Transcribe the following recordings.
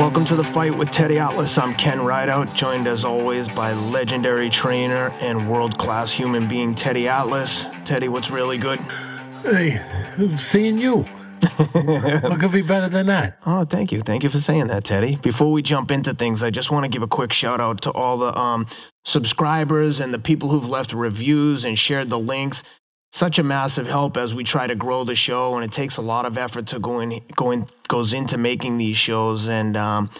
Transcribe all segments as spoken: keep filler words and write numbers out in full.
Welcome to The Fight with Teddy Atlas. I'm Ken Rideout, joined as always by legendary trainer and world-class human being Teddy Atlas. Teddy, what's really good? Hey, I'm seeing you. What could be better than that? Oh, thank you. Thank you for saying that, Teddy. Before we jump into things, I just want to give a quick shout out to all the um, subscribers and the people who've left reviews and shared the links. Such a massive help as we try to grow the show, and it takes a lot of effort to go in, go in, goes into making these shows. And um,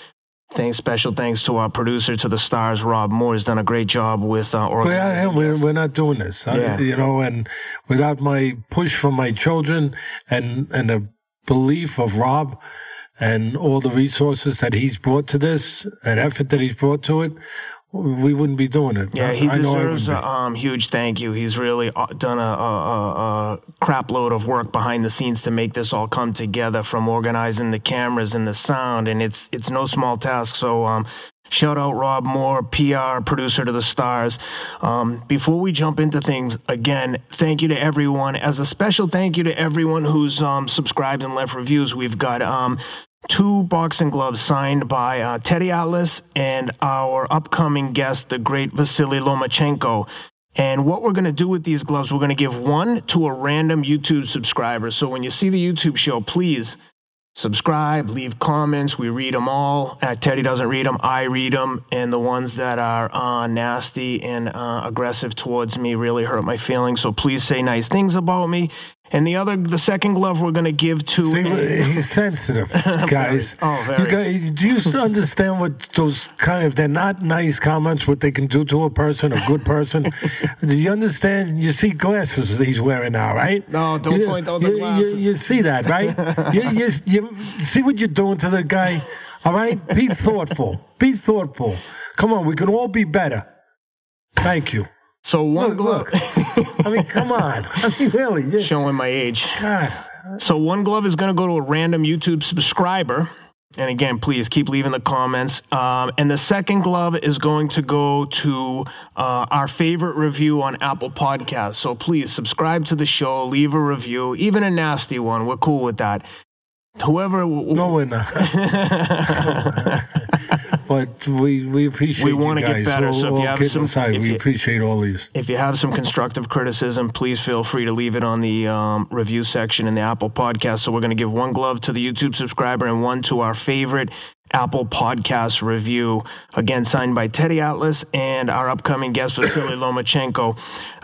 thanks, special thanks to our producer, to the stars, Rob Moore, has done a great job with uh, organizing. We're, we're not doing this, yeah. I, you know, and without my push from my children and and the belief of Rob and all the resources that he's brought to this and effort that he's brought to it, we wouldn't be doing it. Yeah, he I deserves a um, huge thank you. He's really done a, a, a crap load of work behind the scenes to make this all come together, from organizing the cameras and the sound, and it's it's no small task. So um, shout out Rob Moore, P R, producer to the stars. Um, before we jump into things, again, thank you to everyone. As a special thank you to everyone who's um, subscribed and left reviews, we've got... Um, Two boxing gloves signed by uh, Teddy Atlas and our upcoming guest, the great Vasyl Lomachenko. And what we're going to do with these gloves, we're going to give one to a random YouTube subscriber. So when you see the YouTube show, please subscribe, leave comments. We read them all. Uh, Teddy doesn't read them. I read them. And the ones that are uh, nasty and uh, aggressive towards me really hurt my feelings. So please say nice things about me. And the other, the second glove we're going to give to... See, a, he's sensitive, guys. Very, oh, very. You guys, do you understand what those kind of, they're not nice comments, what they can do to a person, a good person? Do you understand? You see glasses that he's wearing now, right? No, don't you, point out the you, glasses. You, you see that, right? you, you, you see what you're doing to the guy, all right? Be thoughtful. Be thoughtful. Come on, we can all be better. Thank you. So one look, glove. Look. I mean, come on. I mean, really. Yeah. Showing my age. God. So one glove is going to go to a random YouTube subscriber. And again, please keep leaving the comments. Um, and the second glove is going to go to uh, our favorite review on Apple Podcasts. So please subscribe to the show, leave a review, even a nasty one. We're cool with that. Whoever. W- no, we're not. But we, we appreciate we want to get better. We'll, so if you have some, inside, if we you, appreciate all these. If you have some constructive criticism, please feel free to leave it on the um, review section in the Apple Podcast. So we're going to give one glove to the YouTube subscriber and one to our favorite Apple Podcast review. Again, signed by Teddy Atlas and our upcoming guest, Vasyl Lomachenko.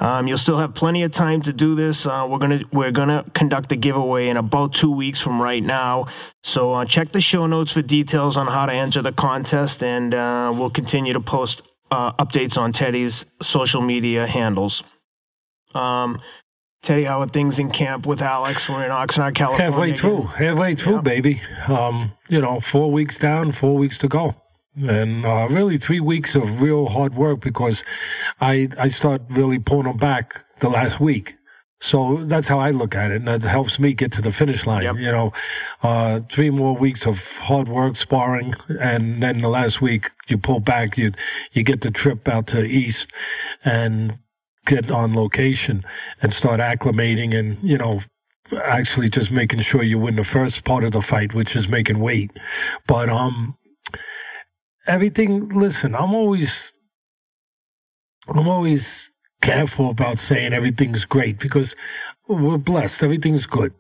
Um, you'll still have plenty of time to do this. Uh, we're gonna we're gonna conduct the giveaway in about two weeks from right now. So uh, check the show notes for details on how to enter the contest, and uh, we'll continue to post uh, updates on Teddy's social media handles. Um. Teddy, how are things in camp with Alex? We're in Oxnard, California. Halfway again. through, halfway through, yeah. baby. Um, you know, four weeks down, four weeks to go. And uh, really three weeks of real hard work, because I I start really pulling them back the last week. So that's how I look at it, and that helps me get to the finish line. Yep. You know, uh, three more weeks of hard work, sparring, and then the last week you pull back, you, you get the trip out to the East, and... get on location and start acclimating and, you know, actually just making sure you win the first part of the fight, which is making weight. But um, everything, listen, I'm always, I'm always careful about saying everything's great, because we're blessed. Everything's good.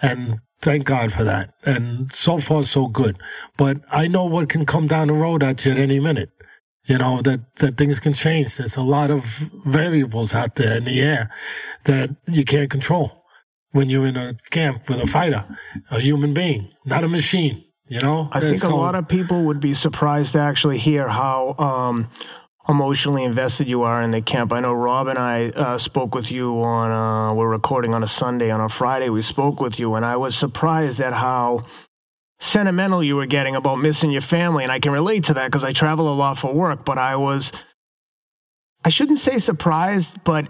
And thank God for that. And so far, so good. But I know what can come down the road at you at any minute. You know, that, that things can change. There's a lot of variables out there in the air that you can't control when you're in a camp with a fighter, a human being, not a machine, you know? I think so, a lot of people would be surprised to actually hear how um, emotionally invested you are in the camp. I know Rob and I uh, spoke with you on, uh, we're recording on a Sunday. On a Friday, we spoke with you, and I was surprised at how sentimental you were getting about missing your family, and I can relate to that because I travel a lot for work. But I was, I shouldn't say surprised, but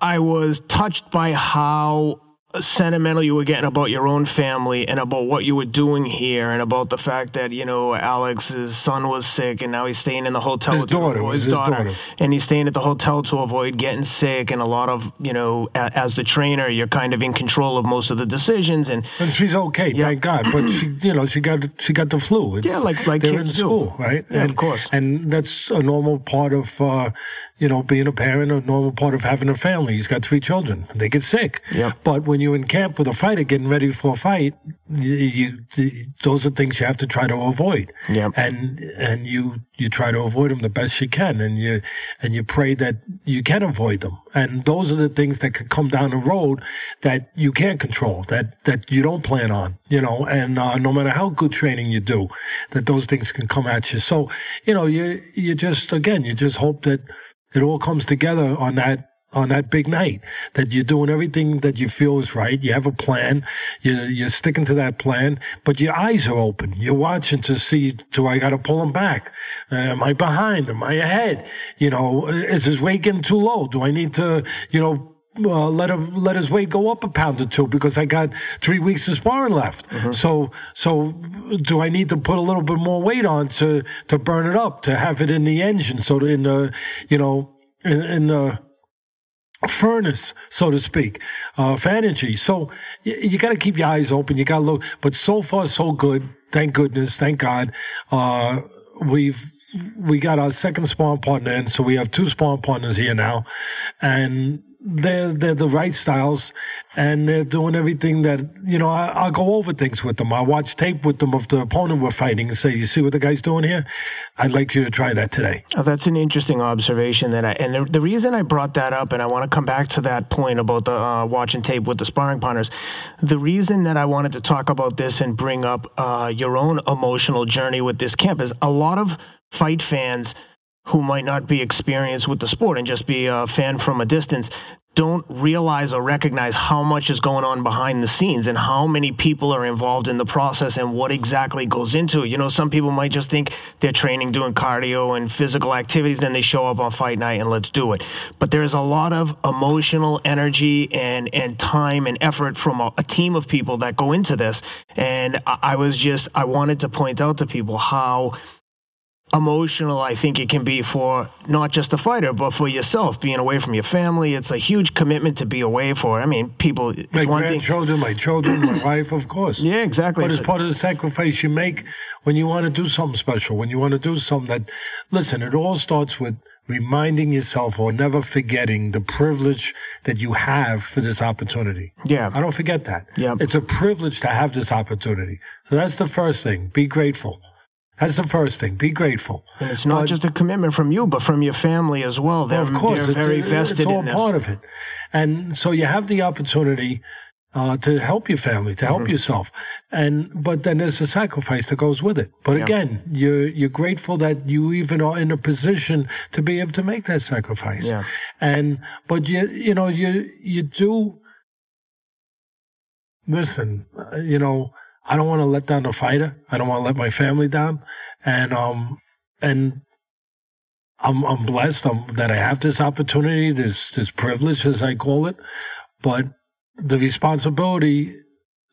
I was touched by how sentimental you were getting about your own family and about what you were doing here and about the fact that, you know, Alex's son was sick and now he's staying in the hotel his with daughter, the, his, his daughter, daughter and he's staying at the hotel to avoid getting sick, and a lot of, you know, a, as the trainer you're kind of in control of most of the decisions, and but she's okay, yeah. Thank God, but she, you know, she got she got the flu. It's, yeah, like, like they're kids in school do. Right, yeah, and, of course, and that's a normal part of uh, you know, being a parent, a normal part of having a family. He's got three children, they get sick, yeah, but when you're in camp with a fighter getting ready for a fight, you, you, those are things you have to try to avoid. Yep. And and you you try to avoid them the best you can, and you and you pray that you can avoid them. And those are the things that can come down the road that you can't control, that, that you don't plan on, you know, and uh, no matter how good training you do, that those things can come at you. So, you know, you you just, again, you just hope that it all comes together on that on that big night, that you're doing everything that you feel is right. You have a plan. You're, you're sticking to that plan, but your eyes are open. You're watching to see, do I got to pull him back? Uh, am I behind? Am I ahead? You know, is his weight getting too low? Do I need to, you know, Uh, let him, let his weight go up a pound or two because I got three weeks of sparring left. Mm-hmm. So, so do I need to put a little bit more weight on to, to burn it up, to have it in the engine? So in the, you know, in, in the furnace, so to speak, uh, for energy. So you, you got to keep your eyes open. You got to look, but so far, so good. Thank goodness. Thank God. Uh, we've, we got our second sparring partner in. So we have two sparring partners here now, and They're, they're the right styles, and they're doing everything that, you know, I, I'll go over things with them. I watch tape with them of the opponent we're fighting and say, you see what the guy's doing here? I'd like you to try that today. Oh, that's an interesting observation. That I, and the, the reason I brought that up, and I want to come back to that point about the uh, watching tape with the sparring partners, the reason that I wanted to talk about this and bring up uh, your own emotional journey with this camp is a lot of fight fans who might not be experienced with the sport and just be a fan from a distance don't realize or recognize how much is going on behind the scenes and how many people are involved in the process and what exactly goes into it. You know, some people might just think they're training, doing cardio and physical activities, then they show up on fight night and let's do it. But there's a lot of emotional energy and, and time and effort from a, a team of people that go into this. And I, I was just, I wanted to point out to people how emotional I think it can be for not just the fighter, but for yourself, being away from your family. It's a huge commitment to be away for. I mean, people. It's my one grandchildren, thing. my children, my wife, of course. Yeah, exactly. But it's, it's part of the sacrifice you make when you want to do something special, when you want to do something that, listen, it all starts with reminding yourself or never forgetting the privilege that you have for this opportunity. Yeah. I don't forget that. Yeah. It's a privilege to have this opportunity. So that's the first thing. Be grateful. That's the first thing. Be grateful. And it's not uh, just a commitment from you, but from your family as well. They're, of course, they're very vested in this. It's all part of it. And so you have the opportunity uh, to help your family, to help mm-hmm. yourself. And but then there's a sacrifice that goes with it. But yeah. again, you're, you're grateful that you even are in a position to be able to make that sacrifice. Yeah. And but you you know you you do listen. You know. I don't want to let down the fighter. I don't want to let my family down. And, um, and I'm, I'm blessed I'm, that I have this opportunity, this, this privilege, as I call it. But the responsibility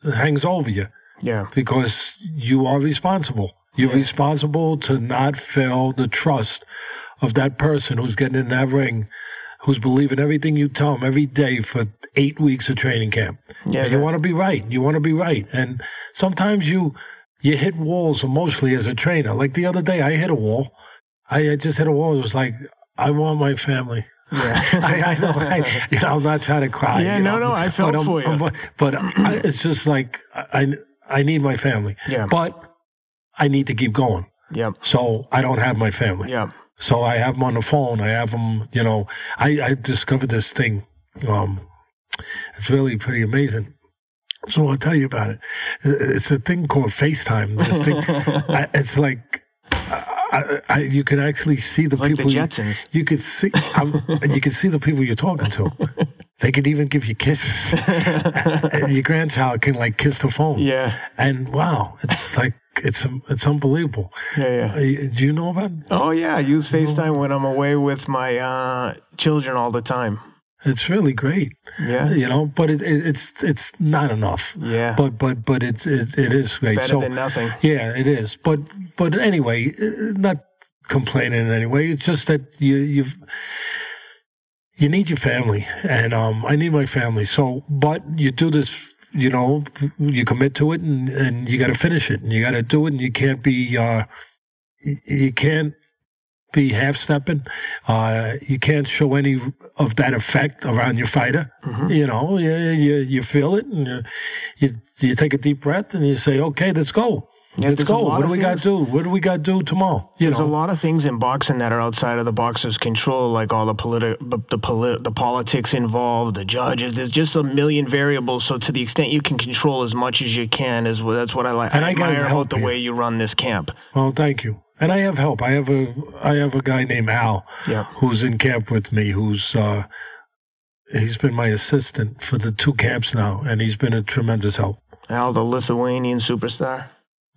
hangs over you. Yeah. Because you are responsible. You're yeah. responsible to not fail the trust of that person who's getting in that ring, who's believing everything you tell them every day for eight weeks of training camp. Yeah, and you yeah. want to be right. You want to be right. And sometimes you you hit walls emotionally as a trainer. Like the other day, I hit a wall. I, I just hit a wall. It was like, I want my family. Yeah. I, I know. I, you know, I'm not trying to cry. Yeah, you know? no, no, I felt for you. I'm, but I, it's just like, I, I need my family. Yeah. But I need to keep going. Yeah. So I don't have my family. Yeah. So I have them on the phone. I have them, you know, I, I discovered this thing. Um, it's really pretty amazing. So I'll tell you about it. It's a thing called FaceTime. This thing, I, it's like, I, I, you can actually see the it's people. Like the Jetsons. You, you could see, um, you could see the people you're talking to. They could even give you kisses. And your grandchild can like kiss the phone. Yeah. And wow, it's like, It's it's unbelievable. Yeah, yeah. Do you know about it? Oh, yeah. I use FaceTime when I'm away with my uh, children all the time. It's really great. Yeah. You know, but it, it, it's it's not enough. Yeah. But but but it's it, it is great. Better so, than nothing. Yeah, it is. But but anyway, not complaining in any way. It's just that you you've you need your family, and um, I need my family. So, but you do this. You know, you commit to it, and, and you got to finish it, and you got to do it, and you can't be, uh, you can't be half-stepping. Uh, you can't show any of that effect around your fighter. Mm-hmm. You know, you, you you feel it, and you, you you take a deep breath, and you say, "Okay, let's go, yeah, let's go. What do we got to do? What do we got to do tomorrow?" You there's know? a lot of things in boxing that are outside of the boxer's control, like all the politi- the politi- the politics involved, the judges. There's just a million variables. So to the extent you can control as much as you can, is that's what I like. And I, I admire about the you. way you run this camp. Well, thank you. And I have help. I have a I have a guy named Al, yeah. who's in camp with me. Who's uh, he's been my assistant for the two camps now, and he's been a tremendous help. Al, the Lithuanian superstar.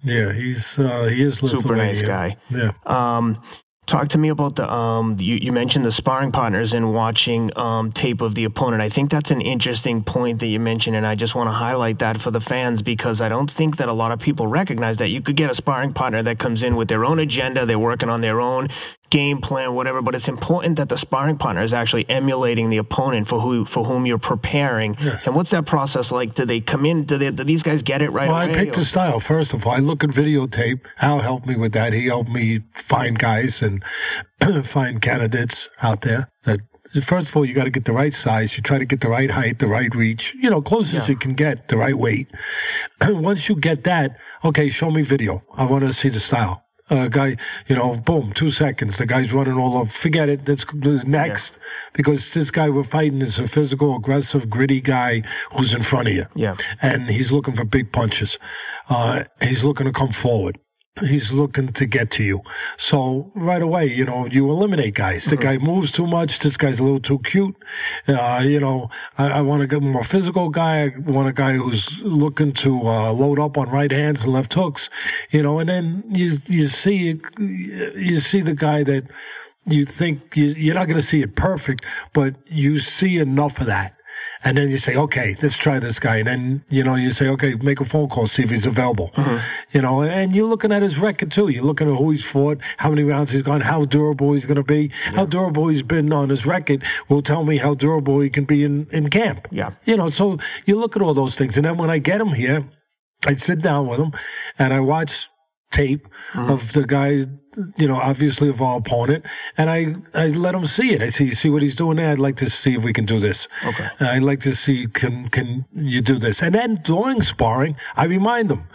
Yeah, he's uh, he is super nice guy. Yeah. Um, talk to me about the um. You, you mentioned the sparring partners and watching um tape of the opponent. I think that's an interesting point that you mentioned, and I just want to highlight that for the fans because I don't think that a lot of people recognize that you could get a sparring partner that comes in with their own agenda. They're working on their own game plan, whatever. But it's important that the sparring partner is actually emulating the opponent for who for whom you're preparing. Yes. And what's that process like? Do they come in? Do, they, do these guys get it right well, away? Well, I picked or? the style first of all. I look at videotape. Al helped me with that. He helped me find guys and find candidates out there. That first of all, you got to get the right size. You try to get the right height, the right reach. You know, close yeah. as you can get, the right weight. Once you get that, okay, show me video. I want to see the style. Uh, guy, you know, boom, two seconds. The guy's running all over. Forget it. That's, that's next. Yeah. Because this guy we're fighting is a physical, aggressive, gritty guy who's in front of you. Yeah. And he's looking for big punches. Uh, he's looking to come forward. He's looking to get to you. So right away, you know, you eliminate guys. The mm-hmm. guy moves too much. This guy's a little too cute. Uh, you know, I, I want to get a more physical guy. I want a guy who's looking to uh, load up on right hands and left hooks. You know, and then you you see you see the guy that you think you, you're not going to see it perfect, but you see enough of that. And then you say, okay, let's try this guy. And then, you know, you say, okay, make a phone call, see if he's available. Mm-hmm. You know, and you're looking at his record, too. You're looking at who he's fought, how many rounds he's gone, how durable he's going to be. Yeah. How durable he's been on his record will tell me how durable he can be in, in camp. Yeah. You know, so you look at all those things. And then when I get him here, I sit down with him and I watch tape mm-hmm. of the guy, you know, obviously of our opponent, and I, I let him see it. I see, see what he's doing there. I'd like to see if we can do this. Okay. Uh, I'd like to see, can, can you do this? And then during sparring, I remind him,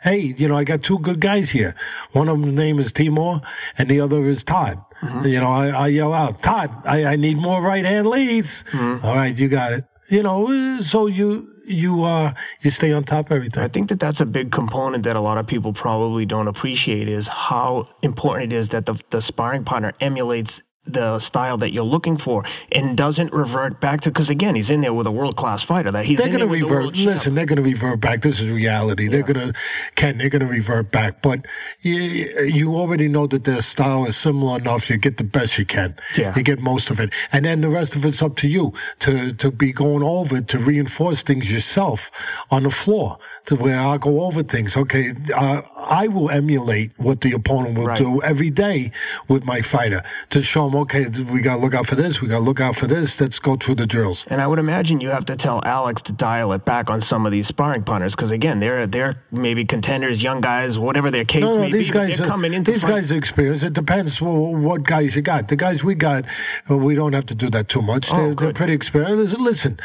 hey, you know, I got two good guys here. One of them's name is Timur, and the other is Todd. Mm-hmm. You know, I, I yell out, Todd, I, I need more right-hand leads. Mm-hmm. All right, you got it. You know, so you... You uh, you stay on top of everything. I think that that's a big component that a lot of people probably don't appreciate is how important it is that the, the sparring partner emulates the style that you're looking for and doesn't revert back to, because again, he's in there with a world-class fighter. That he's they're going to revert. Listen, they're going to revert back. This is reality. Yeah. They're going to, Ken, they're going to revert back. But you, you already know that their style is similar enough. You get the best you can. Yeah. You get most of it. And then the rest of it's up to you to, to be going over, to reinforce things yourself on the floor, to where I'll go over things. Okay, uh, I will emulate what the opponent will right. do every day with my fighter to show him, okay, we got to look out for this. We got to look out for this. Let's go through the drills. And I would imagine you have to tell Alex to dial it back on some of these sparring partners because, again, they're they're maybe contenders, young guys, whatever their case no, no, may these be. Guys are, coming into these fight. guys are experienced. It depends what guys you got. The guys we got, we don't have to do that too much. Oh, they're, they're pretty experienced. Listen,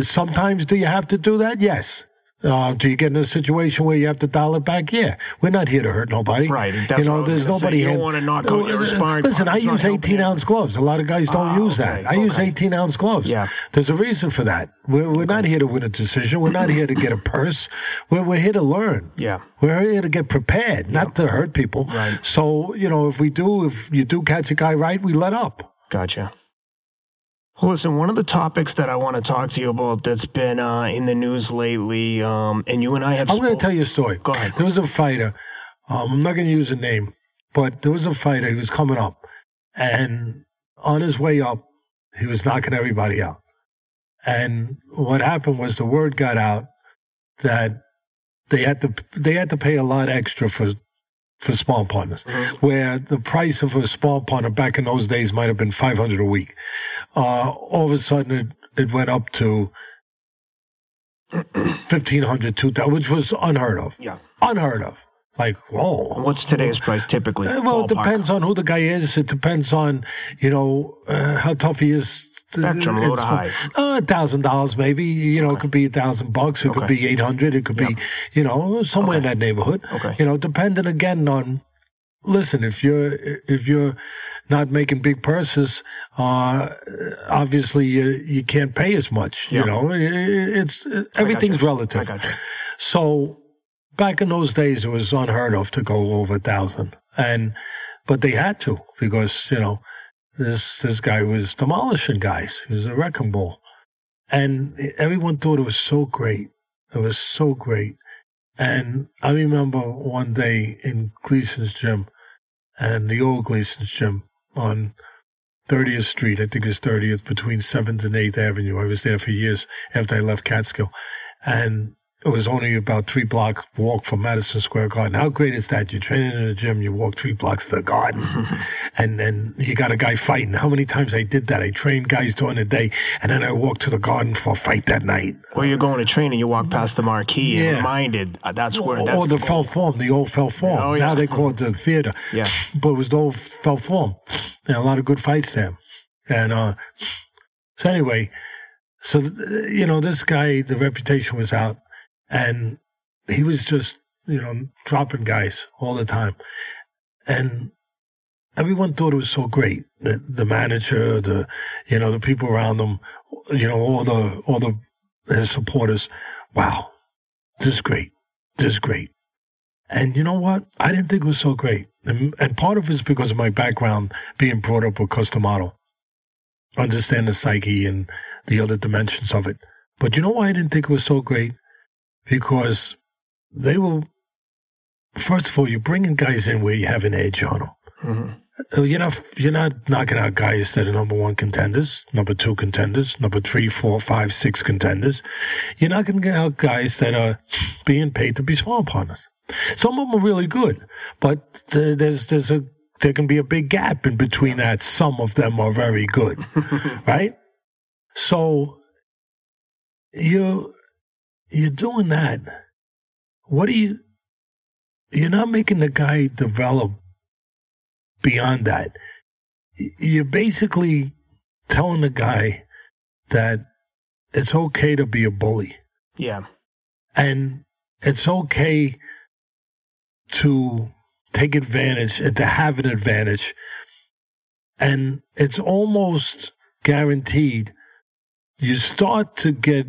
sometimes do you have to do that? Yes. Uh, do you get in a situation where you have to dial it back? Yeah. We're not here to hurt nobody. Right. That's you know, what I was there's nobody say. You don't hand, want to knock out your sparring Listen, I use eighteen-ounce gloves. A lot of guys don't oh, use that. Okay. I use eighteen-ounce okay. gloves. Yeah. There's a reason for that. We're, we're okay. not here to win a decision. We're not here to get a purse. We're, we're here to learn. Yeah. We're here to get prepared, yeah. not to hurt people. Right. So, you know, if we do, if you do catch a guy right, we let up. Gotcha. Listen, one of the topics that I want to talk to you about that's been uh, in the news lately, um, and you and I have... I'm spoke- going to tell you a story. Go ahead. There was a fighter. Um, I'm not going to use a name, but there was a fighter. He was coming up, and on his way up, he was knocking everybody out. And what happened was the word got out that they had to they had to pay a lot extra for for small partners, mm-hmm. where the price of a small partner back in those days might have been five hundred dollars a week. Uh, all of a sudden, it, it went up to fifteen hundred dollars, two thousand dollars, which was unheard of. Yeah, unheard of. Like, whoa. What's today's price typically? Uh, well, it depends on who the guy is. It depends on, you know, uh, how tough he is. Spectrum, low to high. Uh, one thousand dollars maybe. You know, okay. It could be one thousand bucks. It okay. could be eight hundred. It could yep. be, you know, somewhere okay. in that neighborhood. Okay. You know, depending again on, listen, if you're, if you're not making big purses, uh, obviously you, you can't pay as much. Yep. You know, it, it's, it, everything's I relative. I got you. So, back in those days, it was unheard of to go over a thousand, and but they had to because you know this this guy was demolishing guys. He was a wrecking ball, and everyone thought it was so great. It was so great, and I remember one day in Gleason's Gym, and the old Gleason's Gym on thirtieth Street, I think it's thirtieth, between seventh and eighth Avenue. I was there for years after I left Catskill, and it was only about three blocks walk from Madison Square Garden. How great is that? You're training in a gym, you walk three blocks to the garden, and then you got a guy fighting. How many times I did that? I trained guys during the day, and then I walked to the garden for a fight that night. Well, you're going to train, and you walk past the marquee, yeah. and reminded, uh, that's where that's... Or the Felt Forum, the old Felt Forum. Oh, yeah. Now they call it the theater. Yeah. But it was the old Felt Forum. And a lot of good fights there. And uh, so anyway, so, you know, this guy, the reputation was out. And he was just, you know, dropping guys all the time. And everyone thought it was so great. The, the manager, the, you know, the people around him, you know, all the, all the, his supporters. Wow, this is great. This is great. And you know what? I didn't think it was so great. And, and part of it is because of my background being brought up with Customato, understand the psyche and the other dimensions of it. But you know why I didn't think it was so great? Because they will, first of all, you're bringing guys in where you have an edge on them. Mm-hmm. You're not, you're not knocking out guys that are number one contenders, number two contenders, number three, four, five, six contenders. You're not going to get out guys that are being paid to be small partners. Some of them are really good, but there's there's a there can be a big gap in between that. Some of them are very good, right? So you. You're doing that. What do you, you're not making the guy develop beyond that. You're basically telling the guy that it's okay to be a bully. Yeah. And it's okay to take advantage and to have an advantage. And it's almost guaranteed you start to get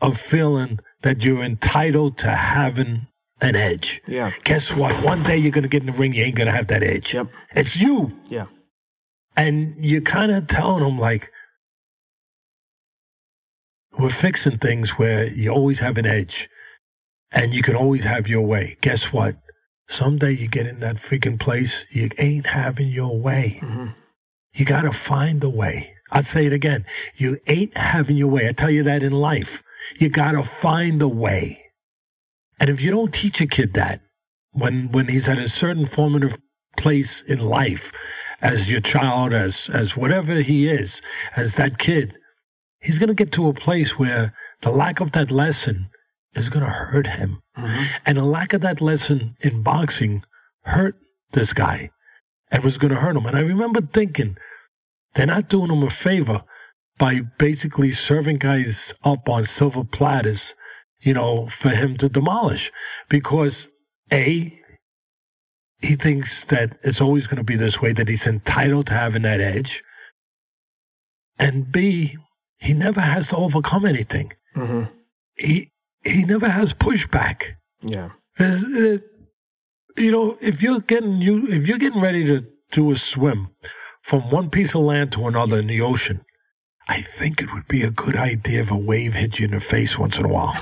of feeling that you're entitled to having an edge. Yeah. Guess what? One day you're going to get in the ring, you ain't going to have that edge. Yep. It's you. Yeah. And you're kind of telling them, like, we're fixing things where you always have an edge and you can always have your way. Guess what? Someday you get in that freaking place, you ain't having your way. Mm-hmm. You got to find a way. I'll say it again. You ain't having your way. I tell you that in life. You got to find a way. And if you don't teach a kid that, when when he's at a certain formative place in life, as your child, as as whatever he is, as that kid, he's going to get to a place where the lack of that lesson is going to hurt him. Mm-hmm. And the lack of that lesson in boxing hurt this guy and was going to hurt him. And I remember thinking, they're not doing him a favor by basically serving guys up on silver platters, you know, for him to demolish. Because, A, he thinks that it's always going to be this way, that he's entitled to having that edge. And, B, he never has to overcome anything. Mm-hmm. He he never has pushback. Yeah. There's, uh, you know, if you're getting you if you're getting ready to do a swim from one piece of land to another in the ocean, I think it would be a good idea if a wave hit you in the face once in a while.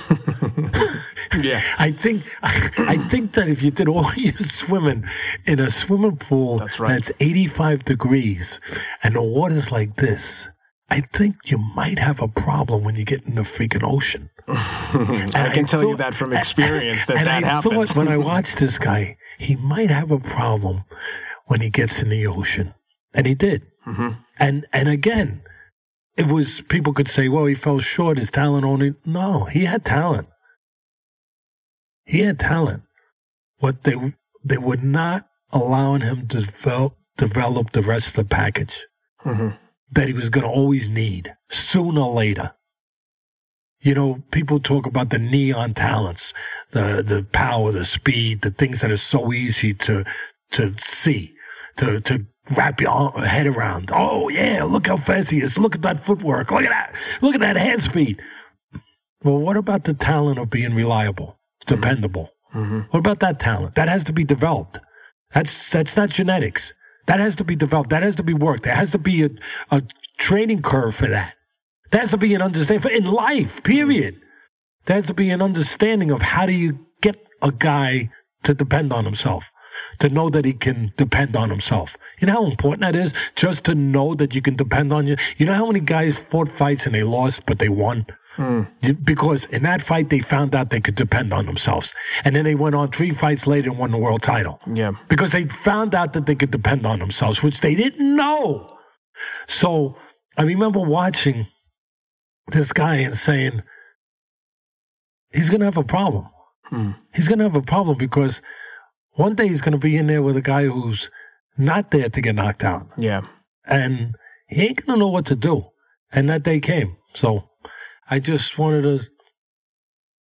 Yeah, I think I, I think that if you did all your swimming in a swimming pool that's, right. that's eighty-five degrees and the water's like this, I think you might have a problem when you get in the freaking ocean. And I can I tell thought, you that from experience that and that I happens. Thought when I watched this guy, he might have a problem when he gets in the ocean. And he did. Mm-hmm. And and again, it was, people could say, well, he fell short, his talent only. No, he had talent. He had talent. What they they were not allowing him to develop, develop the rest of the package mm-hmm. that he was going to always need sooner or later. You know, people talk about the neon talents, the the power, the speed, the things that are so easy to to see, to to wrap your head around. Oh, yeah, look how fast he is. Look at that footwork. Look at that. Look at that hand speed. Well, what about the talent of being reliable, dependable? Mm-hmm. What about that talent? That has to be developed. That's that's not genetics. That has to be developed. That has to be worked. There has to be a, a training curve for that. There has to be an understanding for, in life, period. There has to be an understanding of how do you get a guy to depend on himself, to know that he can depend on himself. You know how important that is? Just to know that you can depend on you. You know how many guys fought fights and they lost, but they won? Mm. Because in that fight, they found out they could depend on themselves. And then they went on three fights later and won the world title. Yeah. Because they found out that they could depend on themselves, which they didn't know. So I remember watching this guy and saying, he's going to have a problem. Hmm. He's going to have a problem because one day he's going to be in there with a guy who's not there to get knocked out. Yeah. And he ain't going to know what to do. And that day came. So I just wanted to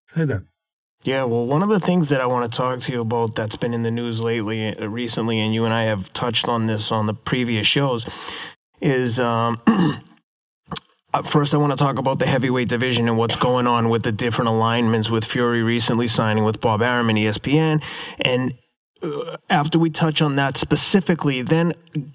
say that. Yeah, well, one of the things that I want to talk to you about that's been in the news lately, recently, and you and I have touched on this on the previous shows, is... um first, I want to talk about the heavyweight division and what's going on with the different alignments, with Fury recently signing with Bob Arum and E S P N. And after we touch on that specifically, then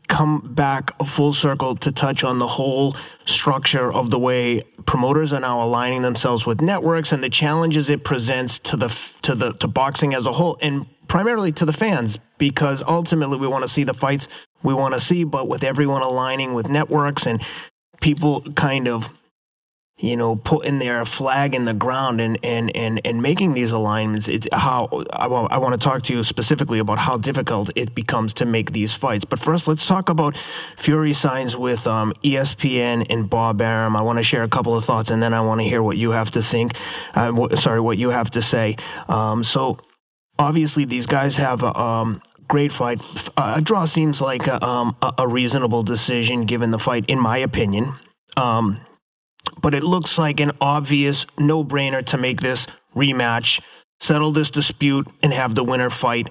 come back a full circle to touch on the whole structure of the way promoters are now aligning themselves with networks and the challenges it presents to the to the to boxing as a whole, and primarily to the fans, because ultimately we want to see the fights we want to see, but with everyone aligning with networks and people kind of, you know, putting their flag in the ground and and and, and making these alignments. It's how I, w- I want to talk to you specifically about how difficult it becomes to make these fights. But first, let's talk about Fury signs with um, E S P N and Bob Arum. I want to share a couple of thoughts, and then I want to hear what you have to think. Uh, w- sorry, what you have to say. Um, so obviously, these guys have. Um, Great fight. Uh, a draw seems like a, um, a, a reasonable decision given the fight, in my opinion. Um, but it looks like an obvious no-brainer to make this rematch, settle this dispute, and have the winner fight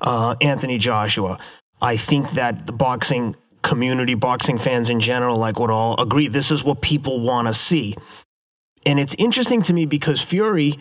uh, Anthony Joshua. I think that the boxing community, boxing fans in general, like would all agree, this is what people want to see. And it's interesting to me because Fury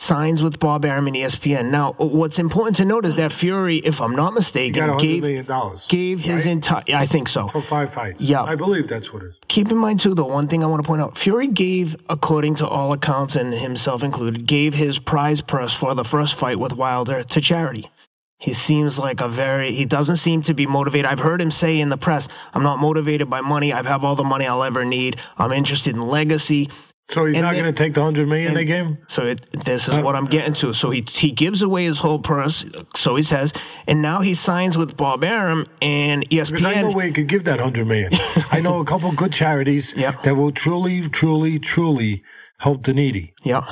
signs with Bob Arum and E S P N. Now, what's important to note is that Fury, if I'm not mistaken, gave, million dollars, gave his right? entire... I think so. For five fights. Yeah. I believe that's what it is. Keep in mind, too, the one thing I want to point out, Fury gave, according to all accounts, and himself included, gave his prize purse for the first fight with Wilder to charity. He seems like a very... He doesn't seem to be motivated. I've heard him say in the press, I'm not motivated by money. I have all the money I'll ever need. I'm interested in legacy. So he's and not going to take the one hundred million dollars they gave him? So it, this is uh, what I'm getting to. So he he gives away his whole purse, so he says, and now he signs with Bob Arum and E S P N. Because I know where he could give that one hundred million dollars. I know a couple of good charities yep. that will truly, truly, truly help the needy. Yeah.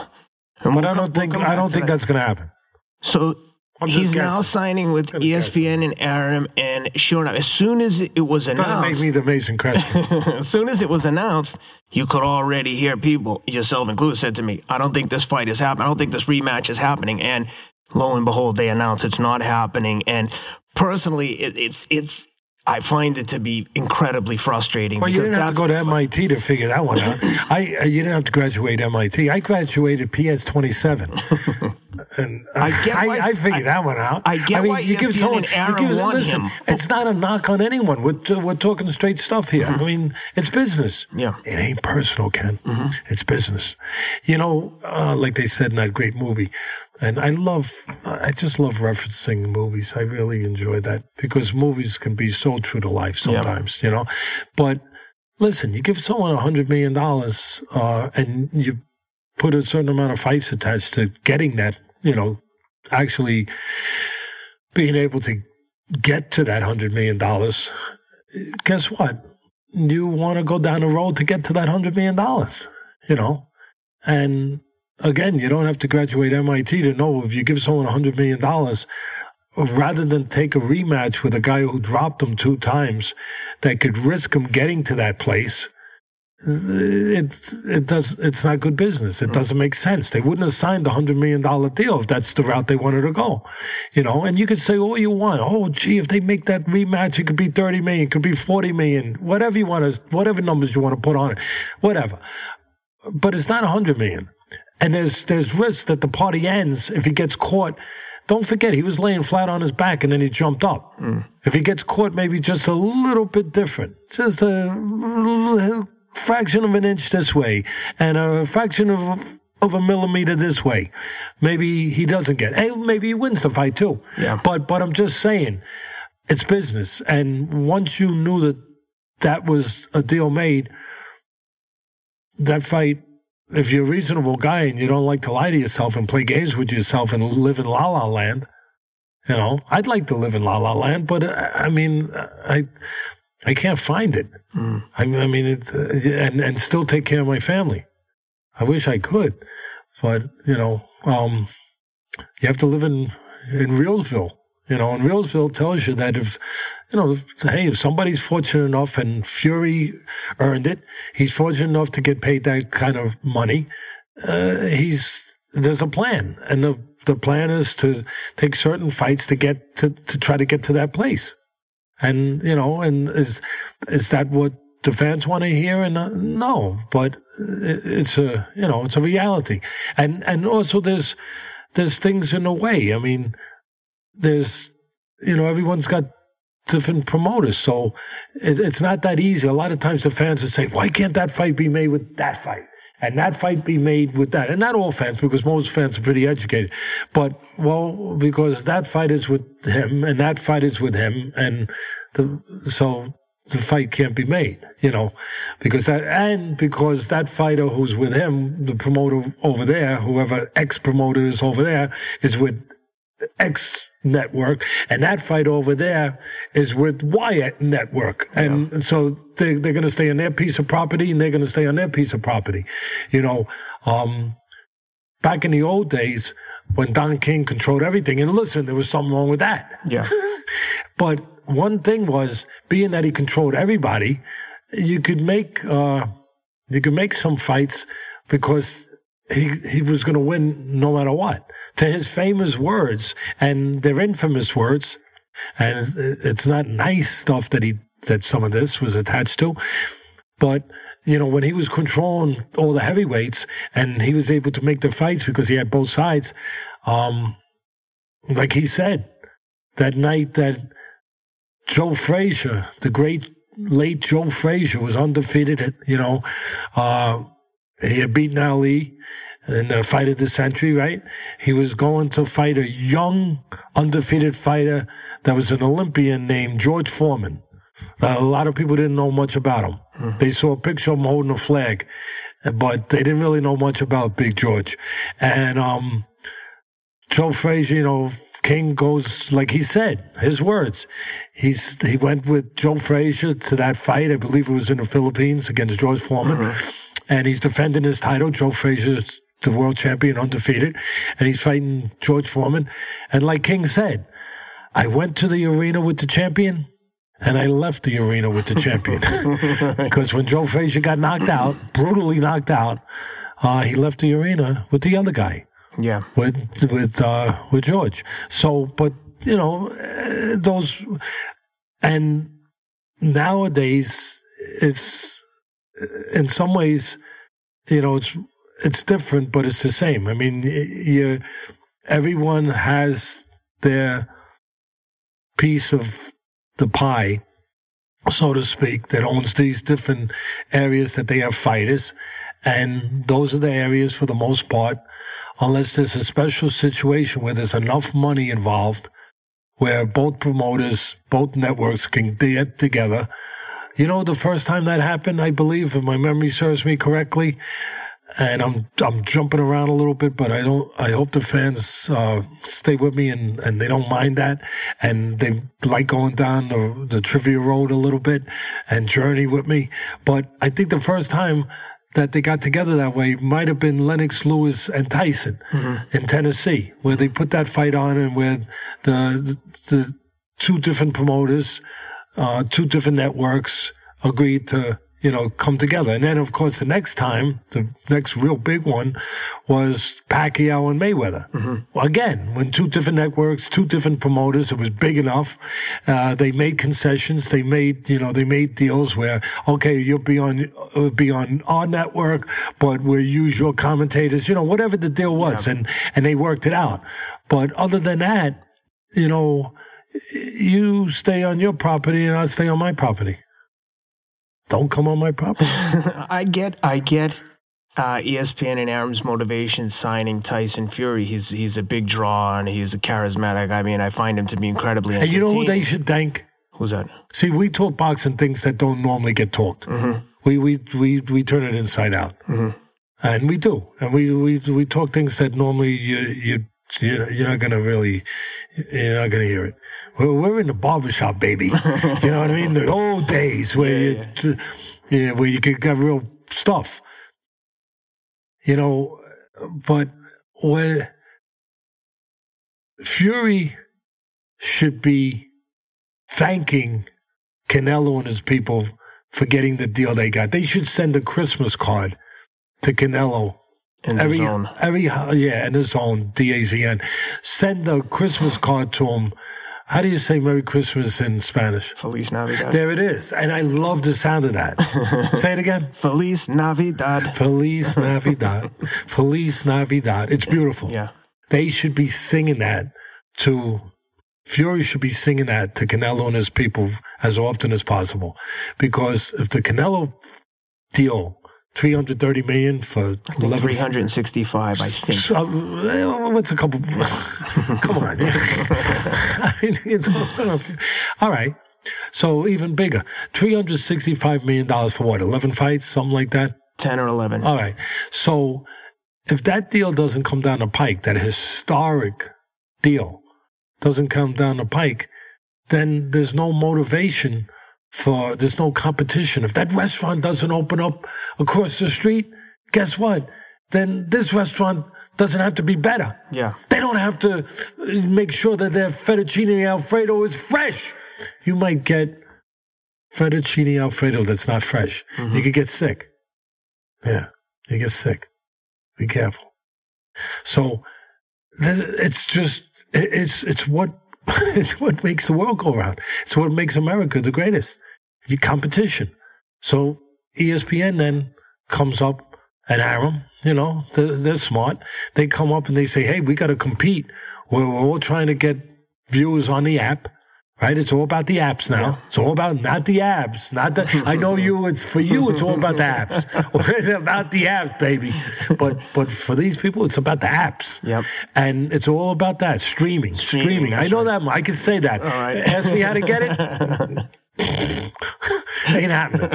But we'll I don't come, think we'll I don't think that. that's going to happen. So... He's guessing. Now signing with E S P N guessing. and Arum, and sure enough, as soon as it was announced... Doesn't make me the amazing question. As soon as it was announced, you could already hear people, yourself included, said to me, I don't think this fight is happening. I don't think this rematch is happening. And lo and behold, they announced it's not happening. And personally, it, it's... it's I find it to be incredibly frustrating. Well, you didn't have to go to M I T to figure that one out. I, you didn't have to graduate M I T. I graduated P S twenty-seven. And I, I, why, I figured I, that one out. I get I mean, why you give someone, you give, listen, him. It's not a knock on anyone. We're, uh, we're talking straight stuff here. Mm-hmm. I mean, it's business. Yeah. It ain't personal, Ken. Mm-hmm. It's business. You know, uh, like they said in that great movie, and I love, I just love referencing movies. I really enjoy that because movies can be so true to life sometimes, yep. you know. But listen, you give someone one hundred million dollars uh, and you put a certain amount of fights attached to getting that, you know, actually being able to get to that one hundred million dollars, guess what? You want to go down the road to get to that one hundred million dollars, you know? And again, you don't have to graduate M I T to know if you give someone one hundred million dollars, rather than take a rematch with a guy who dropped him two times that could risk him getting to that place, it it does it's not good business. It doesn't make sense. They wouldn't have signed the one hundred million dollars deal if that's the route they wanted to go. You know, and you could say all you want. Oh, gee, if they make that rematch, it could be thirty million dollars, it could be forty million dollars, whatever you want to, whatever numbers you want to put on it, whatever. But it's not one hundred million dollars. And there's there's risk that the party ends if he gets caught. Don't forget, he was laying flat on his back and then he jumped up. Mm. If he gets caught, maybe just a little bit different, just a fraction of an inch this way and a fraction of of a millimeter this way, maybe he doesn't get. Hey, maybe he wins the fight too. Yeah. But but I'm just saying, it's business. And once you knew that that was a deal made, that fight. If you're a reasonable guy and you don't like to lie to yourself and play games with yourself and live in La La Land, you know, I'd like to live in La La Land, but I mean, I I can't find it. Mm. I, I mean, it, and and still take care of my family. I wish I could, but you know, um, you have to live in in Realsville. You know, and Realsville tells you that if, you know, if, hey, if somebody's fortunate enough, and Fury earned it, he's fortunate enough to get paid that kind of money, uh, he's, there's a plan. And the, the plan is to take certain fights to get, to, to try to get to that place. And, you know, and is, is that what the fans want to hear? And uh, no, but it, it's a, you know, it's a reality. And, and also there's, there's things in the way. I mean, there's, you know, everyone's got different promoters, so it, it's not that easy. A lot of times the fans will say, why can't that fight be made with that fight? And that fight be made with that? And not all fans, because most fans are pretty educated. But, well, because that fight is with him, and that fight is with him, and the, so the fight can't be made, you know, because that, and because that fighter who's with him, the promoter over there, whoever ex-promoter is over there, is with X network, and that fight over there is with Y network, and yeah. so they, they're going to stay on their piece of property, and they're going to stay on their piece of property. You know, um, back in the old days when Don King controlled everything, and listen, there was something wrong with that. Yeah, but one thing was, being that he controlled everybody, you could make uh, you could make some fights because he he was going to win no matter what. To his famous words, and their infamous words, and it's not nice stuff that he that some of this was attached to, but you know, when he was controlling all the heavyweights and he was able to make the fights because he had both sides, um, like he said that night that Joe Frazier, the great late Joe Frazier, was undefeated. You know, uh, he had beaten Ali in the fight of the century, right? He was going to fight a young, undefeated fighter that was an Olympian named George Foreman. Uh, a lot of people didn't know much about him. Mm-hmm. They saw a picture of him holding a flag, but they didn't really know much about Big George. And um, Joe Frazier, you know, King goes, like he said, his words. He's He went with Joe Frazier to that fight. I believe it was in the Philippines against George Foreman. Mm-hmm. And he's defending his title. Joe Frazier's the world champion, undefeated. And he's fighting George Foreman. And like King said, I went to the arena with the champion, and I left the arena with the champion. Because when Joe Frazier got knocked out, brutally knocked out, uh, he left the arena with the other guy. Yeah. With, with, uh, with George. So, but, you know, those, and nowadays it's, in some ways, you know, it's it's different, but it's the same. I mean, you, everyone has their piece of the pie, so to speak, that owns these different areas that they have fighters, and those are the areas for the most part, unless there's a special situation where there's enough money involved, where both promoters, both networks can get together, You know, the first time that happened, I believe, if my memory serves me correctly, and I'm I'm jumping around a little bit, but I don't. I hope the fans uh, stay with me and, and they don't mind that, and they like going down the, the trivia road a little bit and journey with me. But I think the first time that they got together that way might have been Lennox Lewis and Tyson mm-hmm. in Tennessee, where they put that fight on and where the the two different promoters, uh, two different networks agreed to, you know, come together. And then, of course, the next time, the next real big one was Pacquiao and Mayweather. Mm-hmm. Again, when two different networks, two different promoters, it was big enough. Uh, they made concessions. They made, you know, they made deals where, okay, you'll be on, uh, be on our network, but we'll use your commentators, you know, whatever the deal was. Yeah. And, and they worked it out. But other than that, you know, you stay on your property and I'll stay on my property. Don't come on my property. I get, I get uh, E S P N and Arum's motivation signing Tyson Fury. He's he's a big draw and he's a charismatic. I mean, I find him to be incredibly entertaining. And you know who they should thank? Who's that? See, we talk boxing things that don't normally get talked. Mm-hmm. We we we we turn it inside out, mm-hmm. and we do, and we we we talk things that normally you you. You're not going to really, you're not going to hear it. We're, we're in the barbershop, baby. You know what I mean? The old days where yeah, you, yeah. yeah, where you could get real stuff. You know, but when Fury should be thanking Canelo and his people for getting the deal they got. They should send a Christmas card to Canelo. In every, every, yeah, in his own D A Z N. Send a Christmas card to him. How do you say Merry Christmas in Spanish? Feliz Navidad. There it is. And I love the sound of that. Say it again. Feliz Navidad. Feliz Navidad. Feliz Navidad. It's beautiful. Yeah. They should be singing that to, Fury should be singing that to Canelo and his people as often as possible. Because if the Canelo deal, three hundred thirty million dollars for eleven three hundred sixty-five, I think. So, uh, what's a couple? Come on. I mean, it's, all right. So even bigger. three hundred sixty-five million dollars for what? eleven fights? Something like that? ten or eleven. All right. So if that deal doesn't come down the pike, that historic deal doesn't come down the pike, then there's no motivation for, there's no competition. If that restaurant doesn't open up across the street, guess what? Then this restaurant doesn't have to be better. Yeah. They don't have to make sure that their fettuccine Alfredo is fresh. You might get fettuccine Alfredo that's not fresh. Mm-hmm. You could get sick. Yeah, you get sick. Be careful. So it's just, it's it's what it's what makes the world go round. It's what makes America the greatest. The competition. So E S P N then comes up, and Arum, you know, they're, they're smart. They come up and they say, hey, we got to compete. We're, we're all trying to get viewers on the app, right? It's all about the apps now. Yeah. It's all about not the abs. Not the, I know you, it's for you, it's all about the apps. It's about the apps, baby. But but for these people, it's about the apps. Yep. And it's all about that, streaming, streaming. streaming. I know that. I can say that. All right. Ask me how to get it. Ain't happening.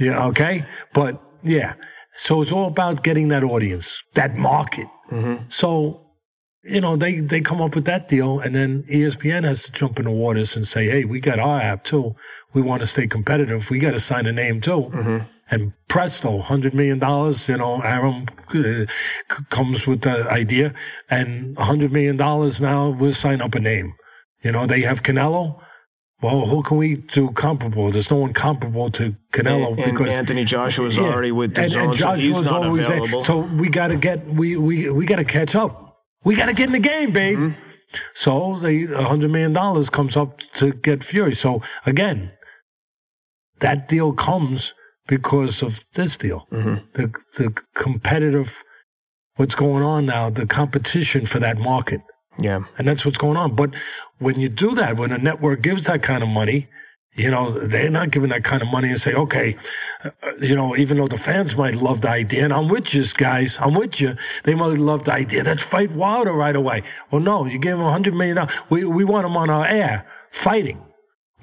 Yeah, okay? But, yeah. So it's all about getting that audience, that market. Mm-hmm. So, you know, they, they come up with that deal, and then E S P N has to jump in the waters and say, hey, we got our app, too. We want to stay competitive. We got to sign a name, too. Mm-hmm. And presto, one hundred million dollars, you know, Arum uh, c- comes with the idea, and one hundred million dollars now, we'll sign up a name. You know, they have Canelo. Well, who can we do comparable? There's no one comparable to Canelo and, because and Anthony Joshua is yeah, already with the and, and Joshua's so always there. So we got to get we we we got to catch up. We got to get in the game, babe. Mm-hmm. So the one hundred million dollars comes up to get Fury. So again, that deal comes because of this deal. Mm-hmm. The the competitive, what's going on now? The competition for that market. Yeah. And that's what's going on. But when you do that, when a network gives that kind of money, you know, they're not giving that kind of money and say, okay, uh, you know, even though the fans might love the idea, and I'm with you guys, I'm with you, they might love the idea, let's fight Wilder right away. Well, no, you give them one hundred million dollars. We, we want them on our air fighting.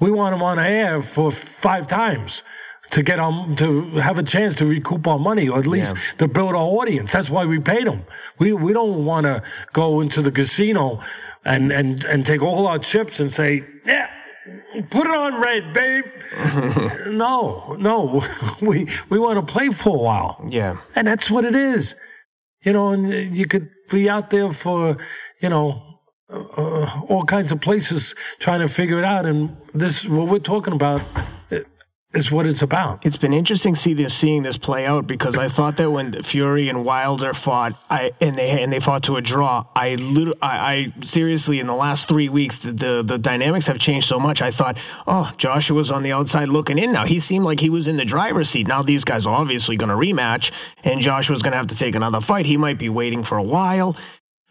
We want him on air for five times to get our, to have a chance to recoup our money, or at least yeah. to build our audience. That's why we paid him. We we don't want to go into the casino and, and, and take all our chips and say, yeah, put it on red, babe. no, no. we we want to play for a while. Yeah. And that's what it is. You know, and you could be out there for, you know, Uh, all kinds of places trying to figure it out, and this what we're talking about is what it's about. It's been interesting see this, seeing this play out, because I thought that when Fury and Wilder fought, I and they and they fought to a draw. I I, I seriously, in the last three weeks, the, the the dynamics have changed so much. I thought, oh, Joshua's on the outside looking in now. He seemed like he was in the driver's seat. Now these guys are obviously going to rematch, and Joshua's going to have to take another fight. He might be waiting for a while.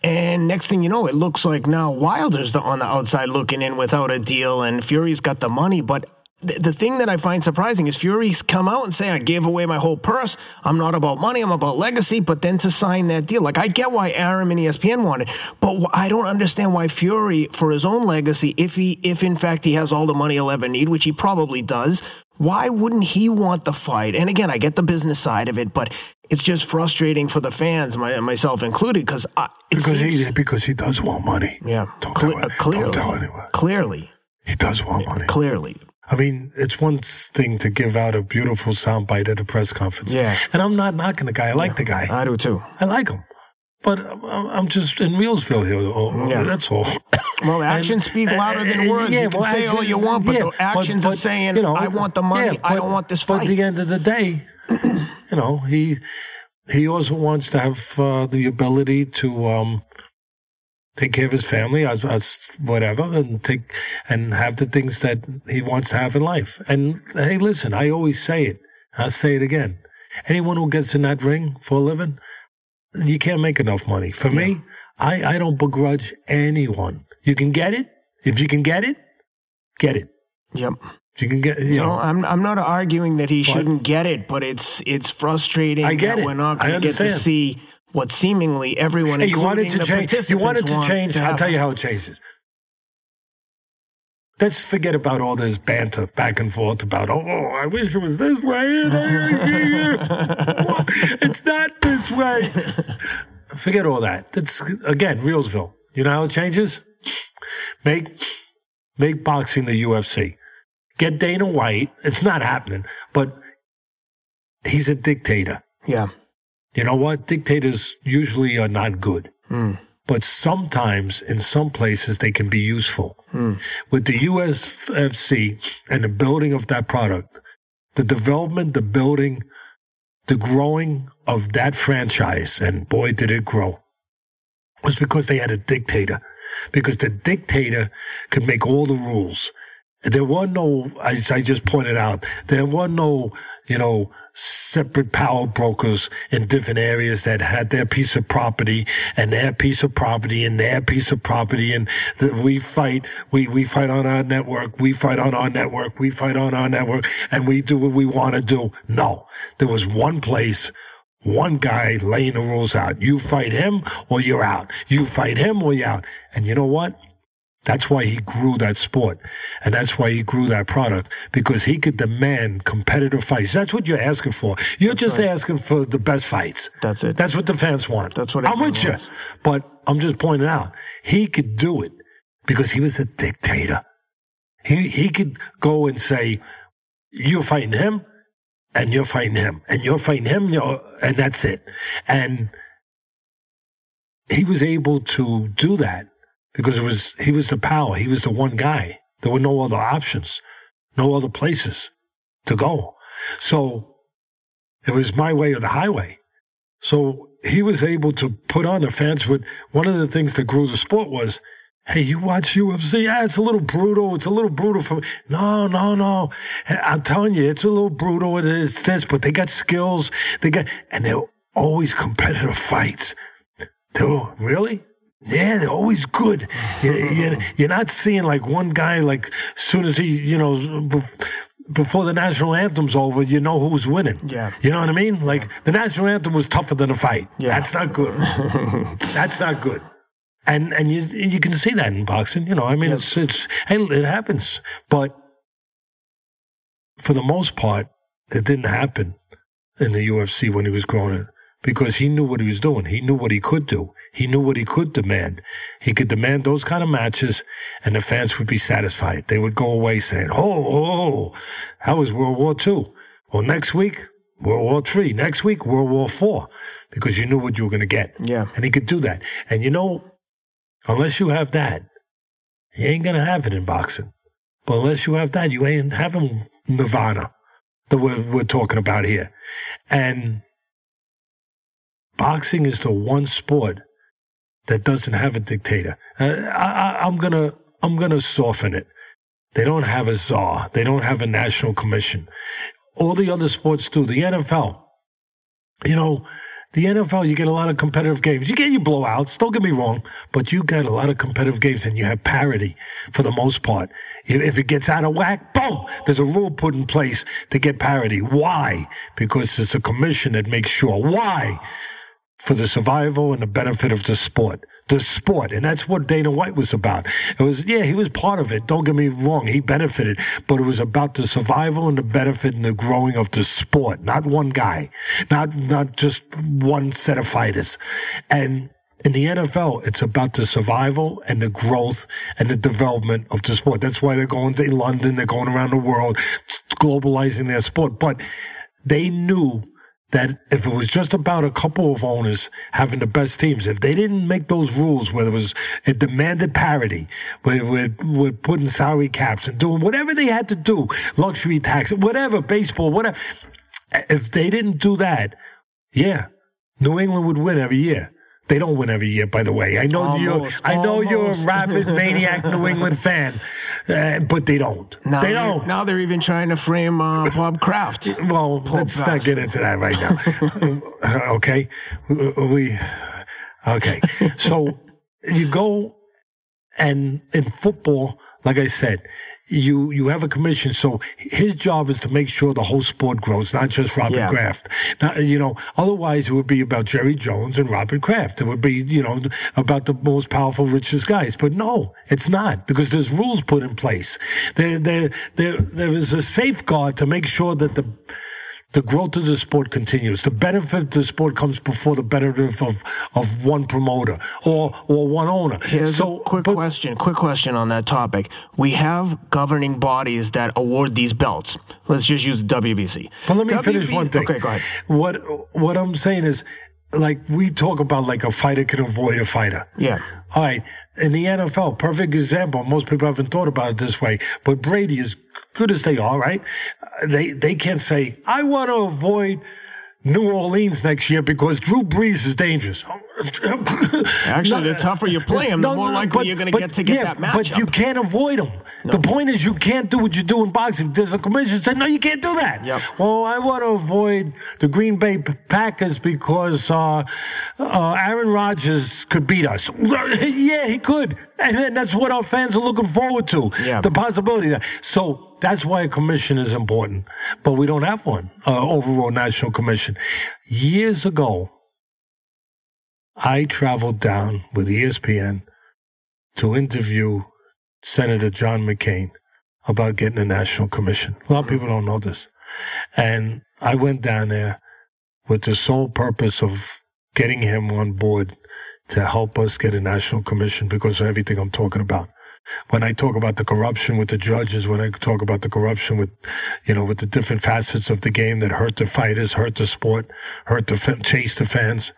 And next thing you know, it looks like now Wilder's the, on the outside looking in without a deal, and Fury's got the money. But th- the thing that I find surprising is Fury's come out and say, I gave away my whole purse. I'm not about money. I'm about legacy. But then to sign that deal, like I get why Arum and E S P N wanted, but wh- I don't understand why Fury, for his own legacy, if he, if in fact he has all the money he'll ever need, which he probably does, why wouldn't he want the fight? And again, I get the business side of it, but it's just frustrating for the fans, my, myself included, because because he because he does want money. Yeah, don't, Cle- tell, clearly, don't tell anyone. Clearly, he does want money. Clearly, I mean, it's one thing to give out a beautiful soundbite at a press conference. Yeah, and I'm not knocking the guy. I like yeah, the guy. I do too. I like him. But I'm just in Reelsville here. Oh, yeah. That's all. Well, actions speak louder and, than words. Yeah, you can well, say action, all you want, but yeah, the actions but, but, are saying, you know, I want the money, yeah, but, I don't want this fight. But at the end of the day, you know, he he also wants to have uh, the ability to um, take care of his family, as, as whatever, and take and have the things that he wants to have in life. And, hey, listen, I always say it. I'll say it again. Anyone who gets in that ring for a living, you can't make enough money. For yeah. me, I, I don't begrudge anyone. You can get it. If you can get it, get it. Yep. If you can get, you no, know. I'm I'm not arguing that he but, shouldn't get it, but it's it's frustrating I get that it. We're not going to get to see what seemingly everyone hey, including you wanted to the change. Participants you wanted to change. To I'll tell you how it changes. Let's forget about all this banter back and forth about, oh, I wish it was this way. It's not this way. Forget all that. That's, again, Reelsville. You know how it changes? Make, make boxing the U F C. Get Dana White. It's not happening, but he's a dictator. Yeah. You know what? Dictators usually are not good. Mm. But sometimes, in some places, they can be useful. Mm. With the U S F C and the building of that product, the development, the building, the growing of that franchise, and boy, did it grow, was because they had a dictator. Because the dictator could make all the rules. There were no, as I just pointed out, there were no, you know, separate power brokers in different areas that had their piece of property and their piece of property and their piece of property. And the, we fight, we, we fight on our network, we fight on our network, we fight on our network, and we do what we want to do. No, there was one place, one guy laying the rules out. You fight him or you're out. You fight him or you're out. And you know what? That's why he grew that sport, and that's why he grew that product, because he could demand competitive fights. That's what you're asking for. You're that's just right. asking for the best fights. That's it. That's what the fans want. That's what I'm with you. But I'm just pointing out, he could do it because he was a dictator. He he could go and say, you're fighting him, and you're fighting him, and you're fighting him, you're, and that's it. And he was able to do that. Because it was he was the power. He was the one guy. There were no other options, no other places to go. So it was my way or the highway. So he was able to put on the fans with one of the things that grew the sport was, hey, you watch U F C? Yeah, it's a little brutal. It's a little brutal for me. No, no, no. I'm telling you, it's a little brutal. It is this, but they got skills. They got, and they're always competitive fights. Dude, really? Yeah, they're always good. You're not seeing like one guy, like as soon as he, you know, before the national anthem's over, you know who's winning. Yeah. You know what I mean? Like the national anthem was tougher than a fight. Yeah. That's not good. That's not good. And and you you can see that in boxing. You know, I mean, yeah. it's, it's, hey, it happens. But for the most part, it didn't happen in the U F C when he was growing up, because he knew what he was doing. He knew what he could do. He knew what he could demand. He could demand those kind of matches, and the fans would be satisfied. They would go away saying, oh, oh, that was World War Two. Well, next week, World War Three. Next week, World War Four, because you knew what you were going to get. Yeah. And he could do that. And, you know, unless you have that, you ain't going to have it in boxing. But unless you have that, you ain't having Nirvana that we're, we're talking about here. And boxing is the one sport that doesn't have a dictator. Uh, I, I, I'm gonna, I'm gonna soften it. They don't have a czar. They don't have a national commission. All the other sports do. The N F L, you know, the N F L, you get a lot of competitive games. You get your blowouts, don't get me wrong, but you get a lot of competitive games, and you have parity for the most part. If it gets out of whack, boom, there's a rule put in place to get parity. Why? Because it's a commission that makes sure. Why? For the survival and the benefit of the sport. The sport. And that's what Dana White was about. It was, yeah, he was part of it. Don't get me wrong. He benefited. But it was about the survival and the benefit and the growing of the sport. Not one guy. Not, not just one set of fighters. And in the N F L, it's about the survival and the growth and the development of the sport. That's why they're going to London. They're going around the world, globalizing their sport. But they knew that if it was just about a couple of owners having the best teams, if they didn't make those rules where it was, it demanded parity, with, with, with putting salary caps and doing whatever they had to do, luxury tax, whatever, baseball, whatever. If they didn't do that, yeah, New England would win every year. They don't win every year, by the way. I know almost, you're. I know almost. You're a rabid maniac New England fan, uh, but they don't. Now they don't. Now they're even trying to frame uh, Bob Kraft. Well, Bob let's Kraft. Not get into that right now. okay, we. Okay, so you go, and in football, like I said, you you have a commission. So his job is to make sure the whole sport grows, not just Robert yeah. Kraft. Now, you know, otherwise it would be about Jerry Jones and Robert Kraft. It would be, you know, about the most powerful, richest guys. But no, it's not, because there's rules put in place. There there there there is a safeguard to make sure that the the growth of the sport continues. The benefit of the sport comes before the benefit of, of one promoter or, or one owner. Here's so, a quick but, question, quick question on that topic. We have governing bodies that award these belts. Let's just use W B C. But let me W B C, finish one thing. Okay, go ahead. What, what I'm saying is, like, we talk about, like, a fighter can avoid a fighter. Yeah. All right. In the N F L, perfect example. Most people haven't thought about it this way, but Brady, as good as they are, right? They, they can't say, I want to avoid New Orleans next year because Drew Brees is dangerous. Actually, no, the tougher you play him, no, the more no, likely but, you're going to get to get yeah, that matchup. But you can't avoid him. No. The point is, you can't do what you do in boxing. There's a commission saying, no, you can't do that. Yep. Well, I want to avoid the Green Bay Packers because uh, uh, Aaron Rodgers could beat us. Yeah, he could. And, and that's what our fans are looking forward to, yeah. the possibility of that. So that's why a commission is important. But we don't have one, uh, overall national commission. Years ago, I traveled down with E S P N to interview Senator John McCain about getting a national commission. A lot of people don't know this. And I went down there with the sole purpose of getting him on board to help us get a national commission because of everything I'm talking about. When I talk about the corruption with the judges, when I talk about the corruption with, you know, with the different facets of the game that hurt the fighters, hurt the sport, hurt the fa- chase the fans,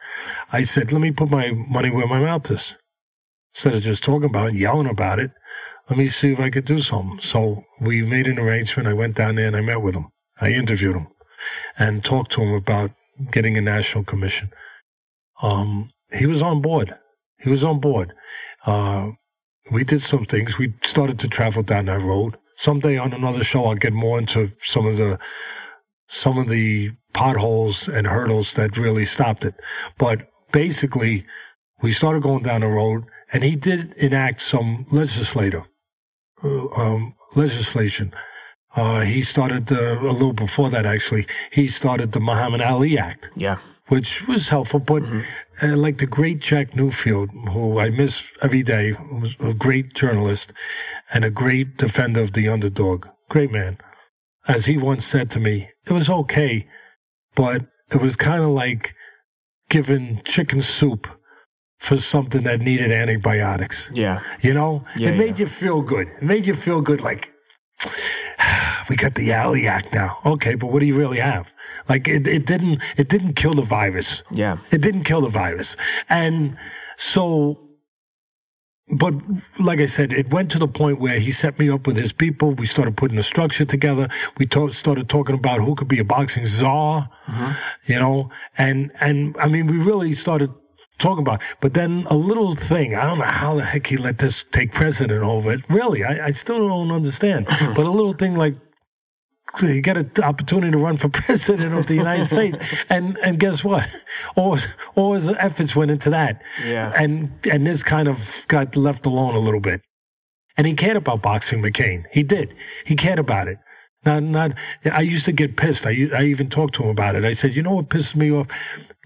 I said, let me put my money where my mouth is. Instead of just talking about it and yelling about it, let me see if I could do something. So we made an arrangement. I went down there and I met with him. I interviewed him and talked to him about getting a national commission. Um, he was on board. He was on board. Uh, We did some things. We started to travel down that road. Someday on another show, I'll get more into some of the some of the potholes and hurdles that really stopped it. But basically, we started going down the road, and he did enact some legislative um, legislation. Uh, he started the, a little before that, actually. He started the Muhammad Ali Act. Yeah. Which was helpful, but mm-hmm. uh, like the great Jack Newfield, who I miss every day, was a great journalist and a great defender of the underdog, great man. as he once said to me, it was okay, but it was kind of like giving chicken soup for something that needed antibiotics. Yeah. You know? Yeah, it made yeah. you feel good. It made you feel good, like, we got the alley act now. Okay, but what do you really have? Like, it, it didn't it didn't kill the virus. Yeah. It didn't kill the virus. And so, but like I said, it went to the point where he set me up with his people. We started putting a structure together. We to- started talking about who could be a boxing czar, mm-hmm. you know? And, and I mean, we really started talking about it. But then a little thing, I don't know how the heck he let this take precedent over it. Really, I, I still don't understand. But a little thing like, you get an opportunity to run for president of the United States, and and guess what? All, all his efforts went into that, yeah. and and this kind of got left alone a little bit. And he cared about boxing, McCain. He did. He cared about it. Not not. I used to get pissed. I I even talked to him about it. I said, you know what pisses me off?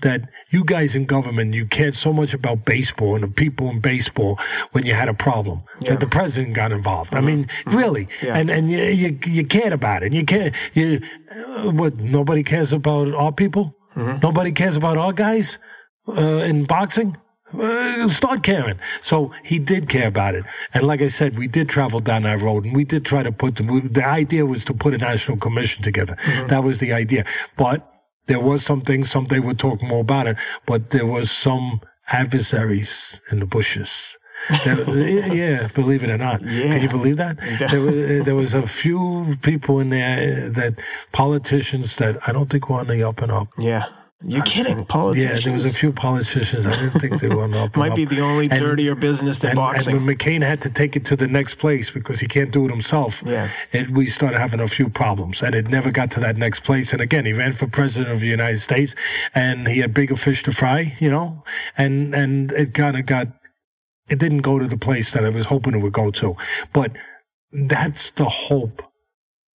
That you guys in government, you cared so much about baseball and the people in baseball when you had a problem, yeah. that the president got involved. Mm-hmm. I mean, mm-hmm. really. Yeah. And and you, you you cared about it. You can't, you, what, nobody cares about our people? Mm-hmm. Nobody cares about our guys uh, in boxing? Uh, start caring. So he did care about it. And like I said, we did travel down that road, and we did try to put, the, the idea was to put a national commission together. Mm-hmm. That was the idea. But there was some things, some they would talk more about it, but there was some adversaries in the bushes. There, yeah, believe it or not. Yeah. Can you believe that? Yeah. There, was, there was a few people in there, that politicians that I don't think were on the up and up. Yeah. You're kidding, politicians. Yeah, there was a few politicians. I didn't think they were on the up and Might up. Be the only dirtier and, business than and, boxing. And when McCain had to take it to the next place because he can't do it himself, yeah. it, we started having a few problems, and it never got to that next place. And again, he ran for president of the United States, and he had bigger fish to fry, you know, and, and it kind of got, it didn't go to the place that I was hoping it would go to. But that's the hope.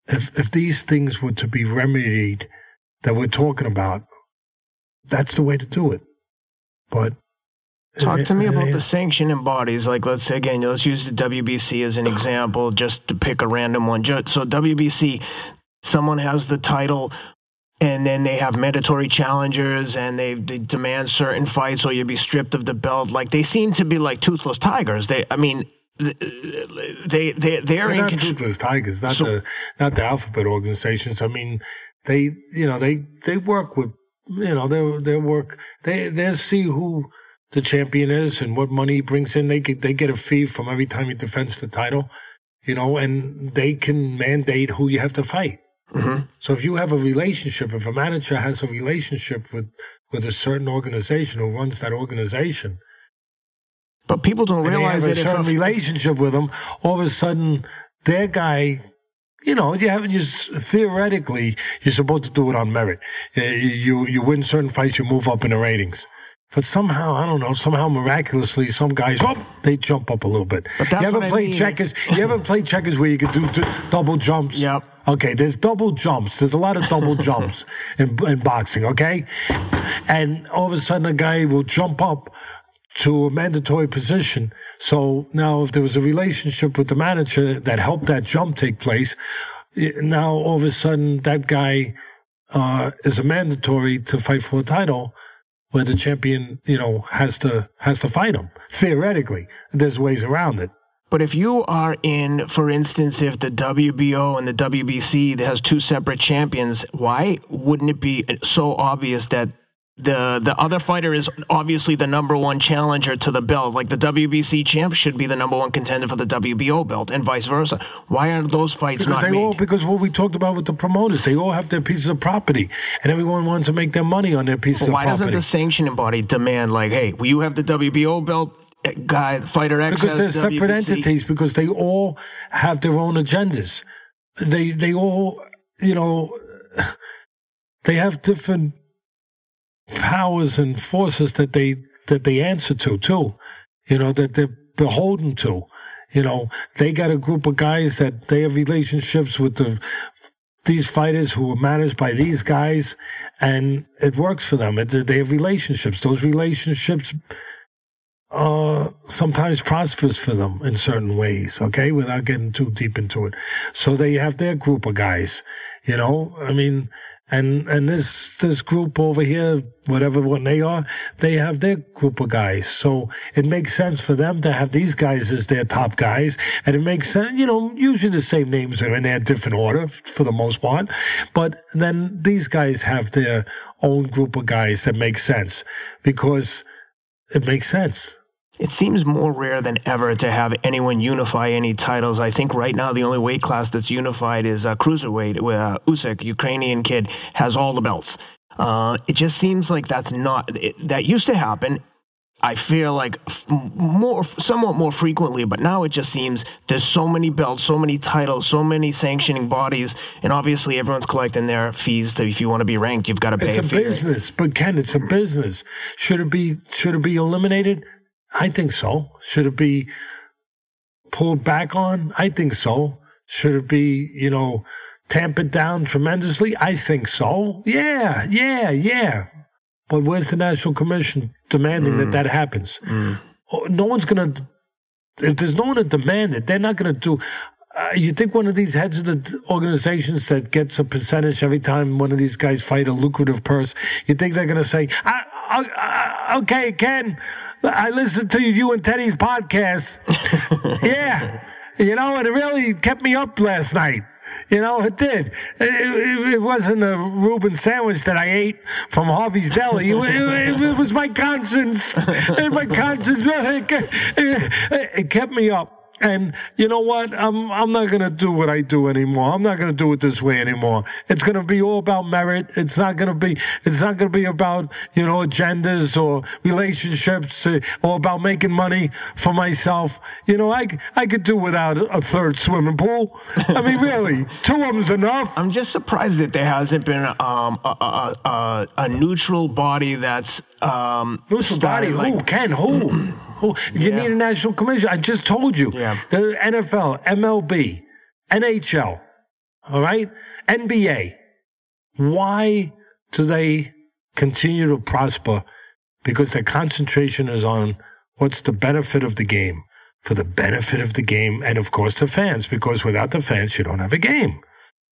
If, if these things were to be remedied that we're talking about, that's the way to do it. But talk to me about the sanctioning bodies. Like, let's say, again, let's use the W B C as an example, just to pick a random one. So W B C, someone has the title, and then they have mandatory challengers, and they, they demand certain fights, or you'll be stripped of the belt. Like, they seem to be like toothless tigers. They, I mean, they, they, they're in not toothless tigers, not the, not the alphabet organizations. I mean, they, you know, they, they work with. You know, their their work. They they see who the champion is and what money he brings in. They get, they get a fee from every time he defends the title, you know, and they can mandate who you have to fight. Mm-hmm. So if you have a relationship, if a manager has a relationship with, with a certain organization who runs that organization, but people don't realize they have a that certain if relationship with them. All of a sudden, their guy. You know, you have, you, theoretically, you're supposed to do it on merit. You, you, you win certain fights, you move up in the ratings. But somehow, I don't know, somehow miraculously, some guys, oh, they jump up a little bit. But that's you ever play I mean. checkers? You ever play checkers where you could do d- double jumps? Yep. Okay, there's double jumps. There's a lot of double jumps in, in boxing, okay? And all of a sudden, a guy will jump up to a mandatory position. So now if there was a relationship with the manager that helped that jump take place, now all of a sudden that guy uh, is a mandatory to fight for a title where the champion, you know, has to has to fight him. Theoretically, there's ways around it. But if you are in, for instance, if the W B O and the W B C that has two separate champions, why wouldn't it be so obvious that The the other fighter is obviously the number one challenger to the belt? Like, the W B C champ should be the number one contender for the W B O belt, and vice versa. Why aren't those fights because not they made? All, because what we talked about with the promoters, they all have their pieces of property, and everyone wants to make their money on their pieces Why of property. Why doesn't the sanctioning body demand, like, hey, will you have the W B O belt guy, fighter X? Because they're W B C. Separate entities, because they all have their own agendas. They they all, you know, they have different powers and forces that they that they answer to too, you know, that they're beholden to. You know, they got a group of guys that they have relationships with the these fighters who are managed by these guys, and it works for them. It, they have relationships. Those relationships are sometimes prosperous for them in certain ways, okay, without getting too deep into it. So they have their group of guys, you know, I mean, and, and this, this group over here, whatever, what they are, they have their group of guys. So it makes sense for them to have these guys as their top guys. And it makes sense, you know, usually the same names are in their different order for the most part. But then these guys have their own group of guys that make sense because it makes sense. It seems more rare than ever to have anyone unify any titles. I think right now the only weight class that's unified is uh, cruiserweight. Uh, Usyk, Ukrainian kid, has all the belts. Uh, it just seems like that's not it, that used to happen. I feel like more, somewhat more frequently, but now it just seems there's so many belts, so many titles, so many sanctioning bodies, and obviously everyone's collecting their fees. To, if you want to be ranked, you've got to pay. It's a, a fee. business, but Ken, it's a business. Should it be? Should it be eliminated? I think so. Should it be pulled back on? I think so. Should it be, you know, tampered down tremendously? I think so. Yeah, yeah, yeah. But where's the National Commission demanding mm. that that happens? Mm. No one's going to, if there's no one to demand it, they're not going to do, uh, you think one of these heads of the organizations that gets a percentage every time one of these guys fight a lucrative purse, you think they're going to say, I, I, I, okay, Ken, I listened to you and Teddy's podcast. Yeah. You know, and it really kept me up last night. You know, it did. It, it, it wasn't a Reuben sandwich that I ate from Harvey's Deli. It, it, it was my conscience. And my conscience, it, it kept me up. And you know what? I'm I'm not going to do what I do anymore. I'm not going to do it this way anymore. It's going to be all about merit. It's not going to be it's not going to be about, you know, agendas or relationships or about making money for myself. You know, I, I could do without a third swimming pool. I mean, really, two of them's enough. I'm just surprised that there hasn't been um, a, a, a, a neutral body that's um, neutral body. Like- who can who? You yeah. need a national commission. I just told you. Yeah. The N F L, M L B, N H L, all right? N B A. Why do they continue to prosper? Because their concentration is on what's the benefit of the game, for the benefit of the game, and, of course, the fans, because without the fans, you don't have a game.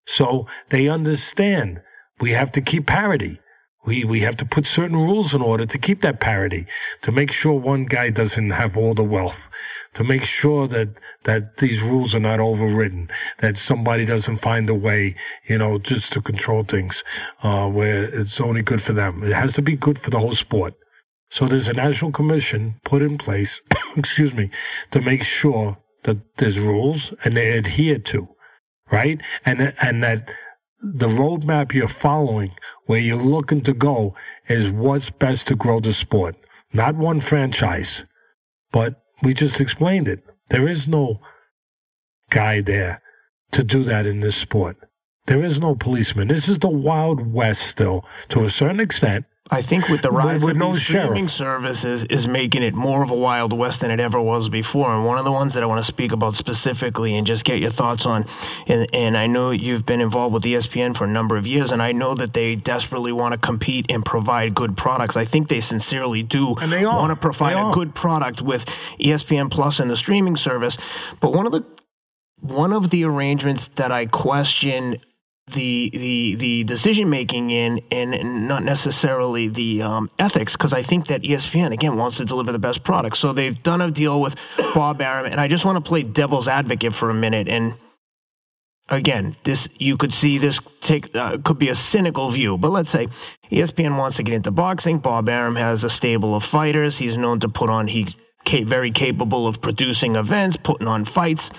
So they understand we have to keep parity. We we have to put certain rules in order to keep that parity, to make sure one guy doesn't have all the wealth, to make sure that that these rules are not overridden, that somebody doesn't find a way, you know, just to control things uh where it's only good for them. It has to be good for the whole sport. So there's a national commission put in place, excuse me, to make sure that there's rules and they adhere to, right? And and that the roadmap you're following, where you're looking to go, is what's best to grow the sport. Not one franchise, but we just explained it. There is no guy there to do that in this sport. There is no policeman. This is the Wild West still, to a certain extent. I think with the rise with, with of these no streaming services is making it more of a Wild West than it ever was before. And one of the ones that I want to speak about specifically and just get your thoughts on, and, and I know you've been involved with E S P N for a number of years, and I know that they desperately want to compete and provide good products. I think they sincerely do and they want to provide a good product with E S P N Plus and the streaming service. But one of the one of the arrangements that I question the the the decision making in and not necessarily the um, ethics, because I think that E S P N again wants to deliver the best product. So they've done a deal with Bob Arum, and I just want to play devil's advocate for a minute. And again, this you could see this take uh, could be a cynical view, but let's say E S P N wants to get into boxing. Bob Arum has a stable of fighters. He's known to put on he. very capable of producing events, putting on fights.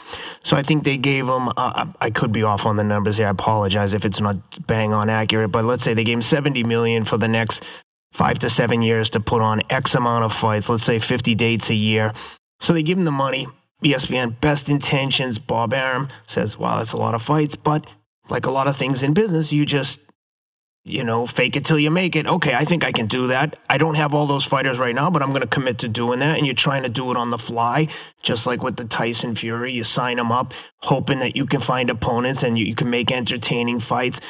So I think they gave him, uh, I could be off on the numbers here. I apologize if it's not bang on accurate, but let's say they gave him seventy million dollars for the next five to seven years to put on X amount of fights, let's say fifty dates a year. So they give him the money. E S P N, best intentions. Bob Arum says, wow, that's a lot of fights, but like a lot of things in business, you just, you know, fake it till you make it. Okay, I think I can do that. I don't have all those fighters right now, but I'm going to commit to doing that. And you're trying to do it on the fly, just like with the Tyson Fury. You sign them up, hoping that you can find opponents and you, you can make entertaining fights.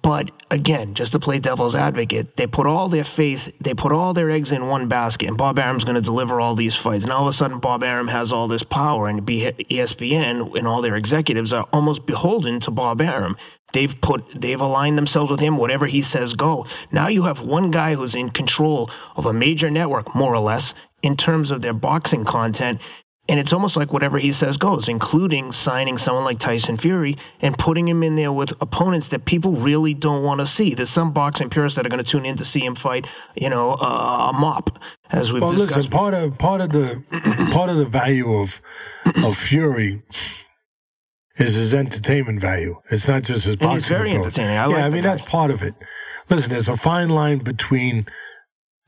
But again, just to play devil's advocate, they put all their faith, they put all their eggs in one basket, and Bob Arum's going to deliver all these fights. And all of a sudden, Bob Arum has all this power, and E S P N and all their executives are almost beholden to Bob Arum. They've put, they've aligned themselves with him. Whatever he says, go. Now you have one guy who's in control of a major network, more or less, in terms of their boxing content. And it's almost like whatever he says goes, including signing someone like Tyson Fury and putting him in there with opponents that people really don't want to see. There's some boxing purists that are going to tune in to see him fight, you know, uh, a mop, as we've well, discussed. Listen, part of part of the part of the value of of Fury is his entertainment value. It's not just his boxing. And he's very approach. entertaining. I yeah, like I mean guy. That's part of it. Listen, there's a fine line between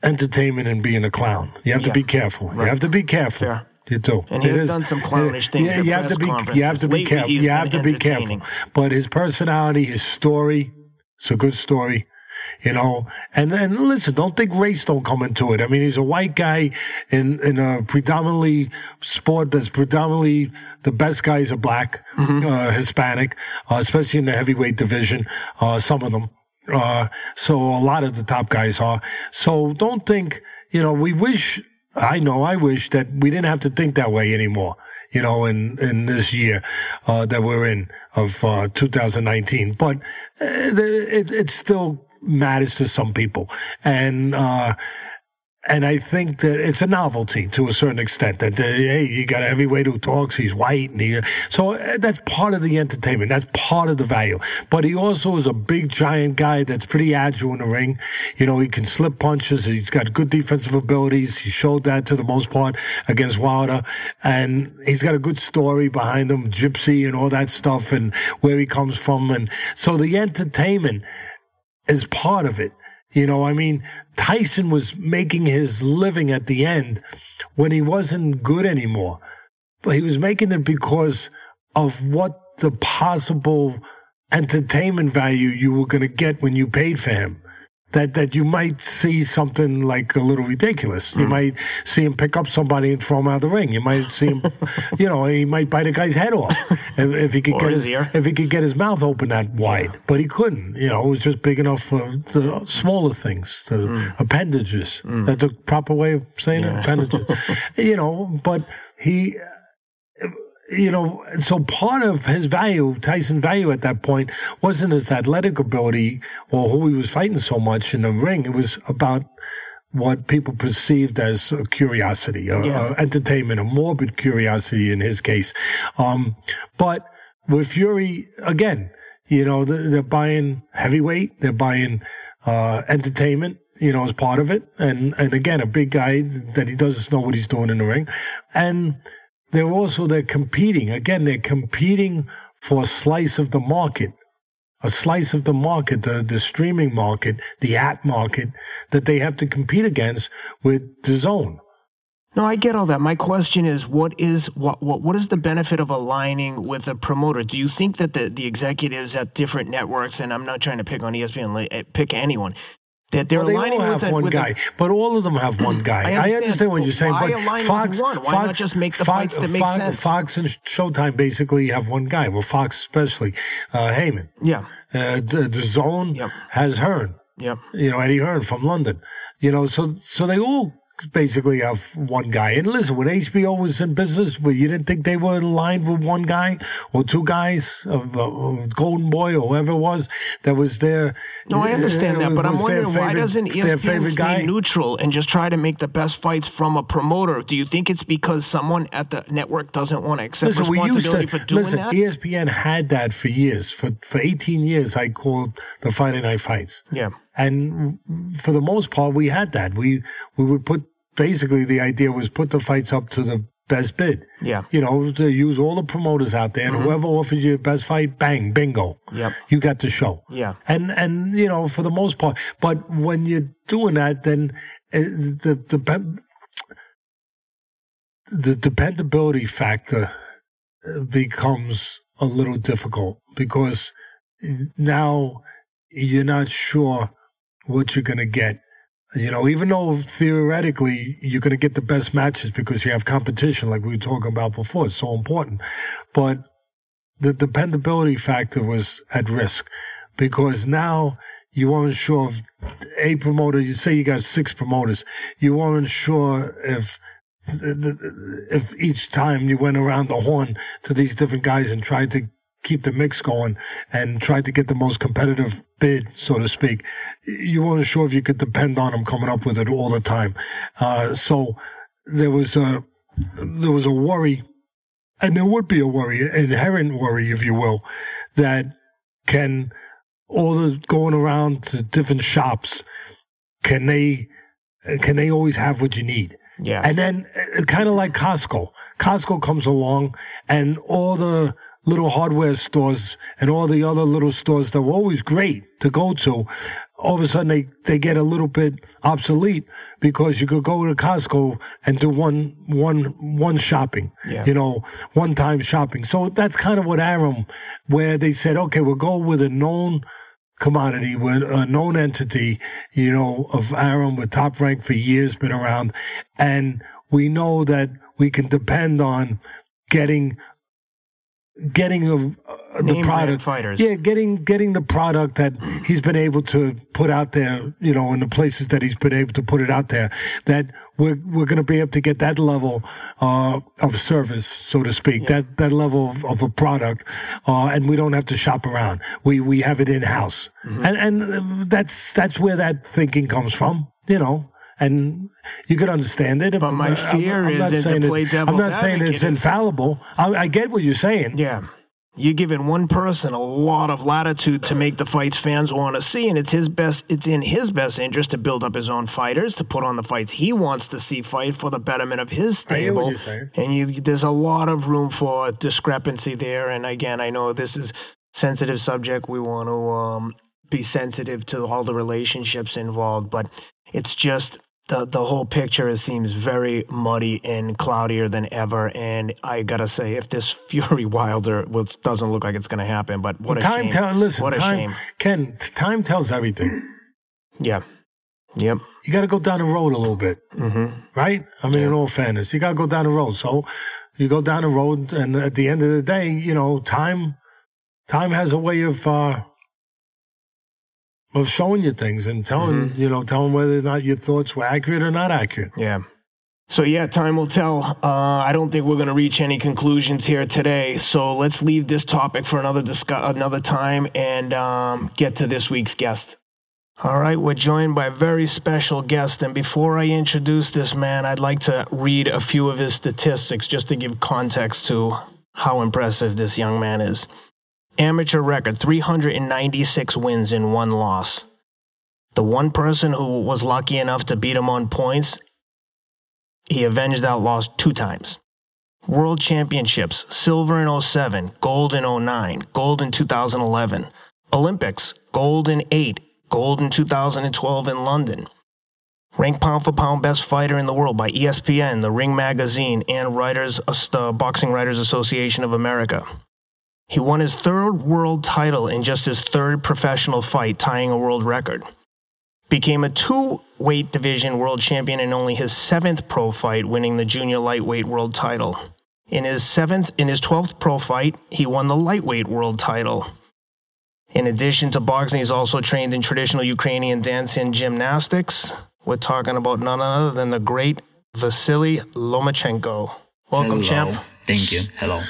entertainment and being a clown. You have yeah. to be careful. Right. You have to be careful. Yeah. You do. And he's done some clownish things. Yeah, you have to be. You have to be careful. You have to be careful. But his personality, his story—it's a good story, you know. And then listen, don't think race don't come into it. I mean, he's a white guy in in a predominantly sport that's predominantly the best guys are black, mm-hmm. uh, Hispanic, uh, especially in the heavyweight division. Uh, some of them. Uh, so a lot of the top guys are. So don't think. You know, we wish. I know, I wish that we didn't have to think that way anymore, you know, in, in this year, uh, that we're in of, uh, two thousand nineteen. But it, it still matters to some people. And, uh, and I think that it's a novelty to a certain extent that, uh, hey, you got a heavyweight who talks, he's white. And he, so that's part of the entertainment. That's part of the value. But he also is a big, giant guy that's pretty agile in the ring. You know, he can slip punches. He's got good defensive abilities. He showed that to the most part against Wilder. And he's got a good story behind him, Gypsy and all that stuff and where he comes from. And so the entertainment is part of it. You know, I mean, Tyson was making his living at the end when he wasn't good anymore. But he was making it because of what the possible entertainment value you were going to get when you paid for him. That that you might see something like a little ridiculous. Mm. You might see him pick up somebody and throw him out of the ring. You might see him, you know, he might bite a guy's head off if, if he could or get his ear. if he could get his mouth open that wide. Yeah. But he couldn't. You know, it was just big enough for the smaller things, the mm. appendages. Mm. That's a proper way of saying yeah. it, appendages. You know, but he. You know, so part of his value, Tyson's value at that point, wasn't his athletic ability or who he was fighting so much in the ring. It was about what people perceived as a curiosity, or yeah. uh, entertainment, a morbid curiosity in his case. Um, but with Fury, again, you know, they're, they're buying heavyweight, they're buying uh, entertainment, you know, as part of it. And, and again, a big guy that he doesn't know what he's doing in the ring. And They're also, they're competing. Again, they're competing for a slice of the market, a slice of the market, the, the streaming market, the app market that they have to compete against with DAZN. No, I get all that. My question is, what is what what what is the benefit of aligning with a promoter? Do you think that the, the executives at different networks, and I'm not trying to pick on E S P N, pick anyone, that they're well, they aligning all have with one a, with guy, a, but all of them have one guy. I understand, I understand what you're saying, but Fox, why Fox, not just make the Fox, fights that make Fox, sense? Fox and Showtime basically have one guy. Well, Fox especially, uh, Heyman. Yeah. Uh, the, the Zone yep. has Hearn. Yeah. You know, Eddie Hearn from London. You know, so so they all basically have one guy. And listen, when H B O was in business, well, you didn't think they were aligned with one guy or two guys, uh, uh, Golden Boy or whoever it was, that was their No, I understand uh, that, but I'm wondering favorite, why doesn't E S P N stay guy? neutral and just try to make the best fights from a promoter? Do you think it's because someone at the network doesn't want to accept listen, responsibility to, for doing listen, that? Listen, E S P N had that for years. For, for eighteen years, I called the Friday Night Fights. Yeah. And for the most part, we had that. We we would put, basically the idea was put the fights up to the best bid. Yeah. You know, to use all the promoters out there. Mm-hmm. And whoever offers you the best fight, bang, bingo. Yep. You got the show. Yeah. And, and you know, for the most part. But when you're doing that, then the the, the dependability factor becomes a little difficult because now you're not sure what you're going to get. You know, even though theoretically you're going to get the best matches because you have competition, like we were talking about before, it's so important. But the dependability factor was at risk because now you weren't sure if a promoter, you say you got six promoters, you weren't sure if if each time you went around the horn to these different guys and tried to keep the mix going and try to get the most competitive bid, so to speak. You weren't sure if you could depend on him coming up with it all the time. Uh, so there was a, there was a worry, and there would be a worry, an inherent worry, if you will, that can all the going around to different shops, can they, can they always have what you need? Yeah. And then kind of like Costco, Costco comes along and all the little hardware stores and all the other little stores that were always great to go to, all of a sudden they, they get a little bit obsolete because you could go to Costco and do one, one, one shopping, yeah. you know, one time shopping. So that's kind of what Arum, where they said, okay, we'll go with a known commodity, with a known entity, you know, of Arum with Top Rank for years, been around. And we know that we can depend on getting Getting a, uh, the product, fighters. yeah, getting getting the product that he's been able to put out there, you know, in the places that he's been able to put it out there, that we're we're going to be able to get that level uh, of service, so to speak, yeah. that that level of, of a product, uh, and we don't have to shop around. We we have it in house, mm-hmm. and and that's that's where that thinking comes from, you know. And you could understand it. But my fear I'm, I'm is that to play devil's advocate. I'm not saying it's infallible. I, I get what you're saying. Yeah. You're giving one person a lot of latitude to make the fights fans want to see, and it's his best. It's in his best interest to build up his own fighters, to put on the fights he wants to see fight for the betterment of his stable. I hear what you're saying. And you, there's a lot of room for discrepancy there. And again, I know this is sensitive subject. We want to um, be sensitive to all the relationships involved, but it's just... The the whole picture it seems very muddy and cloudier than ever, and I gotta say, if this Fury Wilder, which doesn't look like it's gonna happen, but what well, a time shame! Tell, listen, what a time, shame! Ken, time tells everything. Yeah, yep. You gotta go down the road a little bit, mm-hmm. right? I mean, yeah. in all fairness, you gotta go down the road. So you go down the road, and at the end of the day, you know, time time has a way of. Uh, Of showing you things and telling, mm-hmm. you know, telling whether or not your thoughts were accurate or not accurate. Yeah. So, yeah, time will tell. Uh, I don't think we're going to reach any conclusions here today. So let's leave this topic for another discuss- another time and um, get to this week's guest. All right, we're joined by a very special guest. And before I introduce this man, I'd like to read a few of his statistics just to give context to how impressive this young man is. Amateur record, three hundred ninety-six wins and one loss. The one person who was lucky enough to beat him on points, he avenged that loss two times. World Championships, silver in oh seven, gold in oh nine, gold in two thousand eleven. Olympics, gold in eight, gold in two thousand twelve in London. Ranked pound for pound best fighter in the world by E S P N, the Ring Magazine, and Writers, uh, Boxing Writers Association of America. He won his third world title in just his third professional fight, tying a world record. Became a two-weight division world champion in only his seventh pro fight, winning the junior lightweight world title. In his seventh, in his twelfth pro fight, he won the lightweight world title. In addition to boxing, he's also trained in traditional Ukrainian dance and gymnastics. We're talking about none other than the great Vasyl Lomachenko. Welcome, Hello. champ. Thank you. Hello.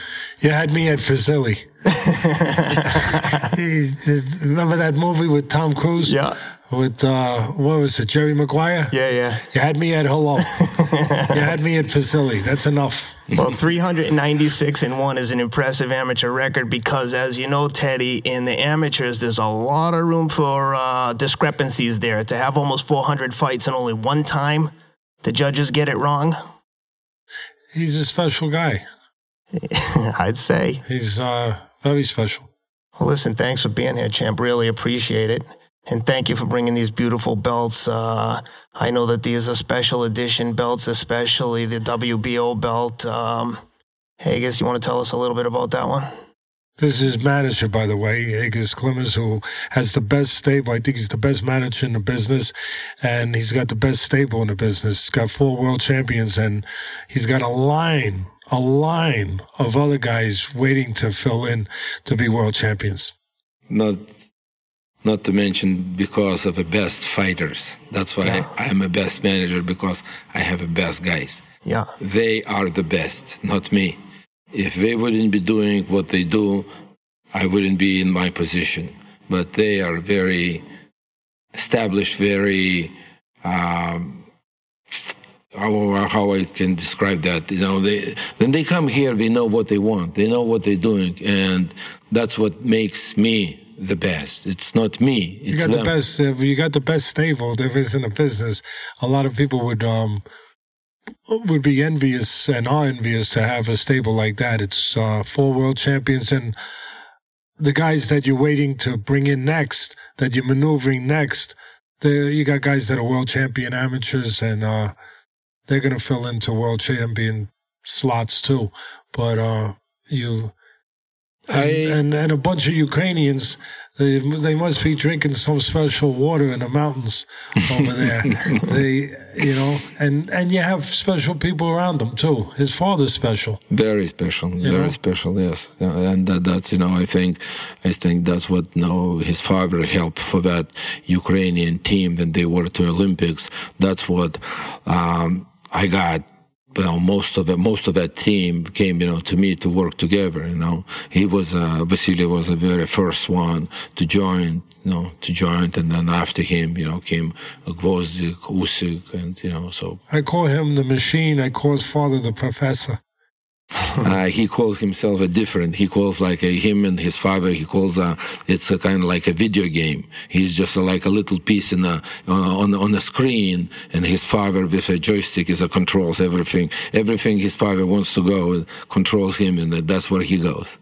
You had me at Vasyl. Remember that movie with Tom Cruise? Yeah. With, uh, what was it, Jerry Maguire? Yeah, yeah. You had me at hello. You had me at Vasyl. That's enough. Well, three hundred ninety-six and one is an impressive amateur record because, as you know, Teddy, in the amateurs, there's a lot of room for uh, discrepancies there. To have almost four hundred fights and only one time, the judges get it wrong. He's a special guy. I'd say. He's uh, very special. Well, listen, thanks for being here, champ. Really appreciate it. And thank you for bringing these beautiful belts. Uh, I know that these are special edition belts, especially the W B O belt. Um, Egis, you want to tell us a little bit about that one? This is his manager, by the way, Egis Klimas, who has the best stable. I think he's the best manager in the business, and he's got the best stable in the business. He's got four world champions, and he's got a line, a line of other guys waiting to fill in to be world champions. Not not to mention because of the best fighters. That's why yeah. I, I'm a best manager, because I have the best guys. Yeah, they are the best, not me. If they wouldn't be doing what they do, I wouldn't be in my position. But they are very established, very, um, how, how I can describe that, you know, they, when they come here, they know what they want. They know what they're doing. And that's what makes me the best. It's not me. It's you got them. the best. If you got the best stable. If it's in a business, a lot of people would um would be envious and are envious to have a stable like that. It's uh, four world champions, and the guys that you're waiting to bring in next, that you're maneuvering next. There, you got guys that are world champion amateurs, and uh, they're gonna fill into world champion slots too. But uh, you. And, I, and and a bunch of Ukrainians, they they must be drinking some special water in the mountains over there. They, you know, and, and you have special people around them too. His father's special, very special, you very know? special. Yes, and that, that's you know, I think, I think that's what you know, his father helped for that Ukrainian team when they were to Olympics. That's what um, I got. Well, most of the, most of that team came, you know, to me to work together. You know, he was uh, Vasily was the very first one to join, you know, to join, and then after him, you know, came Gvozdyk, Usyk, and you know, so I call him the machine. I call his father the professor. uh, he calls himself a different. He calls like a, him and his father. He calls a, it's a kind of like a video game. He's just a, like a little piece in a uh, on on a screen, and his father with a joystick is a controls everything. Everything his father wants to go controls him, and that's where he goes.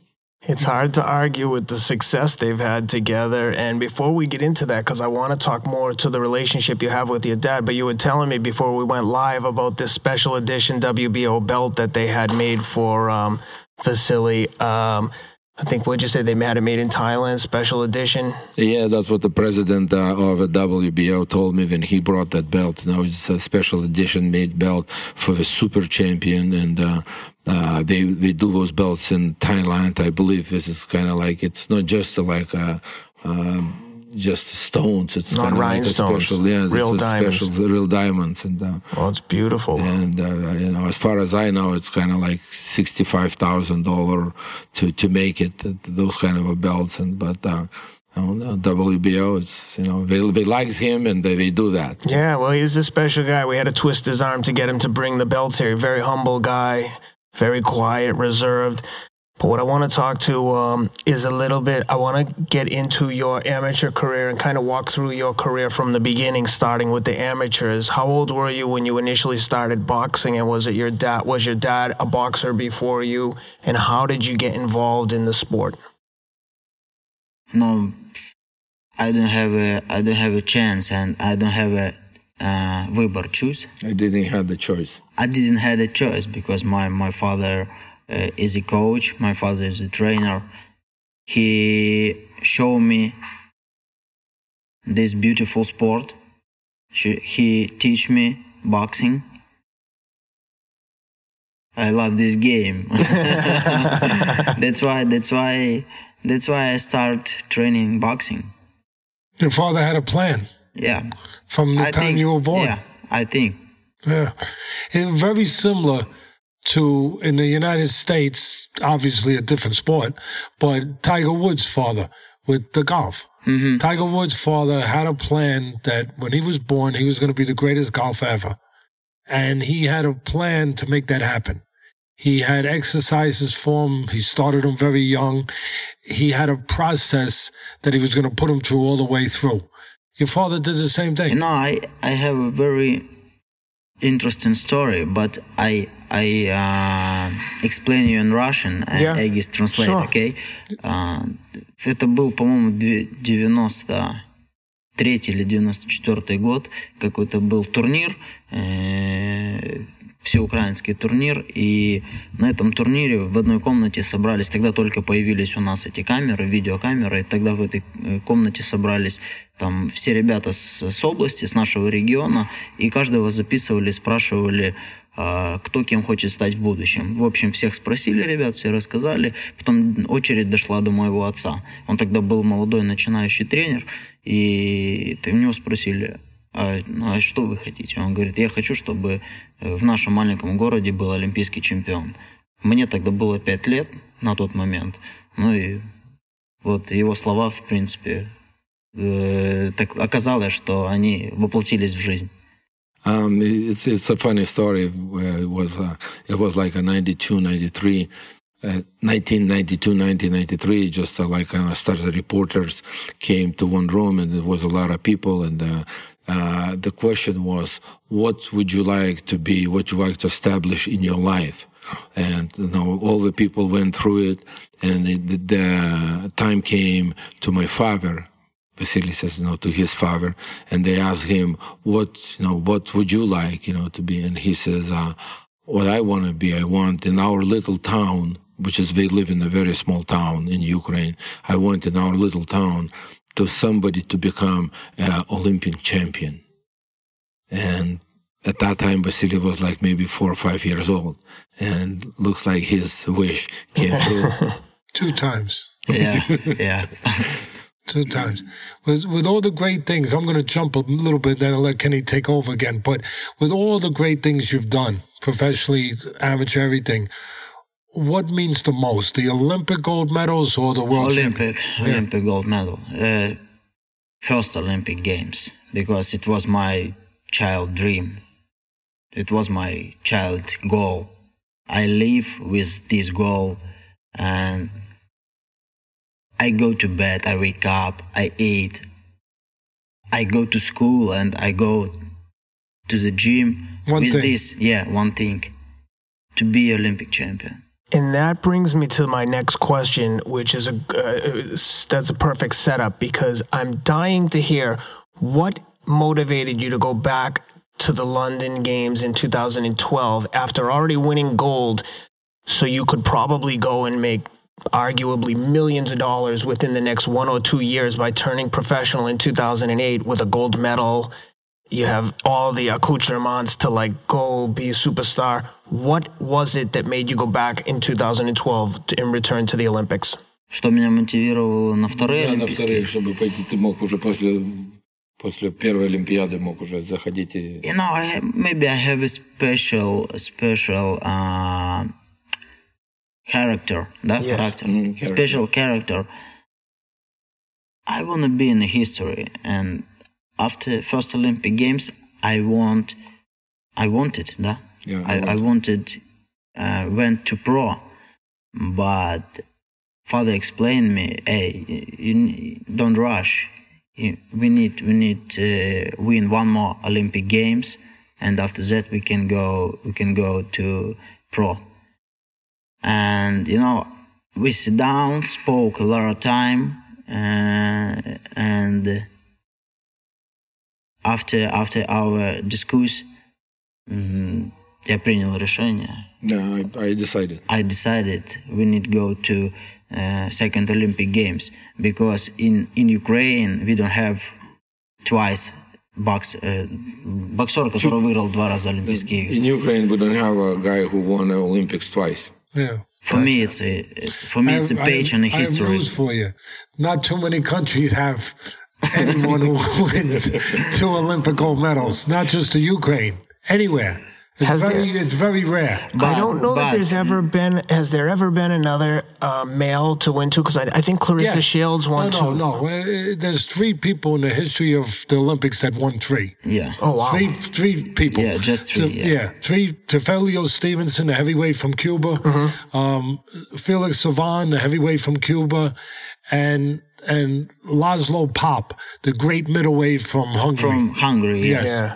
It's hard to argue with the success they've had together. And before we get into that, because I want to talk more to the relationship you have with your dad, but you were telling me before we went live about this special edition W B O belt that they had made for um, Vasyl. Um, I think, what'd you say, they had it made in Thailand, special edition? Yeah, that's what the president uh, of the W B O told me when he brought that belt. You know, it's a special edition made belt for the super champion, and uh, uh, they they do those belts in Thailand. I believe this is kind of like, it's not just a, like a, uh, just stones. It's not rhinestones, like a special, yeah, real diamonds. Special, real diamonds. And, uh, well, it's beautiful. And, uh, you know, as far as I know, it's kind of like sixty-five thousand dollars to, to make it, those kind of belts. And, but, uh, I don't know, W B O, it's, you know, they, they like him and they, they do that. Yeah, well, he's a special guy. We had to twist his arm to get him to bring the belts here. Very humble guy, very quiet, reserved. But what I want to talk to um, is a little bit, I want to get into your amateur career and kind of walk through your career from the beginning, starting with the amateurs. How old were you when you initially started boxing, and was it your dad, was your dad a boxer before you, and how did you get involved in the sport? No, I don't have a, I don't have a chance, and I don't have a uh, wibor choice. I didn't have the choice. I didn't have a choice because my, my father... Uh, is a coach. My father is a trainer. He showed me this beautiful sport. She, he teach me boxing. I love this game. that's why. That's why. That's why I start training boxing. Your father had a plan. Yeah. From the I time think, you were born. Yeah, I think. Yeah, it's very similar. To, in the United States, obviously a different sport, but Tiger Woods' father with the golf. Mm-hmm. Tiger Woods' father had a plan that when he was born, he was going to be the greatest golfer ever. And he had a plan to make that happen. He had exercises for him. He started him very young. He had a process that he was going to put him through all the way through. Your father did the same thing. You know, I, I have a very interesting story, but I... I uh, explain you in Russian, and yeah. Egis translate, sure. Okay? Uh, это был, по-моему, девяносто третий или девяносто четвёртый год. Какой-то был турнир, э- всеукраинский турнир. И на этом турнире в одной комнате собрались, тогда только появились у нас эти камеры, видеокамеры. И тогда в этой комнате собрались там все ребята с, с области, с нашего региона. И каждого записывали, спрашивали... кто кем хочет стать в будущем. В общем, всех спросили ребят, все рассказали. Потом очередь дошла до моего отца. Он тогда был молодой начинающий тренер. И у него спросили, а, а что вы хотите? Он говорит, я хочу, чтобы в нашем маленьком городе был олимпийский чемпион. Мне тогда было пять лет на тот момент. Ну и Вот его слова, в принципе, э, так оказалось, что они воплотились в жизнь. Um, it's, it's a funny story. It was, uh, it was like a ninety-two, ninety-three Uh, nineteen ninety-two, nineteen ninety-three just uh, like uh, started reporters came to one room and there was a lot of people and uh, uh, the question was, what would you like to be, what you like to establish in your life? And you know, all the people went through it and it, the, the time came to my father. Vasily says no to his father, and they asked him, what, you know, what would you like, you know, to be? And he says, uh, what I want to be, I want in our little town, which is we live in a very small town in Ukraine. I want in our little town to somebody to become an Olympic champion. And at that time, Vasily was like maybe four or five years old, and looks like his wish came true. Two times. Yeah, yeah. Two times. With, with all the great things, I'm going to jump a little bit, then I'll let Kenny take over again, but with all the great things you've done, professionally, amateur, everything, what means the most, the Olympic gold medals or the World Olympic, yeah. Olympic gold medal. Uh, first Olympic Games, because it was my child dream. It was my child goal. I live with this goal, and I go to bed, I wake up, I eat, I go to school, and I go to the gym one with thing. this, yeah, one thing, to be Olympic champion. And that brings me to my next question, which is a uh, that's a perfect setup, because I'm dying to hear what motivated you to go back to the London Games in two thousand twelve after already winning gold, so you could probably go and make arguably millions of dollars within the next one or two years by turning professional in two thousand eight with a gold medal. You have all the accoutrements to like go be a superstar. What was it that made you go back in two thousand twelve to, and return to the Olympics? Что меня мотивировало на вторые Олимпийские? Чтобы пойти, ты мог уже после после первой Олимпиады мог уже заходить. You know, I have, maybe I have a special special. Uh, Character, that yes. character, mm, character, special character. I want to be in the history, and after first Olympic Games, I want, I wanted that. Yeah, I, I, want. I wanted, uh, went to pro, but father explained me, hey, you, you don't rush. You, we need, we need to win one more Olympic Games, and after that we can go, we can go to pro. And, you know, we sit down, spoke a lot of time, uh, and after after our discuss, um, я принял решение. No, I, I decided. I decided we need to go to uh, second Olympic Games, because in, in Ukraine we don't have twice Box, uh, boxer, который выиграл два раза Олимпийские игры. In Ukraine we don't have a guy who won the Olympics twice. Yeah. For me, it's a it's, for me, it's a page in history. I have news for you. Not too many countries have anyone who wins two Olympic gold medals. Not just the Ukraine, anywhere. It's has very there, it's very rare. But, I don't know but, that there's ever been. Has there ever been another uh, male to win two? Because I, I think Clarissa yes. Shields won no, two. No, no, no. There's three people in the history of the Olympics that won three. Yeah. Oh wow. Three, three people. Yeah, just three. Yeah. yeah. Three. Tefelio Stevenson, the heavyweight from Cuba. Mm-hmm. Um, Felix Savon, the heavyweight from Cuba, and. and Laszlo Pop, the great middleweight from Hungary. From Hungary. Yes. Yeah.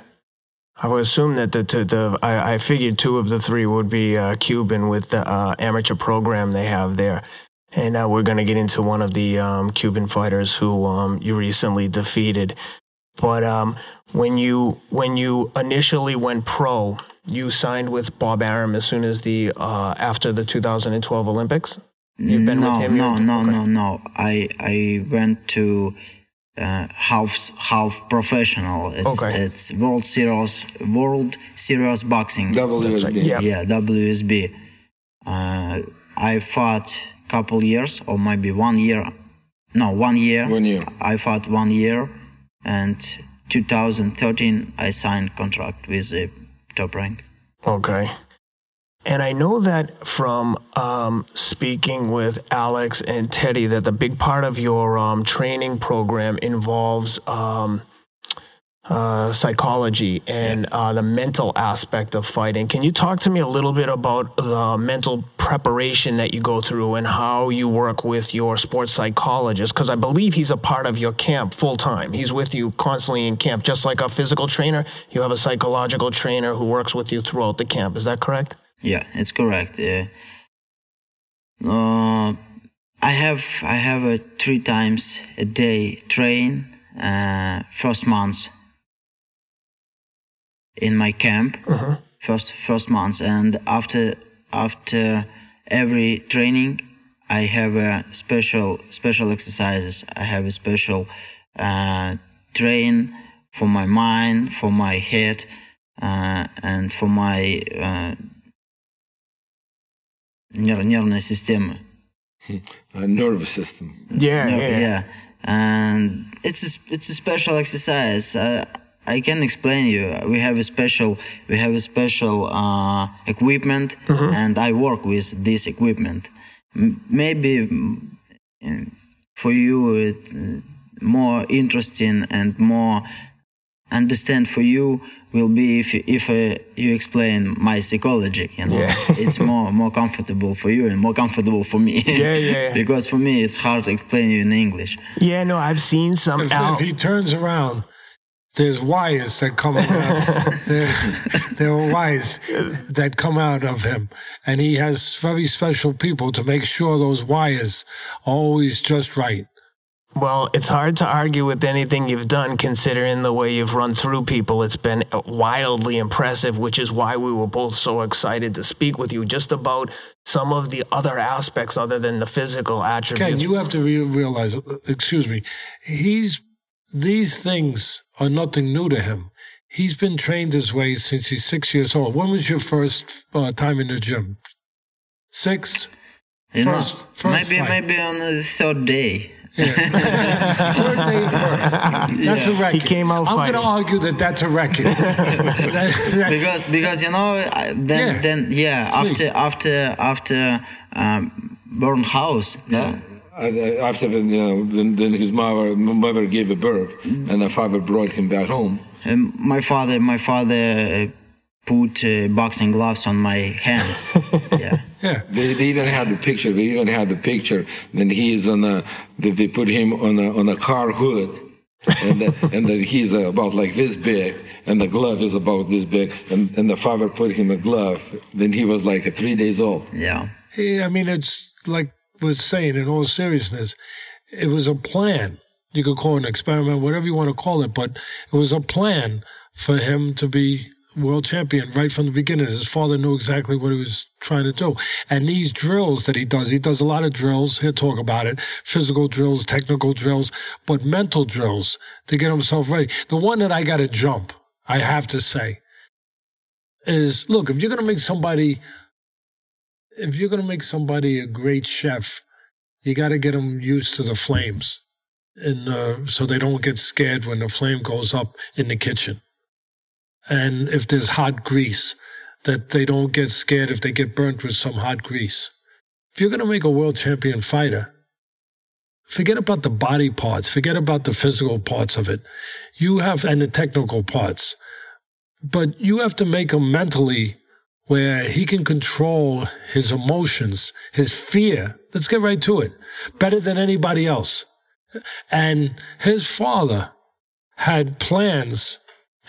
I would assume that the the, the I, I figured two of the three would be uh, Cuban with the uh, amateur program they have there, and uh, we're going to get into one of the um, Cuban fighters who um, you recently defeated. But um, when you when you initially went pro, you signed with Bob Arum as soon as the uh, after the two thousand twelve Olympics. You've been no, with him. No, no, okay. no, no. I I went to. Uh, half half professional. It's, okay. It's World Series World Series Boxing. W S B. Yeah, yeah W S B. Uh, I fought couple years or maybe one year. No, one year. One year. I fought one year, and twenty thirteen I signed contract with the Top Rank. Okay. And I know that from um, speaking with Alex and Teddy that the big part of your um, training program involves um, uh, psychology and uh, the mental aspect of fighting. Can you talk to me a little bit about the mental preparation that you go through and how you work with your sports psychologist? Because I believe he's a part of your camp full time. He's with you constantly in camp, just like a physical trainer. You have a psychological trainer who works with you throughout the camp. Is that correct? Yeah, it's correct. Uh, uh, I have I have a three times a day train uh, first month in my camp. Uh-huh. First first month, and after after every training, I have a special special exercises. I have a special uh, train for my mind, for my head, uh, and for my. Uh, Нервная система. Nervous system. Yeah, Ner- yeah, yeah. And it's a, it's a special exercise. Uh, I can explain you. We have a special we have a special uh, equipment, mm-hmm. and I work with this equipment. M- maybe for you it's more interesting and more understand for you. Will be if you, if uh, you explain my psychology, you know, yeah. It's more more comfortable for you and more comfortable for me. Yeah, yeah. yeah. Because for me, it's hard to explain you in English. Yeah, no, I've seen some. If, Al- if he turns around, there's wires that come around. there, there are wires that come out of him, and he has very special people to make sure those wires are always just right. Well, it's hard to argue with anything you've done, considering the way you've run through people. It's been wildly impressive, which is why we were both so excited to speak with you just about some of the other aspects other than the physical attributes. Ken, you have to re- realize, excuse me, he's these things are nothing new to him. He's been trained this way since he's six years old. When was your first uh, time in the gym? Six? You first, know, first maybe, maybe on the third day. Yeah. Third day of birth. That's yeah. a record. He came out I'm going to argue that that's a record. that, that, because because you know then yeah. then yeah after after after um, burn house yeah. yeah. After then you know, then, then his mother mother gave a birth and the father brought him back home. And my father my father put uh, boxing gloves on my hands. yeah. Yeah. They, they even had the picture. They even had the picture. Then he's on a. They put him on a on a car hood, and the, and the, he's about like this big, and the glove is about this big, and, and the father put him a glove. Then he was like three days old. Yeah. yeah. I mean, it's like was saying in all seriousness, it was a plan. You could call it an experiment, whatever you want to call it, but it was a plan for him to be world champion right from the beginning. His father knew exactly what he was trying to do. And these drills that he does, he does a lot of drills. He'll talk about it. Physical drills, technical drills, but mental drills to get himself ready. The one that I got to jump, I have to say, is, look, if you're going to make somebody, if you're going to make somebody a great chef, you got to get them used to the flames. And uh, so they don't get scared when the flame goes up in the kitchen. And if there's hot grease, that they don't get scared if they get burnt with some hot grease. If you're going to make a world champion fighter, forget about the body parts, forget about the physical parts of it. You have, and the technical parts, but you have to make him mentally where he can control his emotions, his fear. Let's get right to it. Better than anybody else. And his father had plans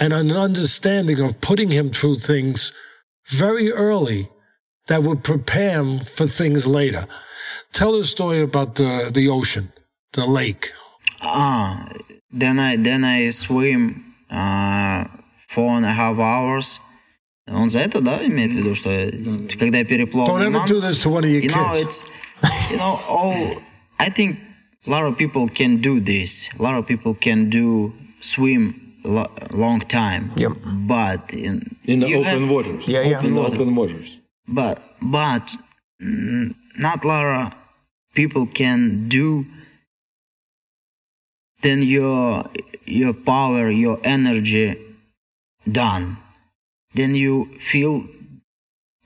and an understanding of putting him through things very early that would prepare him for things later. Tell the story about the, the ocean, the lake. Ah, uh, then I then I swim uh, four and a half hours. Он за это, да, имеет в виду, что когда я переплыл. Don't ever do this to one of your kids. You know, it's, you know, all. I think a lot of people can do this. A lot of people can do swim. Lo- long time, yep. But in, in the open have, waters, yeah, yeah, open, in the water. open waters. But but not a lot of people can do. Then your your power, your energy, done. Then you feel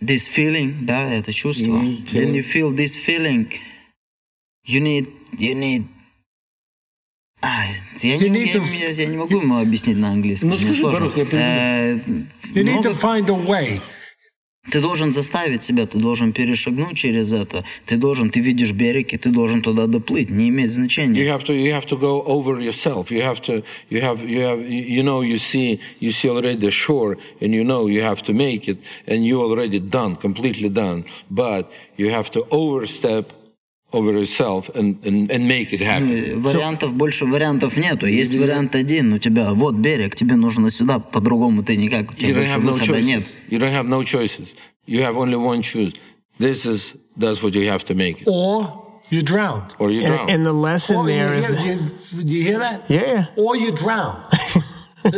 this feeling, да, это чувство. Mm-hmm. Then you feel this feeling. You need, you need. А, я не, я, to... я, я не могу ему объяснить на английском. Ну, скажи по-русски, я понимаю. You need to find a way. Ты должен заставить себя, ты должен перешагнуть через это. Ты должен, ты видишь берег, и ты должен туда доплыть. Не имеет значения. You have to, you have to go over yourself. You have to, you have, you have, you know, you see, you see already the shore, and you know you have to make it, and you already done, completely done. But you have to overstep over yourself and, and, and make it happen. Вариантов, so, больше вариантов нету. Есть вариант один, у тебя вот берег, тебе нужно сюда, по-другому ты никак, у тебя больше выхода нет. You don't have no choices. You have only one choice. This is, that's what you have to make it. Or you drown. Or you drown. And, and the lesson or there you hear, is... You, you hear that? Yeah. Or you drown.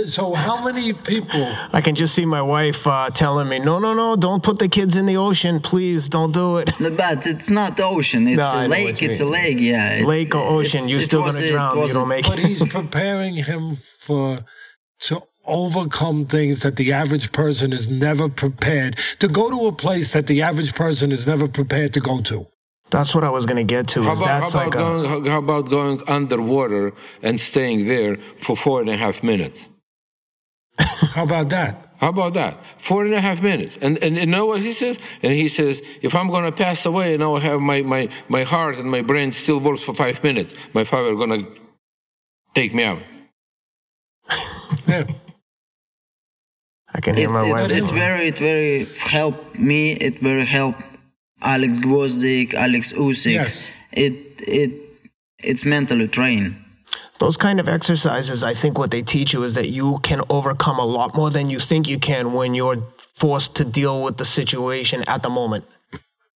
So how many people... I can just see my wife uh, telling me, no, no, no, don't put the kids in the ocean. Please, don't do it. No, but it's not the ocean. It's no, a lake. It's mean. a lake, yeah. It's, lake or ocean, it, you're it still going to drown. You don't make it. But he's preparing him for to overcome things that the average person is never prepared. To go to a place that the average person is never prepared to go to. That's what I was going to get to. How about, that's how, about like going, a, how about going underwater and staying there for four and a half minutes? How about that? How about that? Four and a half minutes. And, and you know what he says? And he says, if I'm going to pass away, you know, I have my, my, my heart and my brain still works for five minutes. My father is going to take me out. Yeah. I can hear it, my wife. It, it very, it very helped me. It very helped Alex Gvozdyk, Alex Usyk. Yes. It, it, it's mentally trained. Those kind of exercises, I think what they teach you is that you can overcome a lot more than you think you can when you're forced to deal with the situation at the moment.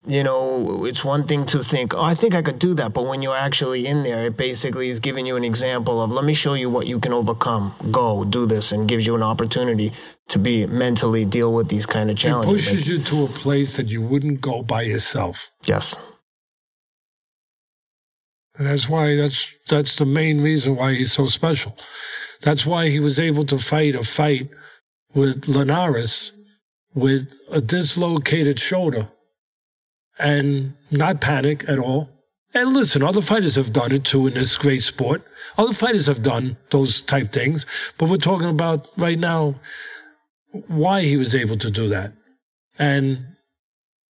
You know, it's one thing to think, oh, I think I could do that. But when you're actually in there, it basically is giving you an example of, let me show you what you can overcome. Go do this, and gives you an opportunity to be mentally deal with these kind of challenges. It pushes you to a place that you wouldn't go by yourself. Yes. And that's why that's that's the main reason why he's so special. That's why he was able to fight a fight with Linares with a dislocated shoulder and not panic at all. And listen, other fighters have done it too in this great sport. Other fighters have done those type things. But we're talking about right now why he was able to do that. And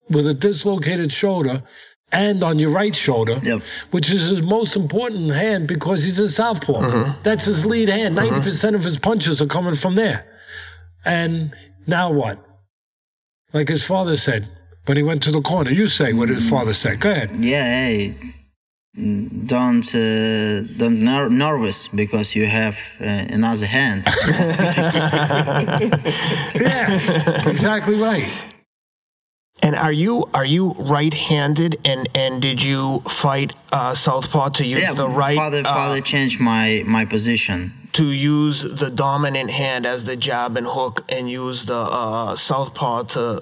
with a dislocated shoulder... and on your right shoulder, yep. Which is his most important hand because he's a southpaw. Mm-hmm. That's his lead hand. ninety percent mm-hmm. of his punches are coming from there. And now what? Like his father said when he went to the corner. You say what his father said. Go ahead. Yeah, hey, don't, uh, don't ner- nervous because you have uh, another hand. Yeah, exactly right. And are you are you right-handed? And, and did you fight uh, southpaw to use yeah, the right? Yeah, father, father uh, changed my, my position to use the dominant hand as the jab and hook, and use the uh, southpaw to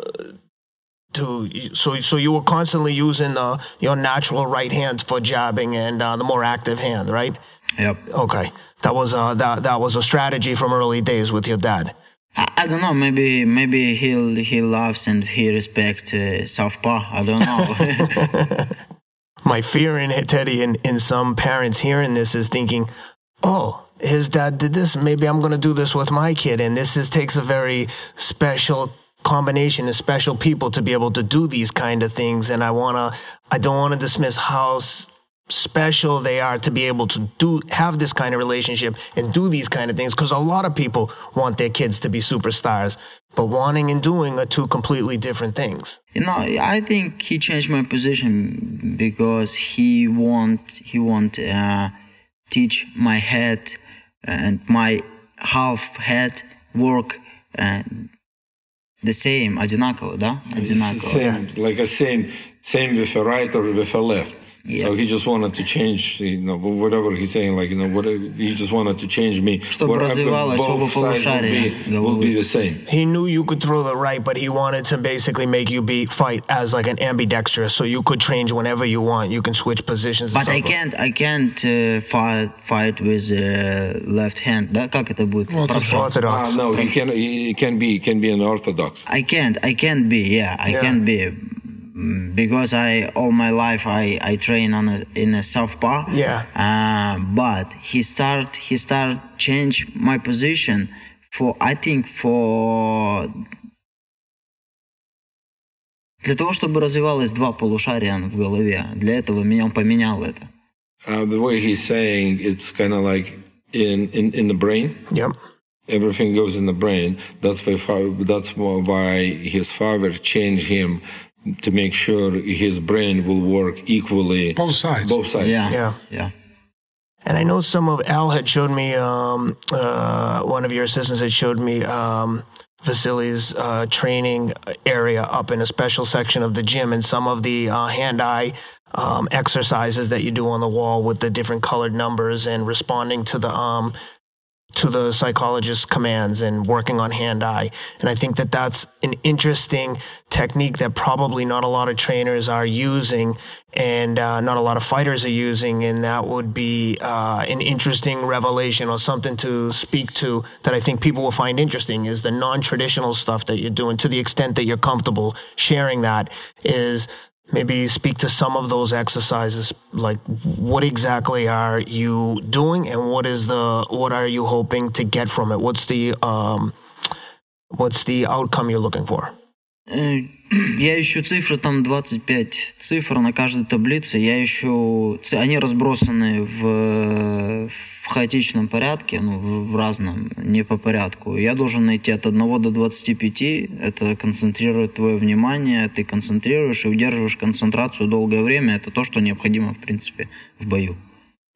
to so so you were constantly using the your natural right hand for jabbing and uh, the more active hand, right? Yep. Okay, that was uh that that was a strategy from early days with your dad. I don't know. Maybe, maybe he he loves and he respects uh, southpaw. I don't know. My fear in Teddy and in some parents hearing this is thinking, "Oh, his dad did this. Maybe I'm going to do this with my kid." And this is takes a very special combination of special people to be able to do these kind of things. And I wanna, I don't want to dismiss how special they are to be able to do have this kind of relationship and do these kind of things, because a lot of people want their kids to be superstars, but wanting and doing are two completely different things. You know, I think he changed my position because he want he want uh, teach my head and my half head work uh, the same, одинаково, да, одинаково. Same, like a same, same with a right or with a left. Yeah. So he just wanted to change, you know, whatever he's saying, like, you know, what, he just wanted to change me. Чтобы развивалось оба полушария. Will be the same. He knew you could throw the right, but he wanted to basically make you be fight as like an ambidextrous, so you could change whenever you want. You can switch positions. But I can't, I can't uh, fight fight with uh, left hand. Да, как это будет? Orthodox. Uh, no, he can he can be can be an orthodox. I can't, I can't be. Yeah, I yeah. can't be. Because I all my life I, I train on a, in a southpaw. Yeah. Uh, but he start he start change my position for I think for для того чтобы развивалось два полушария в голове. Для этого меня он поменял это. Uh, the way he's saying it's kind of like in, in in the brain. Yep. Everything goes in the brain. That's why that's why his father changed him. To make sure his brain will work equally. Both sides. Both sides. Yeah. Yeah. Yeah. And I know some of Al had showed me, um, uh, one of your assistants had showed me um, Vasyl's uh, training area up in a special section of the gym and some of the uh, hand-eye um, exercises that you do on the wall with the different colored numbers and responding to the um, to the psychologist's commands and working on hand-eye. And I think that that's an interesting technique that probably not a lot of trainers are using and uh, not a lot of fighters are using, and that would be uh, an interesting revelation or something to speak to that I think people will find interesting is the non-traditional stuff that you're doing to the extent that you're comfortable sharing that is maybe speak to some of those exercises, like what exactly are you doing and what is the what are you hoping to get from it? What's the um, what's the outcome you're looking for? Я ищу цифры, там двадцать пять цифр на каждой таблице. Я ищу, они разбросаны в, в хаотичном порядке, ну, в, в разном, не по порядку. Я должен найти от одного до двадцати пяти, это концентрирует твое внимание, ты концентрируешь и удерживаешь концентрацию долгое время, это то, что необходимо, в принципе, в бою.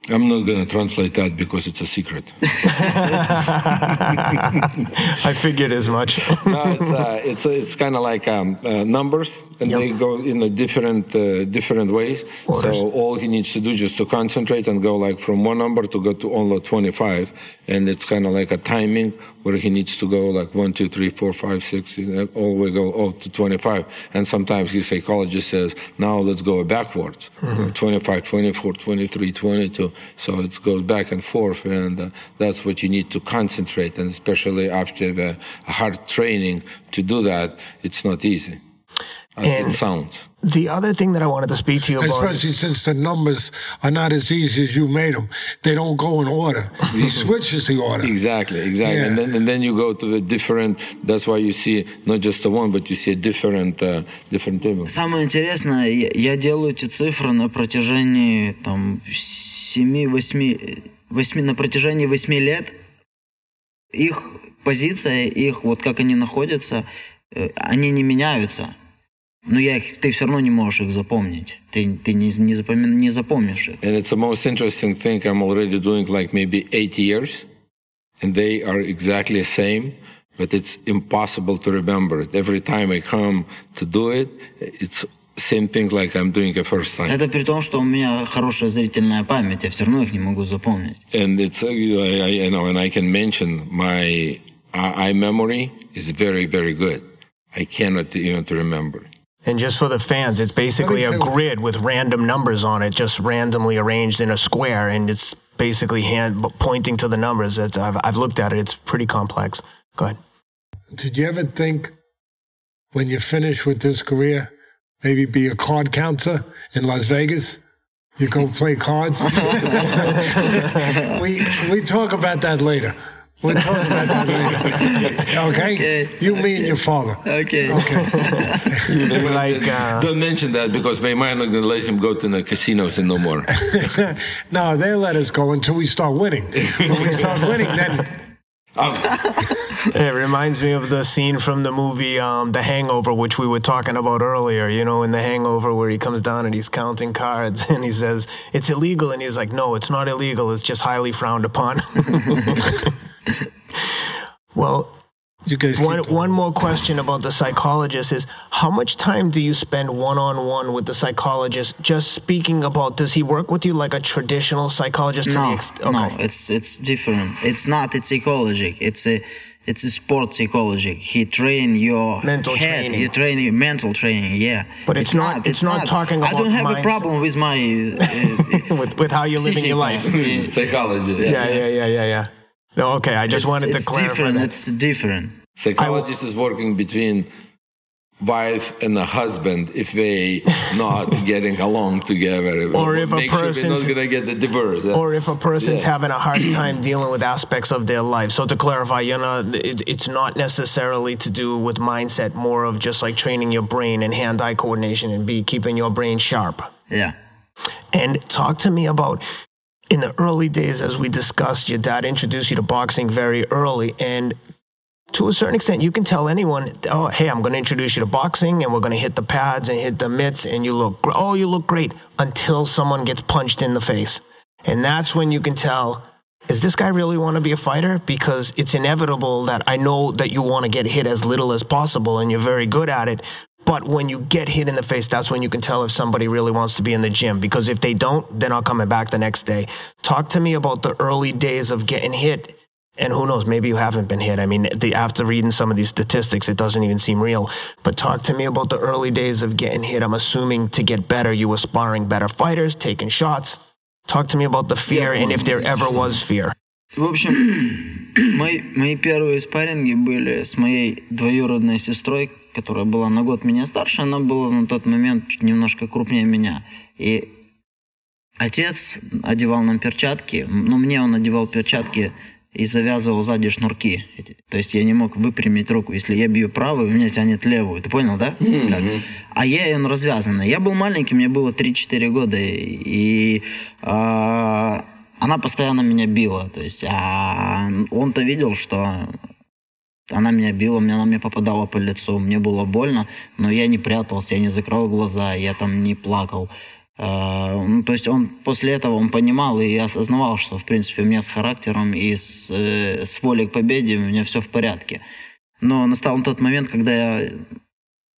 I'm not going to translate that because it's a secret. I figured as much. No, it's uh, it's it's kind of like um, uh, numbers, and yep. They go in a different uh, different ways. Orders. So all he needs to do just to concentrate and go like from one number to go to only twenty-five, and it's kind of like a timing where he needs to go like one, two, three, four, five, six, and all we go oh to twenty-five. And sometimes his psychologist says, "Now let's go backwards, mm-hmm. twenty-five, twenty-four, twenty-three, twenty-two." So it goes back and forth, and uh, that's what you need to concentrate, and especially after the hard training to do that, it's not easy, as and it sounds. The other thing that I wanted to speak to you about... Especially since the numbers are not as easy as you made them. They don't go in order. He switches the order. Exactly, exactly. Yeah. And, then, and then you go to the different... That's why you see not just the one, but you see a different, uh, different table. Самое интересное, я делаю эти цифры на протяжении там... семь, восемь, восемь, на протяжении восьми лет их позиция, их вот как они находятся, они не меняются. Но я их, ты все равно не можешь их запомнить. Ты, ты не, не, запоми, не запомнишь их. And it's the most interesting thing I'm already doing like maybe eight years, and they are exactly the same. But it's impossible to remember it. Every time I come to do it, it's same thing like I'm doing the first time. Это при том, что у меня хорошая зрительная память, я все равно их не могу запомнить. And it's, you know, and I can mention my eye memory is very, very good. I cannot even remember. And just for the fans, it's basically a grid with random numbers on it, just randomly arranged in a square, and it's basically hand pointing to the numbers. It's, I've, I've looked at it. It's pretty complex. Go ahead. Did you ever think when you finish with this career? Maybe be a card counter in Las Vegas. You go play cards. we we talk about that later. We'll talk about that later. Okay? okay. You, okay. me, and your father. Okay. Okay. like, uh, don't mention that because they might not going to let him go to the casinos and no more. No, they let us go until we start winning. When we start winning, then... It reminds me of the scene from the movie um, The Hangover, which we were talking about earlier, you know, in The Hangover where he comes down and he's counting cards and he says, it's illegal. And he's like, no, it's not illegal. It's just highly frowned upon. Well, you guys one, one more question about the psychologist is, how much time do you spend one-on-one with the psychologist just speaking about, does he work with you like a traditional psychologist? No, ex- okay. no, it's it's different. It's not a psychology. It's a it's a sports psychology. He train your mental head. Training. You train your mental training, yeah. But it's, it's not, not. It's, it's not, not talking about I don't have mindset. A problem with my... Uh, with, with how you're living your life. Psychology. Yeah, yeah, yeah, yeah, yeah. yeah. No, okay, I just it's, wanted it's to clarify different, that. It's different. Psychologist w- is working between wife and a husband if they not getting along together. Or if Make a person's... Sure they're not going to get the divorce. Or if a person's yeah. having a hard time dealing with aspects of their life. So to clarify, you know, it, it's not necessarily to do with mindset, more of just like training your brain and hand-eye coordination and be keeping your brain sharp. Yeah. And talk to me about... In the early days, as we discussed, your dad introduced you to boxing very early. And to a certain extent, you can tell anyone, oh, hey, I'm going to introduce you to boxing and we're going to hit the pads and hit the mitts and you look, oh, you look great until someone gets punched in the face. And that's when you can tell, is this guy really want to be a fighter? Because it's inevitable that I know that you want to get hit as little as possible and you're very good at it. But when you get hit in the face, that's when you can tell if somebody really wants to be in the gym. Because if they don't, they're not coming back the next day. Talk to me about the early days of getting hit. And who knows, maybe you haven't been hit. I mean, the, after reading some of these statistics, it doesn't even seem real. But talk to me about the early days of getting hit. I'm assuming to get better, you were sparring better fighters, taking shots. Talk to me about the fear yeah, and if there ever was fear. В общем, мои, мои первые спарринги были с моей двоюродной сестрой, которая была на год меня старше, она была на тот момент немножко крупнее меня. И отец одевал нам перчатки, но мне он одевал перчатки и завязывал сзади шнурки. То есть я не мог выпрямить руку. Если я бью правую, у меня тянет левую. Ты понял, да? Mm-hmm. Как? А я он развязанный. Я был маленький, мне было три-четыре года, и... А... Она постоянно меня била, то есть а он-то видел, что она меня била, она мне попадала по лицу, мне было больно, но я не прятался, я не закрывал глаза, я там не плакал. Ну, то есть он после этого он понимал и осознавал, что в принципе у меня с характером и с, с волей к победе у меня все в порядке. Но настал тот момент, когда я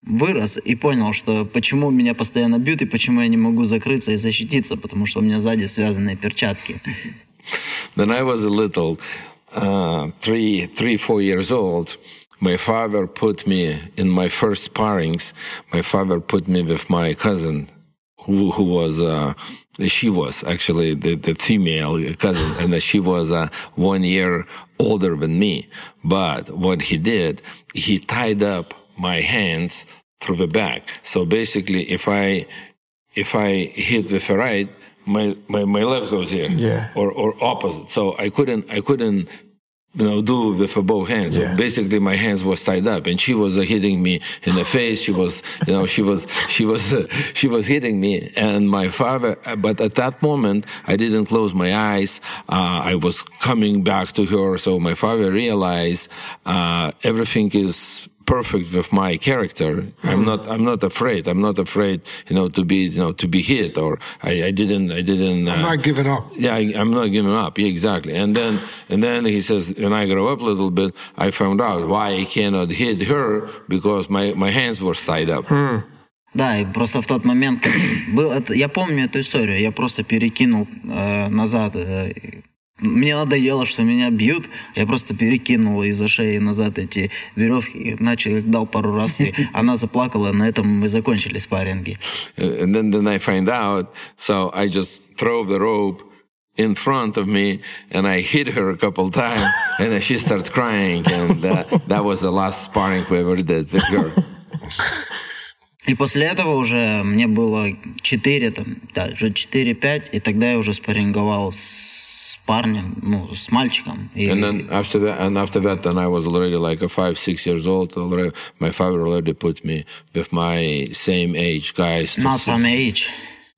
вырос и понял, что почему меня постоянно бьют и почему я не могу закрыться и защититься, потому что у меня сзади связанные перчатки. When I was a little, uh, three, three, four years old, my father put me in my first sparrings. My father put me with my cousin, who, who was, uh, she was actually the, the female cousin, and she was uh, one year older than me. But what he did, he tied up my hands through the back. So basically, if I if I hit with the right, my, my, my left goes here, yeah. or or opposite. So I couldn't I couldn't you know do with both hands. Yeah. So basically, my hands was tied up, and she was uh, hitting me in the face. She was you know she was she was uh, she was hitting me, and my father. But at that moment, I didn't close my eyes. Uh, I was coming back to her. So my father realized uh, everything is perfect with my character. I'm not. I'm not afraid. I'm not afraid. You know, to be. You know, to be hit. Or I, I didn't. I didn't. Uh, I'm not giving up. Yeah, I, I'm not giving up. Yeah, exactly. And then, and then he says, when I grew up a little bit, I found out why I cannot hit her because my my hands were tied up. Да, и просто в тот момент был. Я помню эту историю. Я просто перекинул назад. Мне надоело, что меня бьют. Я просто перекинул из-за шеи назад эти веревки, начал их дал пару раз, и она заплакала. На этом мы закончили спарринги. And then, then I find out, so I just throw the rope in front of me, and I hit her a couple times, and then she starts crying, and uh, that was the last sparring we ever did with her. И после этого уже мне было четыре, там, да, уже четыре-пять, и тогда я уже спарринговал с парнем, ну, с мальчиком. And then after that, and after that, then I was already like a five, six years old. Already, my father already put me with my same age guys. Not same age.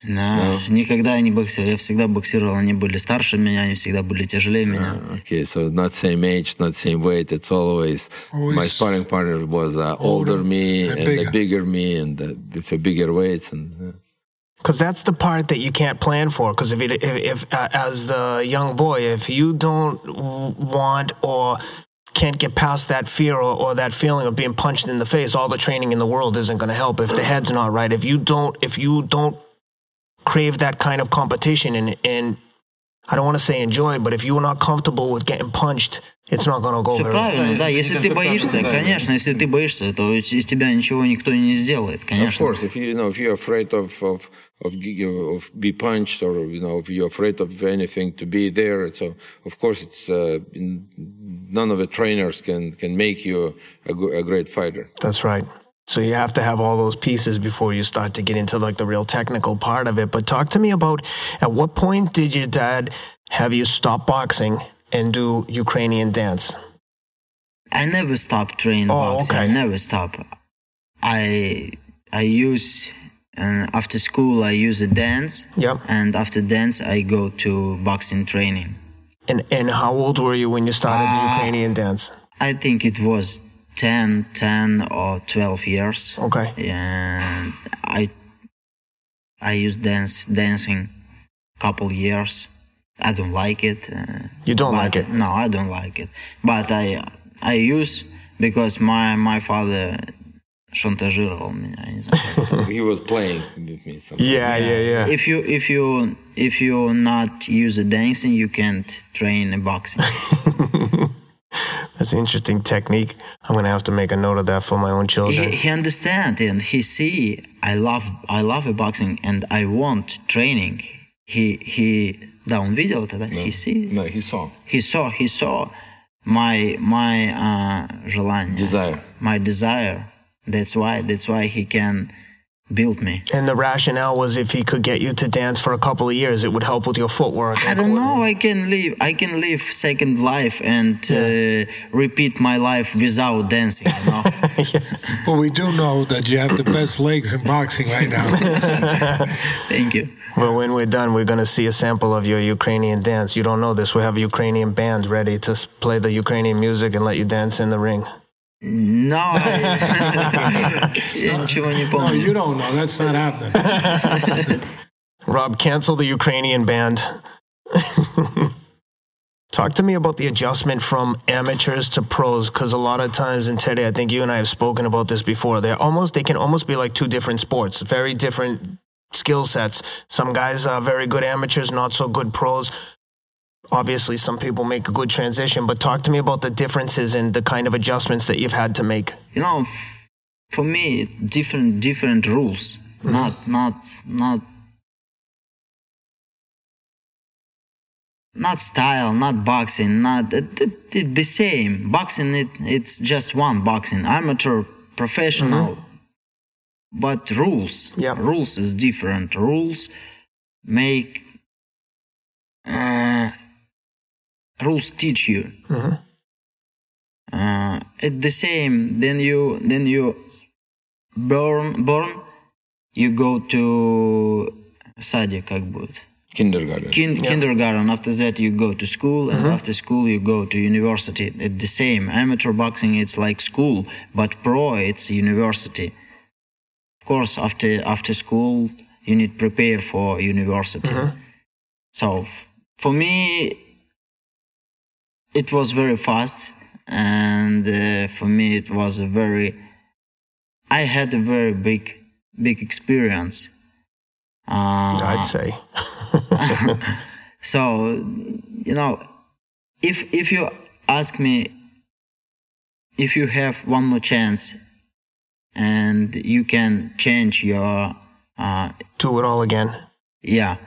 No. No. Никогда я не боксировал. Я всегда боксировал. Они были старше меня, они всегда были тяжелее меня. Uh, okay, so not same age, not same weight. It's always, always my sparring partner was uh, older, older me and, and bigger. the bigger me and the, with the bigger weights and. Uh, Because that's the part that you can't plan for. Because if, if, if uh, as the young boy, if you don't want or can't get past that fear or, or that feeling of being punched in the face, all the training in the world isn't going to help if the head's not right. If you don't, if you don't crave that kind of competition and, and I don't want to say enjoy, but if you are not comfortable with getting punched, it's not going to go very well. Все правильно, да. Если ты боишься, конечно, если ты боишься, то из тебя ничего никто не сделает, конечно. Of course, if you, you know, if you're afraid of of of, of be punched, or you know, if you're afraid of anything to be there, so of course it's uh, none of the trainers can can make you a, a great fighter. That's right. So you have to have all those pieces before you start to get into like the real technical part of it. But talk to me about, at what point did your dad have you stop boxing and do Ukrainian dance? I never stopped training oh, boxing. Okay. I never stop. I I use uh, after school I use a dance. Yep. And after dance I go to boxing training. And and how old were you when you started uh, the Ukrainian dance? I think it was ten, ten or twelve years. Okay. And I I used dance dancing couple years. I don't like it. Uh, you don't like it? No, I don't like it. But I I use because my my father шантажировал меня, не знаю. He was playing with me sometimes. Yeah, yeah, yeah. If you if you if you not use a dancing, you can't train a boxing. That's an interesting technique. I'm going to have to make a note of that for my own children. He, he understands and he see I love I love boxing and I want training. He he да, он видел тогда? No. He see? No, he saw. He saw, he saw my my uh, желание. Desire. My desire. That's why that's why he can build me. And the rationale was if he could get you to dance for a couple of years, it would help with your footwork. I don't know. I can live. I can live second life and yeah. uh, repeat my life without dancing. You know? Yeah. Well, we do know that you have the best legs in boxing right now. Thank you. Well, when we're done, we're going to see a sample of your Ukrainian dance. You don't know this. We have a Ukrainian band ready to play the Ukrainian music and let you dance in the ring. No, I, no, you don't know. That's not happening. Rob, cancel the Ukrainian band. Talk to me about the adjustment from amateurs to pros, because a lot of times, and Teddy, I think you and I have spoken about this before, they're almost, they can almost be like two different sports, very different skill sets. Some guys are very good amateurs, not so good pros. Obviously, some people make a good transition, but talk to me about the differences and the kind of adjustments that you've had to make. You know, for me, different different rules. Mm-hmm. Not not not not style, not boxing, not it, it, it, the same. Boxing, it it's just one boxing, amateur, professional, mm-hmm. but rules. Yeah, rules is different. Rules make. Uh, Rules teach you. Mm-hmm. Uh, it's the same. Then you, then you born, born. You go to садик, как будет. Kindergarten. Kin- yeah. Kindergarten. After that, you go to school, and mm-hmm. after school, you go to university. It's the same. Amateur boxing, it's like school, but pro, it's university. Of course, after after school, you need prepare for university. Mm-hmm. So, for me. It was very fast, and uh, for me it was a very... I had a very big, big experience. Uh, I'd say. So, you know, if if you ask me if you have one more chance and you can change your... Uh, Do it all again. Yeah.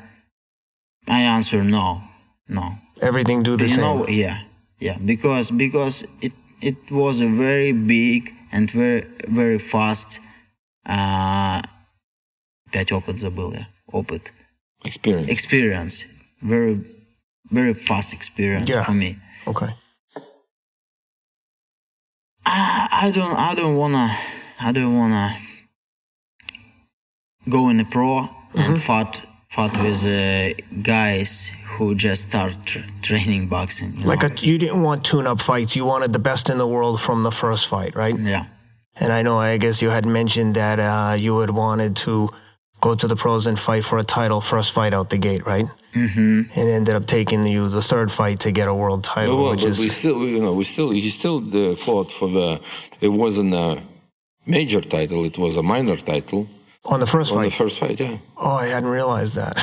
I answer no, no. Everything do the you same. Know, yeah. Yeah, because because it it was a very big and very very fast uh опять опыт забыл я. Опыт. Experience. Experience. Very very fast experience yeah. for me. Okay. I I don't I don't wanna I don't wanna go in the pro mm-hmm. and fight fight with uh, guys who just started tra- training boxing. You like a, you didn't want tune-up fights. You wanted the best in the world from the first fight, right? Yeah. And I know, I guess you had mentioned that uh, you had wanted to go to the pros and fight for a title first fight out the gate, right? Mm-hmm. And ended up taking you the third fight to get a world title, well, well, which but is we still, you know, we still he still uh, fought for the. It wasn't a major title; it was a minor title. On the first on fight. On the first fight, yeah. Oh, I hadn't realized that.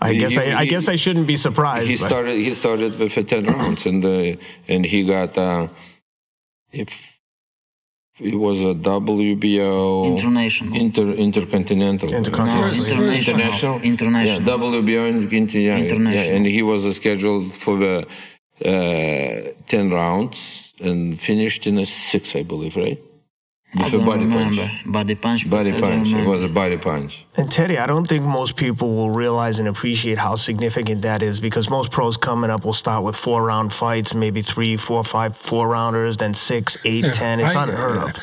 I he, guess I, he, I guess I shouldn't be surprised. He but. started. He started with ten rounds, and uh, and he got uh, if. It was a W B O international, inter intercontinental, intercontinental, no, international, international, international. Yeah, W B O inter, yeah, international, yeah, and he was scheduled for the uh, ten rounds and finished in a six, I believe, right? With I don't body remember. Punch. Body punch. Body I punch. It was a body punch. And Teddy, I don't think most people will realize and appreciate how significant that is, because most pros coming up will start with four-round fights, maybe three, four, five, four-rounders, then six, eight, yeah, ten. It's I, unheard of.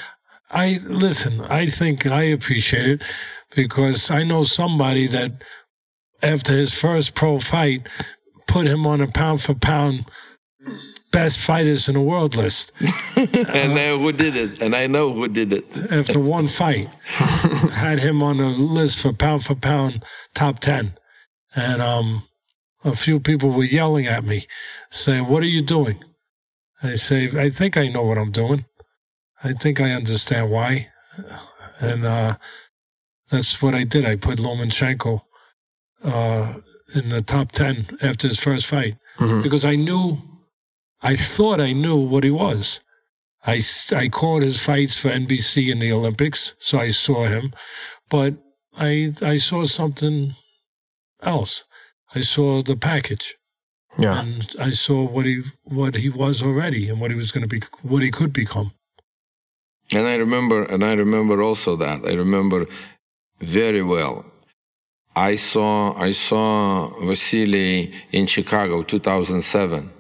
I listen, I think I appreciate it because I know somebody that after his first pro fight put him on a pound-for-pound best fighters in the world list. And uh, who did it? And I know who did it. After one fight, had him on a list for pound for pound top ten. And um, a few people were yelling at me, saying, "What are you doing?" I say, "I think I know what I'm doing. I think I understand why." And uh, that's what I did. I put Lomachenko uh, in the top ten after his first fight. Mm-hmm. Because I knew... I thought I knew what he was. I, I called his fights for N B C in the Olympics, so I saw him. But I I saw something else. I saw the package. Yeah. And I saw what he what he was already and what he was going to be, what he could become. And I remember, and I remember also that. I remember very well. I saw I saw Vasily in Chicago, two thousand seven.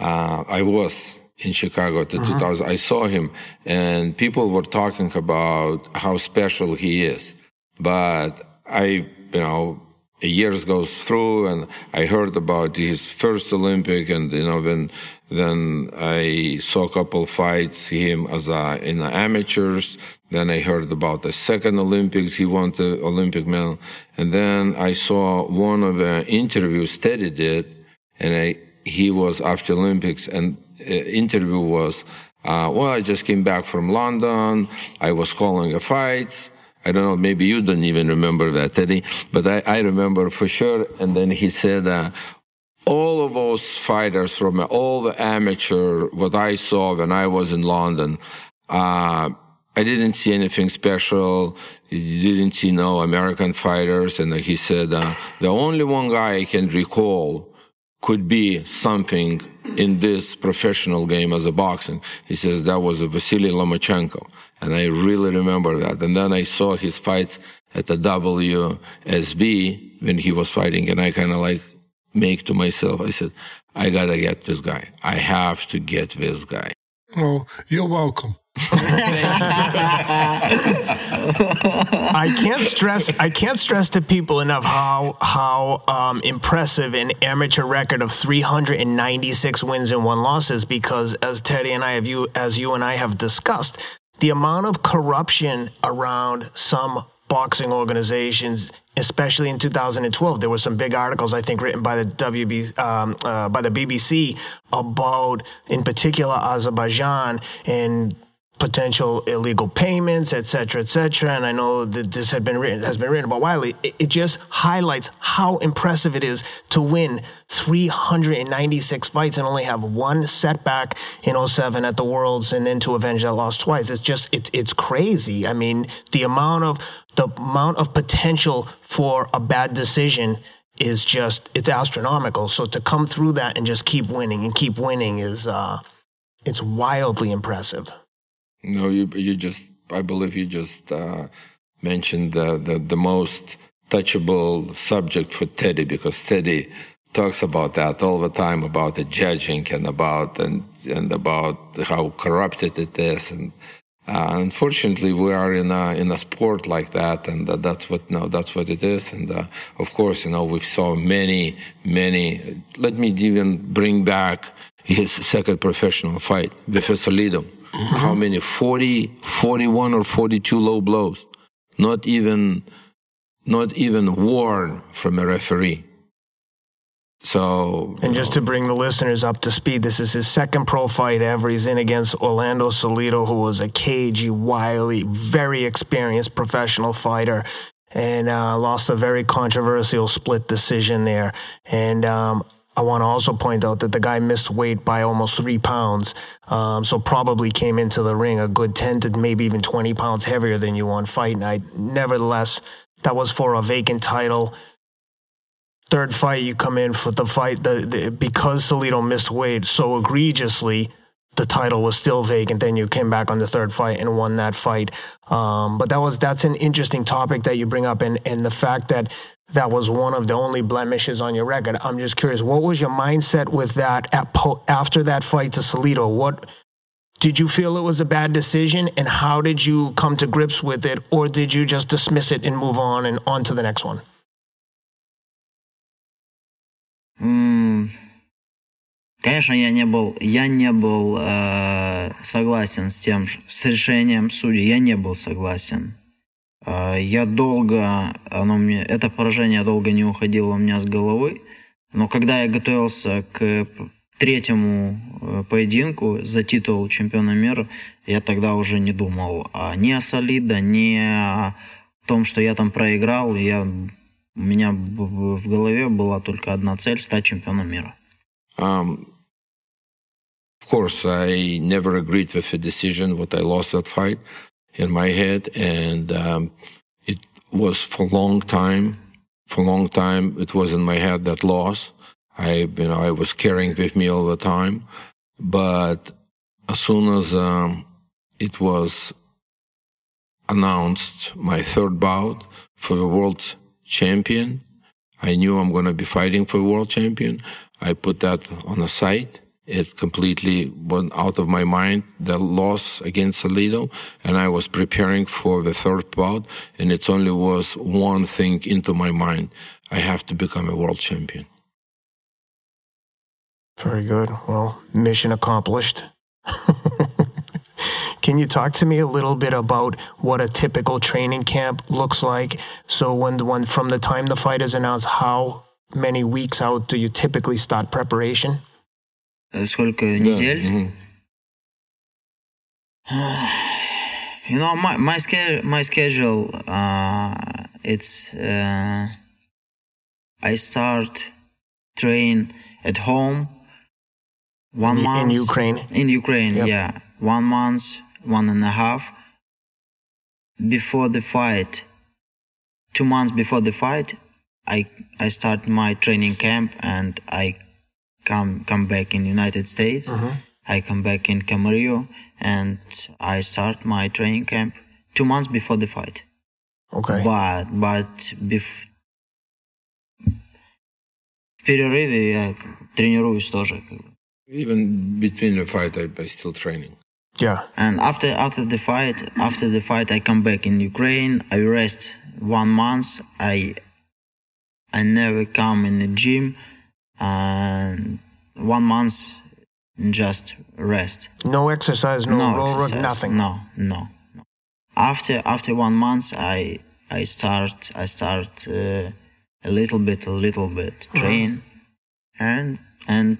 Uh, I was in Chicago at the uh-huh. two thousand. I saw him, and people were talking about how special he is. But I, you know, years goes through, and I heard about his first Olympic, and you know, then then I saw a couple fights him as a, in the amateurs. Then I heard about the second Olympics. He won the Olympic medal, and then I saw one of the interviews Teddy did, and I. He was after Olympics, and uh, interview was, uh, well, I just came back from London. I was calling a fight. I don't know, maybe you don't even remember that, Teddy, but I, I remember for sure. And then he said, uh, all of those fighters from all the amateur, what I saw when I was in London, uh, I didn't see anything special. You didn't see no American fighters. And he said, uh, the only one guy I can recall could be something in this professional game as a boxing. He says that was a Vasyl Lomachenko. And I really remember that. And then I saw his fights at the W S B when he was fighting. And I kind of like make to myself, I said, I got to get this guy. I have to get this guy. Oh, you're welcome. I can't stress I can't stress to people enough how how um, impressive an amateur record of three hundred ninety-six wins and one loss is, because as Teddy and I have you as you and I have discussed, the amount of corruption around some boxing organizations, especially in two thousand twelve, there were some big articles I think written by the W B, um, uh, by the B B C about, in particular, Azerbaijan and potential illegal payments, et cetera, et cetera. And I know that this had been written, has been written about widely. It, it just highlights how impressive it is to win three hundred ninety-six fights and only have one setback in oh seven at the Worlds, and then to avenge that loss twice. It's just, it, it's crazy. I mean, the amount of, the amount of potential for a bad decision is just, it's astronomical. So to come through that and just keep winning and keep winning is, uh, it's wildly impressive. No, you you just, I believe you just uh, mentioned the, the, the most touchable subject for Teddy, because Teddy talks about that all the time, about the judging and about and and about how corrupted it is. And uh, unfortunately, we are in a in a sport like that, and that, that's what no, that's what it is. And uh, of course, you know, we've saw many many. Let me even bring back his second professional fight with Salido. Mm-hmm. How many? forty, forty-one or forty-two low blows. not even not even warned from a referee. So, and just know. to bring the listeners up to speed, this is his second pro fight ever. He's in against Orlando Salido, who was a cagey, wily, very experienced professional fighter, and uh, lost a very controversial split decision there. And um, I want to also point out that the guy missed weight by almost three pounds, um, so probably came into the ring a good ten to maybe even twenty pounds heavier than you on fight night. Nevertheless, that was for a vacant title. Third fight, you come in for the fight. The, the, because Salido missed weight so egregiously, the title was still vacant. Then you came back on the third fight and won that fight. Um, but that was that's an interesting topic that you bring up, and, and the fact that that was one of the only blemishes on your record. I'm just curious, what was your mindset with that at po- after that fight to Salido? What did you feel it was a bad decision, and how did you come to grips with it, or did you just dismiss it and move on and on to the next one? Конечно, я не был, я не был э, согласен с тем, с решением судей. Я не был согласен. Э, я долго, оно мне, это поражение долго не уходило у меня с головы. Но когда я готовился к третьему поединку за титул чемпиона мира, я тогда уже не думал ни о Солидо, ни о том, что я там проиграл. Я У меня в голове была только одна цель – стать чемпионом мира. Um, of course, I never agreed with the decision what I lost that fight in my head, and um, it was for a long time. For a long time, it was in my head that loss. I, you know, I was carrying with me all the time, but as soon as um, it was announced, my third bout for the world champion. I knew I'm going to be fighting for world champion. I put that on the side. It completely went out of my mind, the loss against Salido, and I was preparing for the third bout, and it only was one thing into my mind. I have to become a world champion. Very good. Well, mission accomplished. Can you talk to me a little bit about what a typical training camp looks like? So when, when from the time the fight is announced, how many weeks out do you typically start preparation? Сколько недель? You know, my my schedule, my schedule uh, it's uh, I start train at home one in, month in Ukraine. In Ukraine, yep. yeah, one month. One and a half before the fight, two months before the fight, I I start my training camp and I come come back in United States. Uh-huh. I come back in Camarillo and I start my training camp two months before the fight. Okay. But but bef- в перерыве я тренируюсь тоже. Even between the fight, I I'm still training. Yeah. And after after the fight, after the fight, I come back in Ukraine. I rest one month. I I never come in the gym. And one month, just rest. No exercise, no, no roll, exercise, nothing. No, no, no. After after one month, I I start I start uh, a little bit, a little bit train, mm-hmm. and and.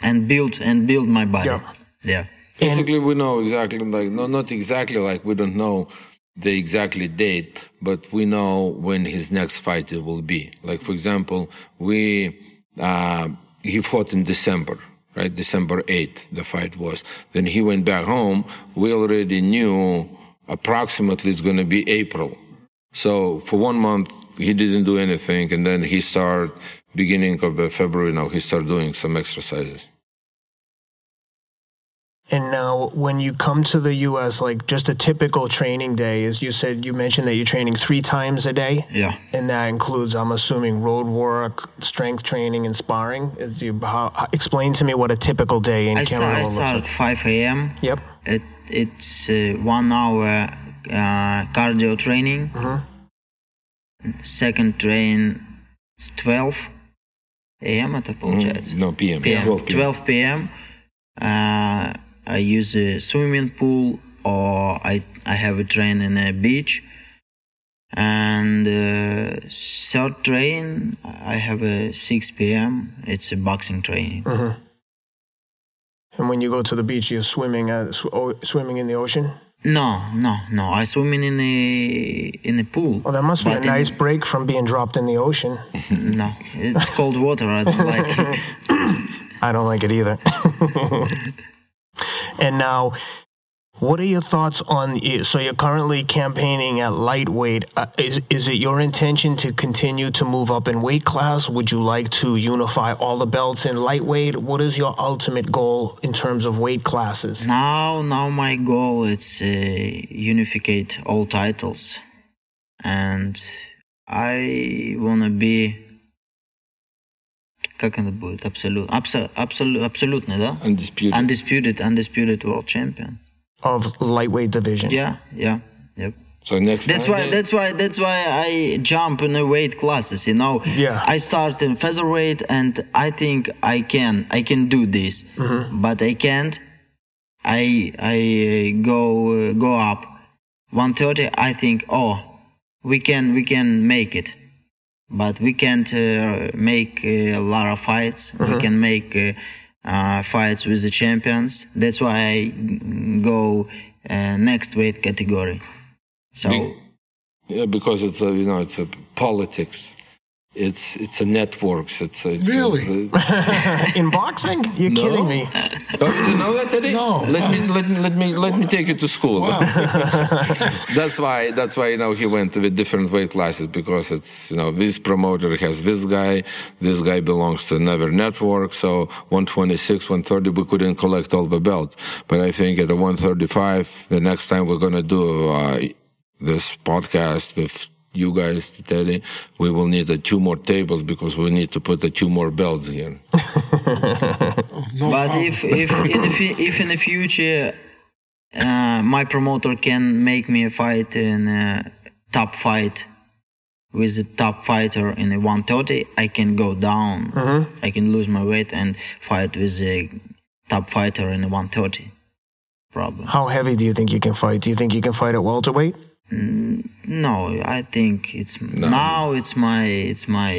And build and build my body. Yeah. yeah. Basically, we know exactly like no, not exactly like we don't know the exactly date, but we know when his next fight it will be. Like for example, we uh, he fought in December, right? December eighth, the fight was. Then he went back home. We already knew approximately it's going to be April. So for one month he didn't do anything, and then he started. Beginning of February now, he started doing some exercises. And now when you come to the U S, like just a typical training day, as you said, you mentioned that you're training three times a day. Yeah. And that includes, I'm assuming, road work, strength training, and sparring. Is you, how, explain to me what a typical day in I Canada start, looks like. I start at five a.m. Yep. It, it's uh, one hour uh, cardio training. Mm-hmm. Second train, it's twelve a.m. это получается? No, p m. p m. twelve p m. twelve p m. Uh, I use a swimming pool, or I I have a train in a beach. And uh, third train, I have a six p.m. It's a boxing training. Mm-hmm. And when you go to the beach, you're swimming uh, sw- o- swimming in the ocean? No, no, no. I swim in the in the pool. Well, that must be a nice in, break from being dropped in the ocean. No, it's cold water. I don't like it. I don't like it either. And now, what are your thoughts on? So you're currently campaigning at lightweight. Uh, is is it your intention to continue to move up in weight class? Would you like to unify all the belts in lightweight? What is your ultimate goal in terms of weight classes? Now, now my goal is uh, unificate all titles, and I wanna be. Как это будет? Absolute, absolute, absolute, absolutely, да? Undisputed, undisputed, undisputed world champion. Of lightweight division. Yeah, yeah, yep. So next. That's time why. Then? That's why. That's why I jump in the weight classes. You know. Yeah. I start in featherweight, and I think I can. I can do this, mm-hmm. but I can't. I I go uh, go up one thirty. I think, oh, we can we can make it, but we can't uh, make uh, a lot of fights. Mm-hmm. We can make. Uh, Uh, fights with the champions. That's why I go uh, next weight category. So, Be- yeah, because it's a, you know, it's a politics. It's it's a networks. It's, it's really it's a, in boxing. You're no? kidding me. Don't you know that, Teddy? No. Let me let me let me let me take you to school. Wow. that's why that's why you know he went with different weight classes because it's you know this promoter has this guy. This guy belongs to another network. So one twenty-six, one thirty, we couldn't collect all the belts. But I think at the one thirty-five, the next time we're gonna do uh, this podcast with. You guys, Teddy, we will need a two more tables because we need to put a two more belts here. no but if if in the f- if in the future uh, my promoter can make me a fight in a top fight with a top fighter in a one thirty, I can go down. Mm-hmm. I can lose my weight and fight with a top fighter in a one thirty. Problem. How heavy do you think you can fight? Do you think you can fight at welterweight? No, I think it's no. now it's my it's my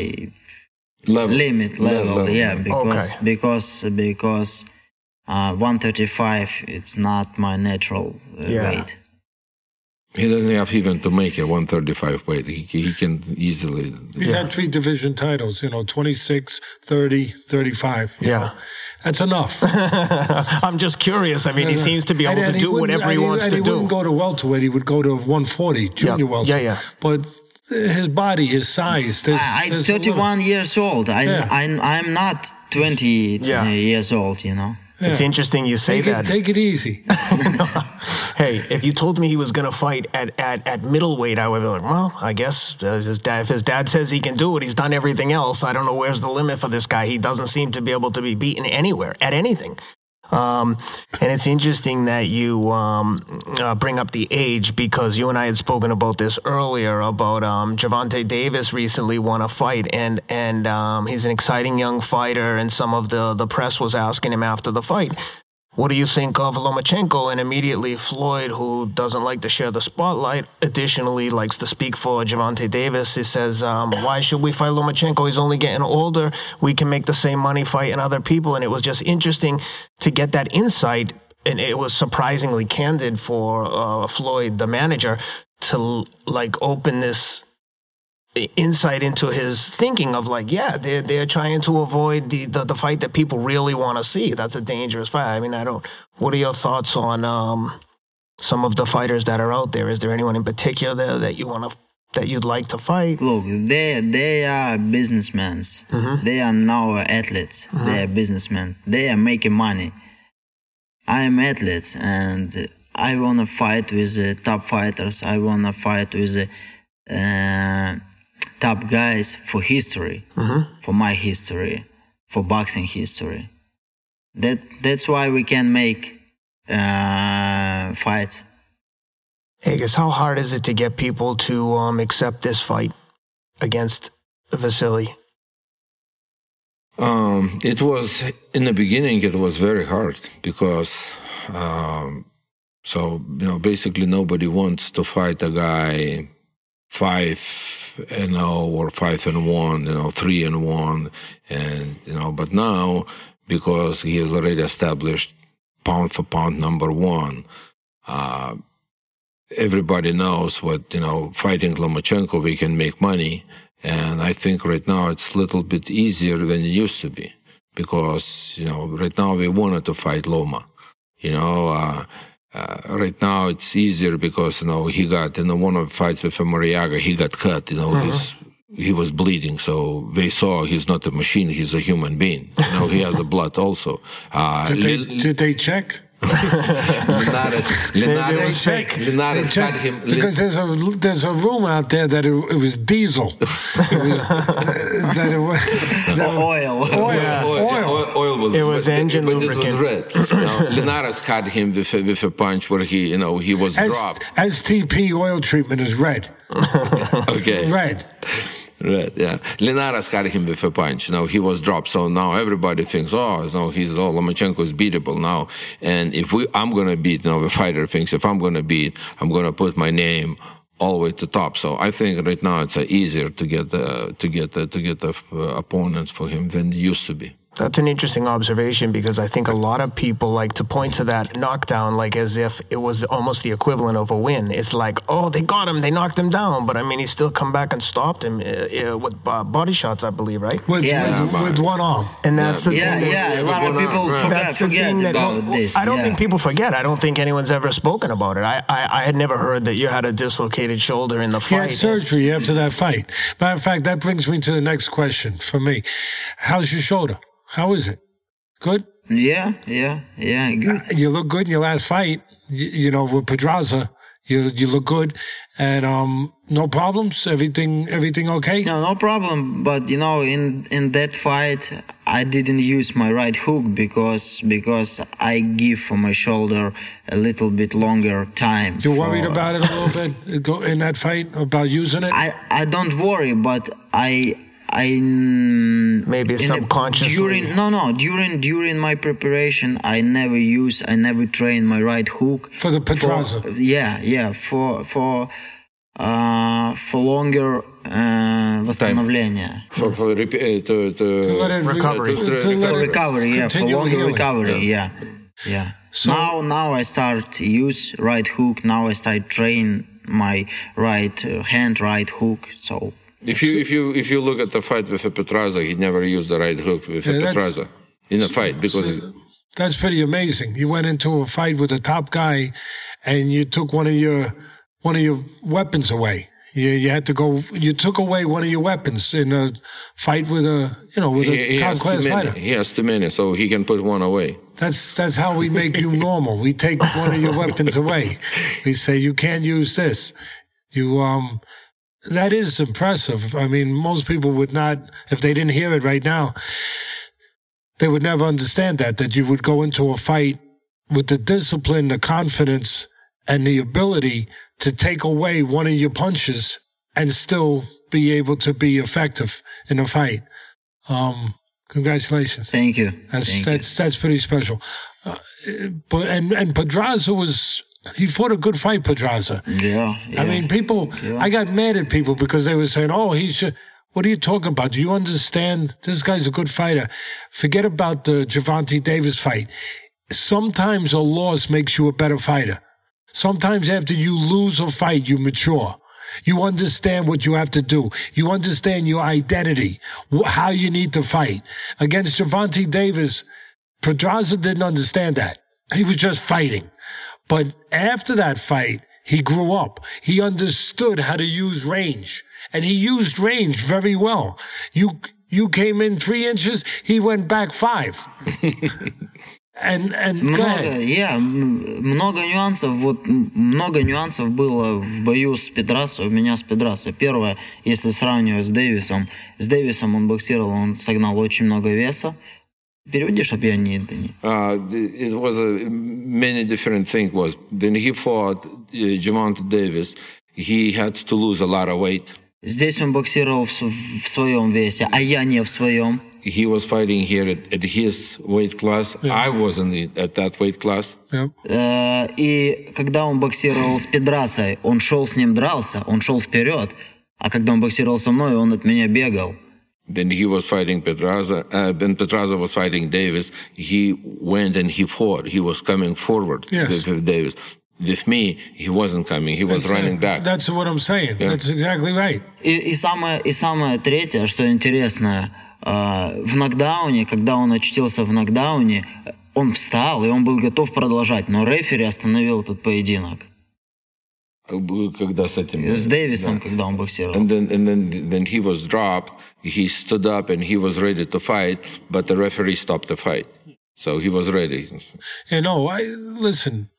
level. limit level, level. Yeah, because okay. because because uh, one thirty-five it's not my natural uh, yeah. weight. He doesn't have even to make a one thirty-five weight. He, he can easily. He's yeah. had three division titles, you know, twenty-six, thirty, thirty-five. Yeah. Know. That's enough. I'm just curious. I mean, yeah, he seems to be able and, and to do whatever he and wants and to he do. He wouldn't go to welterweight. He would go to one forty, junior yeah. welterweight. Yeah, yeah. But his body, his size. There's, I, I'm thirty-one years old. I, yeah. I'm, I'm not twenty yeah. years old, you know. Yeah. It's interesting you say take that. It, take it easy. no. Hey, if you told me he was going to fight at, at, at middleweight, I would be like, well, I guess his dad, if his dad says he can do it, he's done everything else. I don't know where's the limit for this guy. He doesn't seem to be able to be beaten anywhere, at anything. Um, and it's interesting that you um, uh, bring up the age because you and I had spoken about this earlier about um, Gervonta Davis recently won a fight and and um, he's an exciting young fighter and some of the, the press was asking him after the fight, what do you think of Lomachenko? And immediately Floyd, who doesn't like to share the spotlight, additionally likes to speak for Gervonta Davis. He says, um, why should we fight Lomachenko? He's only getting older. We can make the same money fighting other people. And it was just interesting to get that insight. And it was surprisingly candid for uh, Floyd, the manager, to like open this insight into his thinking of like, yeah, they're, they're trying to avoid the, the, the fight that people really want to see. That's a dangerous fight. I mean, I don't, what are your thoughts on um, some of the fighters that are out there? Is there anyone in particular that, that you want to, that you'd like to fight? Look, they, they are businessmen. Mm-hmm. They are now athletes. Mm-hmm. They are businessmen. They are making money. I am athletes and I want to fight with the top fighters. I want to fight with the, uh, top guys for history, mm-hmm. for my history, for boxing history. That that's why we can make uh, fights. Egis, how hard is it to get people to um, accept this fight against Vasyl? Um, it was in the beginning. It was very hard because. Um, So, you know, basically nobody wants to fight a guy five and oh or five and one, you know, three and one, and you know, but now because he is already established pound for pound number one, uh, everybody knows what, you know, fighting Lomachenko we can make money. And I think right now it's a little bit easier than it used to be, because, you know, right now we wanted to fight Loma, you know, uh, Uh, right now it's easier because, you know, he got, in you know, one of the fights with Mariaga, he got cut, you know, uh-huh. his, he was bleeding. So they saw he's not a machine, he's a human being. You know, he has the blood also. Uh, did, they, li- did they check? Linares, Linares, check. Linares cut him. Because there's a there's a rumor out there that it, it was diesel, it was, uh, that it was that oil. Oil. Oil. Yeah. oil, oil, oil was. It was but, engine but lubricant. But this was red. Now, Linares cut him with a, with a punch where he, you know, he was S- dropped. S T P oil treatment is red. Okay. Red. Right, yeah. Linares got him with a punch. You know, he was dropped. So now everybody thinks, oh, you know, he's, oh, Lomachenko is beatable now. And if we, I'm going to beat, you know, the fighter thinks, if I'm going to beat, I'm going to put my name all the way to top. So I think right now it's uh, easier to get the, to get the, to get the uh, opponents for him than it used to be. That's an interesting observation, because I think a lot of people like to point to that knockdown like as if it was almost the equivalent of a win. It's like, oh, they got him, they knocked him down, but I mean, he still come back and stopped him uh, with uh, body shots, I believe, right? With, yeah, with, with one arm. And that's yeah. the yeah, thing. Yeah, yeah, a lot of people arm, right. forget, that's the thing that, about well, this. I don't yeah. think people forget. I don't think anyone's ever spoken about it. I, I, I had never heard that you had a dislocated shoulder in the fight. You had surgery after that fight. Matter of fact, that brings me to the next question for me. How's your shoulder? How is it? Good? Yeah, yeah, yeah. Good. You look good in your last fight, you, you know, with Pedraza. You you look good, and um, no problems? Everything everything okay? No, no problem. But, you know, in, in that fight, I didn't use my right hook because because I give for my shoulder a little bit longer time. You for... worried about it a little bit go in that fight, about using it? I, I don't worry, but I... I maybe subconsciously during no no during during my preparation I never use I never train my right hook for the Pedraza for, yeah yeah for for uh, for longer uh, восстановление for for uh, to, to, to let it recovery to, to, to, to let for recovery yeah for longer healing. recovery yeah yeah, yeah. So, now now I start use right hook now I start train my right hand right hook so. If you if you if you look at the fight with Pedraza, he never used the right hook with yeah, Pedraza in a fight because so that's pretty amazing. You went into a fight with a top guy, and you took one of your one of your weapons away. You you had to go. You took away one of your weapons in a fight with a you know with he, a top class fighter. He has too many, so he can put one away. That's that's how we make you normal. We take one of your weapons away. We say you can't use this. You um. That is impressive. I mean, most people would not, if they didn't hear it right now, they would never understand that, that you would go into a fight with the discipline, the confidence, and the ability to take away one of your punches and still be able to be effective in a fight. Um, congratulations. Thank you. That's Thank that's, you. that's pretty special. Uh, but and, and Pedraza was... He fought a good fight, Pedraza. Yeah, yeah. I mean, people, yeah. I got mad at people because they were saying, oh, he should, what are you talking about? Do you understand? This guy's a good fighter. Forget about the Gervonta Davis fight. Sometimes a loss makes you a better fighter. Sometimes after you lose a fight, you mature. You understand what you have to do. You understand your identity, how you need to fight. Against Gervonta Davis, Pedraza didn't understand that. He was just fighting. But after that fight, he grew up. He understood how to use range. And he used range very well. You you came in three inches, he went back five. And, and go ahead. Yeah, много нюансов, вот много нюансов было в бою с Педрасой, у меня с Педрасой. Первое, если сравнивать с Дэвисом, с Дэвисом он боксировал, он согнал очень много веса. Переводишь, чтобы я не... Uh, it was a many different things. Was when he fought uh, Gervonta Davis, he had to lose a lot of weight. Здесь он боксировал в, в своем весе, а я не в своем. he was fighting here at, at his weight class. Yeah. I wasn't at that weight class. Yeah. Uh, и когда он боксировал с Педрасой, он шел с ним дрался, он шел вперед. А когда он боксировал со мной, он от меня бегал. Then he was fighting Pedraza. Uh, then Pedraza was fighting Davis. He went and he fought. He was coming forward yes. with, with Davis. With me, he wasn't coming. He was that's running it, back. That's what I'm saying. Yeah. That's exactly right. И, и, самое, и самое третье, что интересно, uh, в нокдауне, когда он очутился в нокдауне, он встал, и он был готов продолжать. Но рефери остановил этот поединок. Когда с этим... С Дэвисом, когда он боксировал. And then, and then, then he was dropped. He stood up and he was ready to fight, but the referee stopped the fight. So he was ready. You know, I, listen,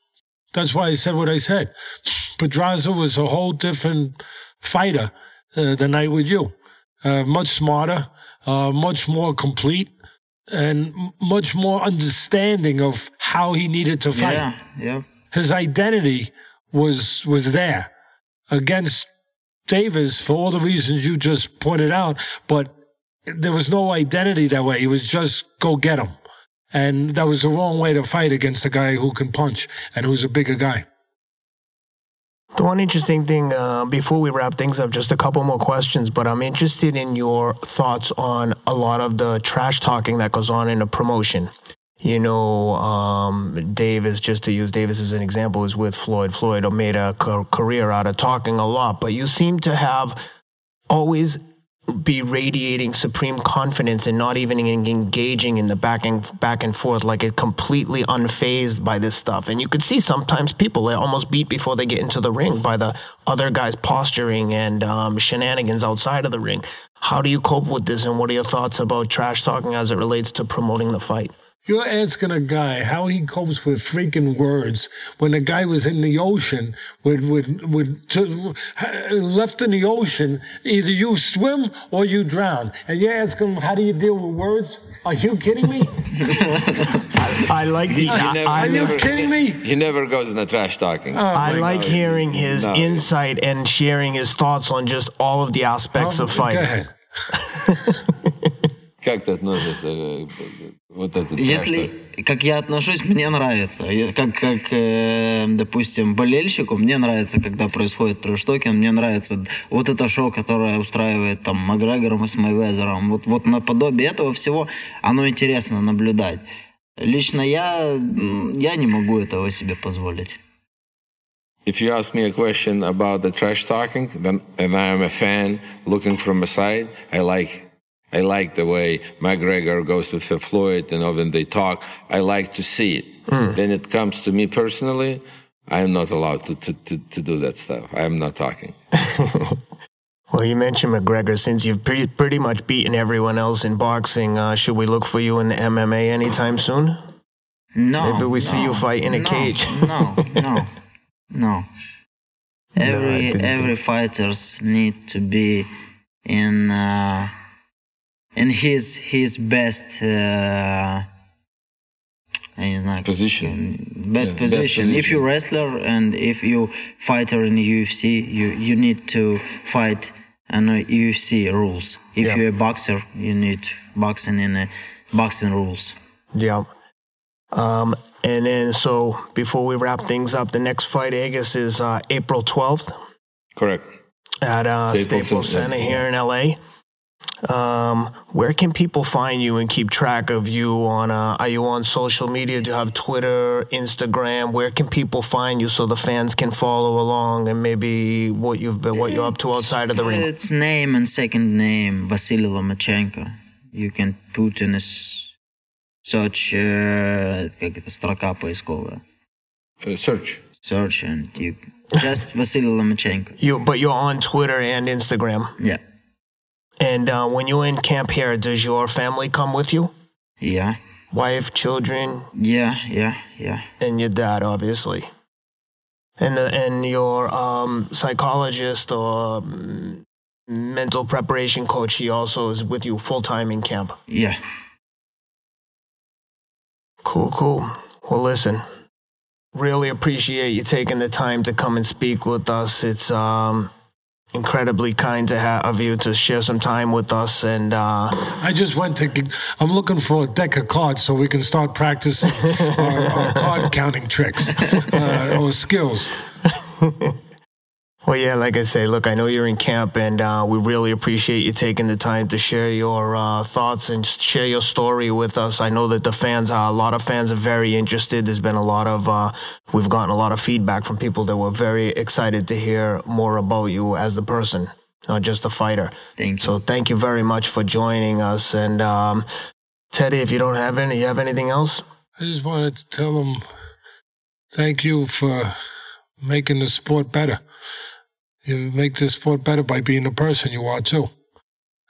that's why I said what I said. Pedraza was a whole different fighter uh, the night with you. Uh, much smarter, uh, much more complete, and much more understanding of how he needed to fight. Yeah, yeah. His identity... was was there against Davis for all the reasons you just pointed out, but there was no identity that way. It was just go get him. And that was the wrong way to fight against a guy who can punch and who's a bigger guy. The one interesting thing, uh, before we wrap things up, just a couple more questions, but I'm interested in your thoughts on a lot of the trash talking that goes on in a promotion. You know, um, Davis, just to use Davis as an example, is with Floyd. Floyd made a ca- career out of talking a lot, but you seem to have always be radiating supreme confidence and not even engaging in the back and, back and forth, like it's completely unfazed by this stuff. And you could see sometimes people are almost beat before they get into the ring by the other guys posturing and um, shenanigans outside of the ring. How do you cope with this, and what are your thoughts about trash talking as it relates to promoting the fight? You're asking a guy how he copes with freaking words when the guy was in the ocean, with with with to, left in the ocean. Either you swim or you drown, and you're asking him how do you deal with words? Are you kidding me? I, I like the. He, he never, I, are you never, kidding me? He never goes in the trash talking. Oh, I like God. hearing his no. insight and sharing his thoughts on just all of the aspects um, of fighting. Go ahead. Как ты относишься вот этот? Если как я отношусь, мне нравится. Я, как как э, допустим болельщику, мне нравится, когда происходит трэш-токинг, мне нравится вот это шоу, которое устраивает там Макгрегором и с Мейвезером. Вот вот наподобие этого всего, оно интересно наблюдать. Лично я я не могу этого себе позволить. If you ask me a question about the trash talking, then and I am a fan looking from a side, I like. I like the way McGregor goes to Floyd, you know, when they talk. I like to see it. Mm. Then it comes to me personally. I'm not allowed to, to, to, to do that stuff. I'm not talking. Well, you mentioned McGregor. Since you've pre- pretty much beaten everyone else in boxing, uh, should we look for you in the M M A anytime soon? No. Maybe we no, see you fight in a no, cage. no, no, no. Every, no, every fighters need to be in... Uh, In his his best, uh, I don't know, position, best yeah, position. Best position. If you're a wrestler and if you fighter in the U F C, you, you need to fight on the U F C rules. If yeah. you're a boxer, you need boxing in the boxing rules. Yeah. Um, and then so before we wrap things up, the next fight, Egis, is uh, April twelfth. Correct. At uh, Staples, Staples Center yes. here in L A. Um, where can people find you and keep track of you on, uh, are you on social media? Do you have Twitter, Instagram? Where can people find you so the fans can follow along and maybe what you've been, what you're up to outside of the ring? It's name and second name, Vasyl Lomachenko. You can put in a search, uh, как это, строка поисковая. Uh, search. Search and you, just Vasyl Lomachenko. You, but you're on Twitter and Instagram. Yeah. And uh, when you're in camp here, does your family come with you? Yeah. Wife, children? Yeah, yeah, yeah. And your dad, obviously. And the, and your um, psychologist or um, mental preparation coach, he also is with you full-time in camp? Yeah. Cool, cool. Well, listen, really appreciate you taking the time to come and speak with us. It's... um. incredibly kind to have of you to share some time with us. And uh, I just went to, I'm looking for a deck of cards so we can start practicing our, our card counting tricks uh, or skills. Well, yeah, like I say, look, I know you're in camp, and uh, we really appreciate you taking the time to share your uh, thoughts and share your story with us. I know that the fans, uh, a lot of fans are very interested. There's been a lot of, uh, we've gotten a lot of feedback from people that were very excited to hear more about you as the person, not just the fighter. Thank you. So thank you very much for joining us. And um, Teddy, if you don't have any, you have anything else? I just wanted to tell them thank you for making the sport better. You make this sport better by being the person you are, too.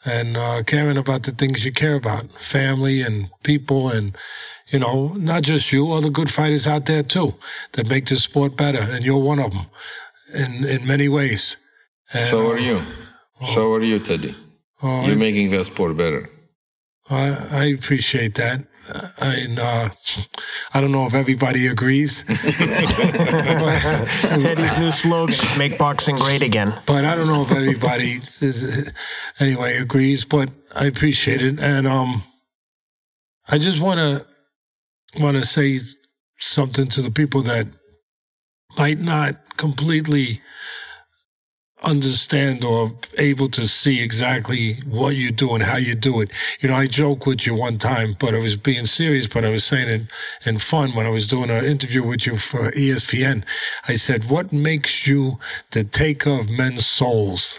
And uh, caring about the things you care about, family and people and, you know, not just you, other good fighters out there, too, that make this sport better. And you're one of them in, in many ways. And, so are you. Uh, oh, so are you, Teddy. Uh, you're I, making the sport better. I, I appreciate that. I uh, I don't know if everybody agrees. Teddy's new slogan is "Make boxing great again." But I don't know if everybody, is, anyway, agrees. But I appreciate it, and um, I just wanna wanna say something to the people that might not completely understand or able to see exactly what you do and how you do it. You know, I joke with you one time, but I was being serious, but I was saying it in fun when I was doing an interview with you for E S P N. I said, what makes you the taker of men's souls?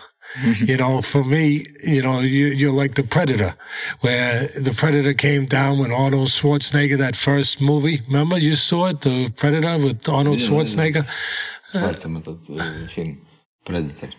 You know, for me, you know, you, you're like the Predator, where the Predator came down with Arnold Schwarzenegger, that first movie. Remember you saw it, the Predator with Arnold Schwarzenegger? Uh, Predator.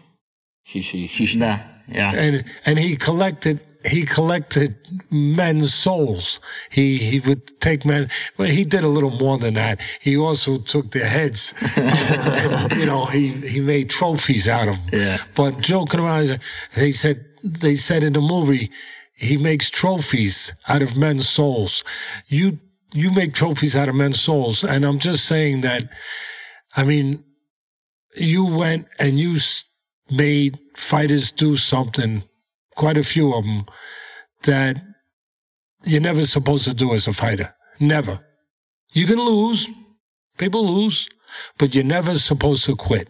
He, he, he, nah, yeah. And and he collected he collected men's souls. He he would take men. Well, he did a little more than that. He also took their heads. and, and, you know, he, he made trophies out of them. Yeah. But joking around, they said they said in the movie, he makes trophies out of men's souls. You you make trophies out of men's souls, and I'm just saying that. I mean, you went and you made fighters do something, quite a few of them, that you're never supposed to do as a fighter. Never. You can lose. People lose. But you're never supposed to quit.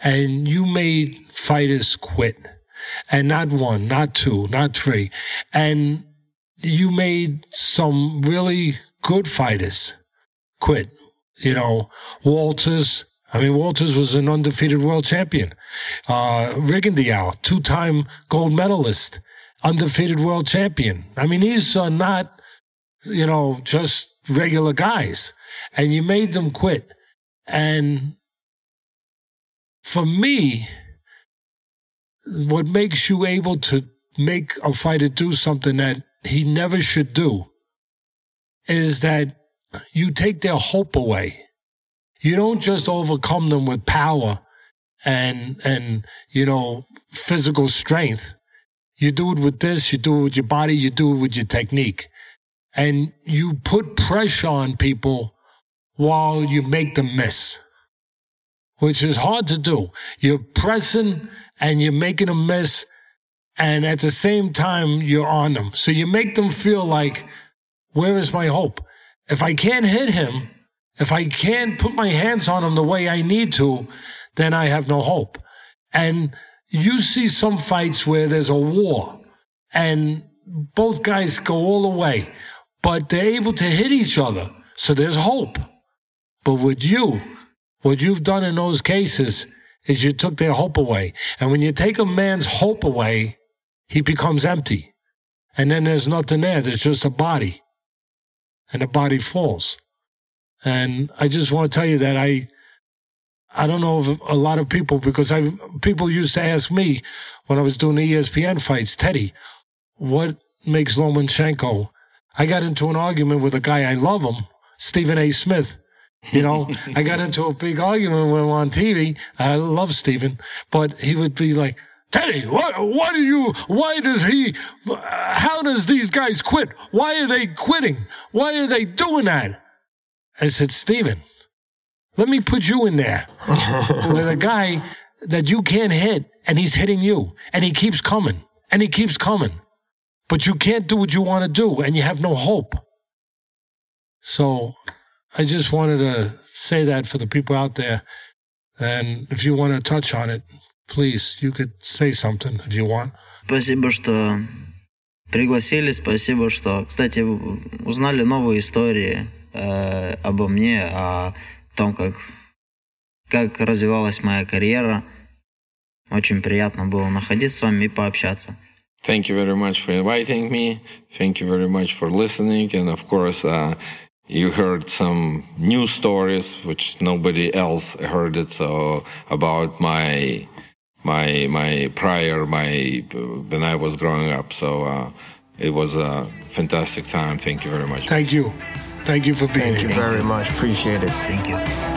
And you made fighters quit. And not one, not two, not three. And you made some really good fighters quit. You know, Walters... I mean, Walters was an undefeated world champion. Uh, Rigondeaux, two-time gold medalist, undefeated world champion. I mean, these are not, you know, just regular guys. And you made them quit. And for me, what makes you able to make a fighter do something that he never should do is that you take their hope away. You don't just overcome them with power and, and you know, physical strength. You do it with this, you do it with your body, you do it with your technique. And you put pressure on people while you make them miss, which is hard to do. You're pressing and you're making them miss, and at the same time, you're on them. So you make them feel like, where is my hope? If I can't hit him, if I can't put my hands on him the way I need to, then I have no hope. And you see some fights where there's a war and both guys go all the way, but they're able to hit each other, so there's hope. But with you, what you've done in those cases is you took their hope away. And when you take a man's hope away, he becomes empty. And then there's nothing there. There's just a body. And the body falls. And I just want to tell you that I I don't know if a lot of people, because I people used to ask me when I was doing the E S P N fights, Teddy, what makes Lomachenko? I got into an argument with a guy, I love him, Stephen A. Smith. You know, I got into a big argument when we were on T V. I love Stephen, but he would be like, Teddy, what, what do you, why does he, how does these guys quit? Why are they quitting? Why are they doing that? I said, Steven, let me put you in there with a guy that you can't hit, and he's hitting you, and he keeps coming, and he keeps coming. But you can't do what you want to do, and you have no hope. So I just wanted to say that for the people out there. And if you want to touch on it, please, you could say something if you want. Спасибо, что пригласили. Спасибо, что, кстати, узнали новые истории э, обо мне, о том, как, как развивалась моя карьера. Очень приятно было находиться с вами и пообщаться. Thank you very much for inviting me. Thank you very much for listening. And of course, uh, you heard some new stories, which nobody else heard it. So about my my my prior, my when I was growing up. So uh, it was a fantastic time. Thank you very much. Thank you. Thank you for being here. Thank you very much. Appreciate it. Thank you.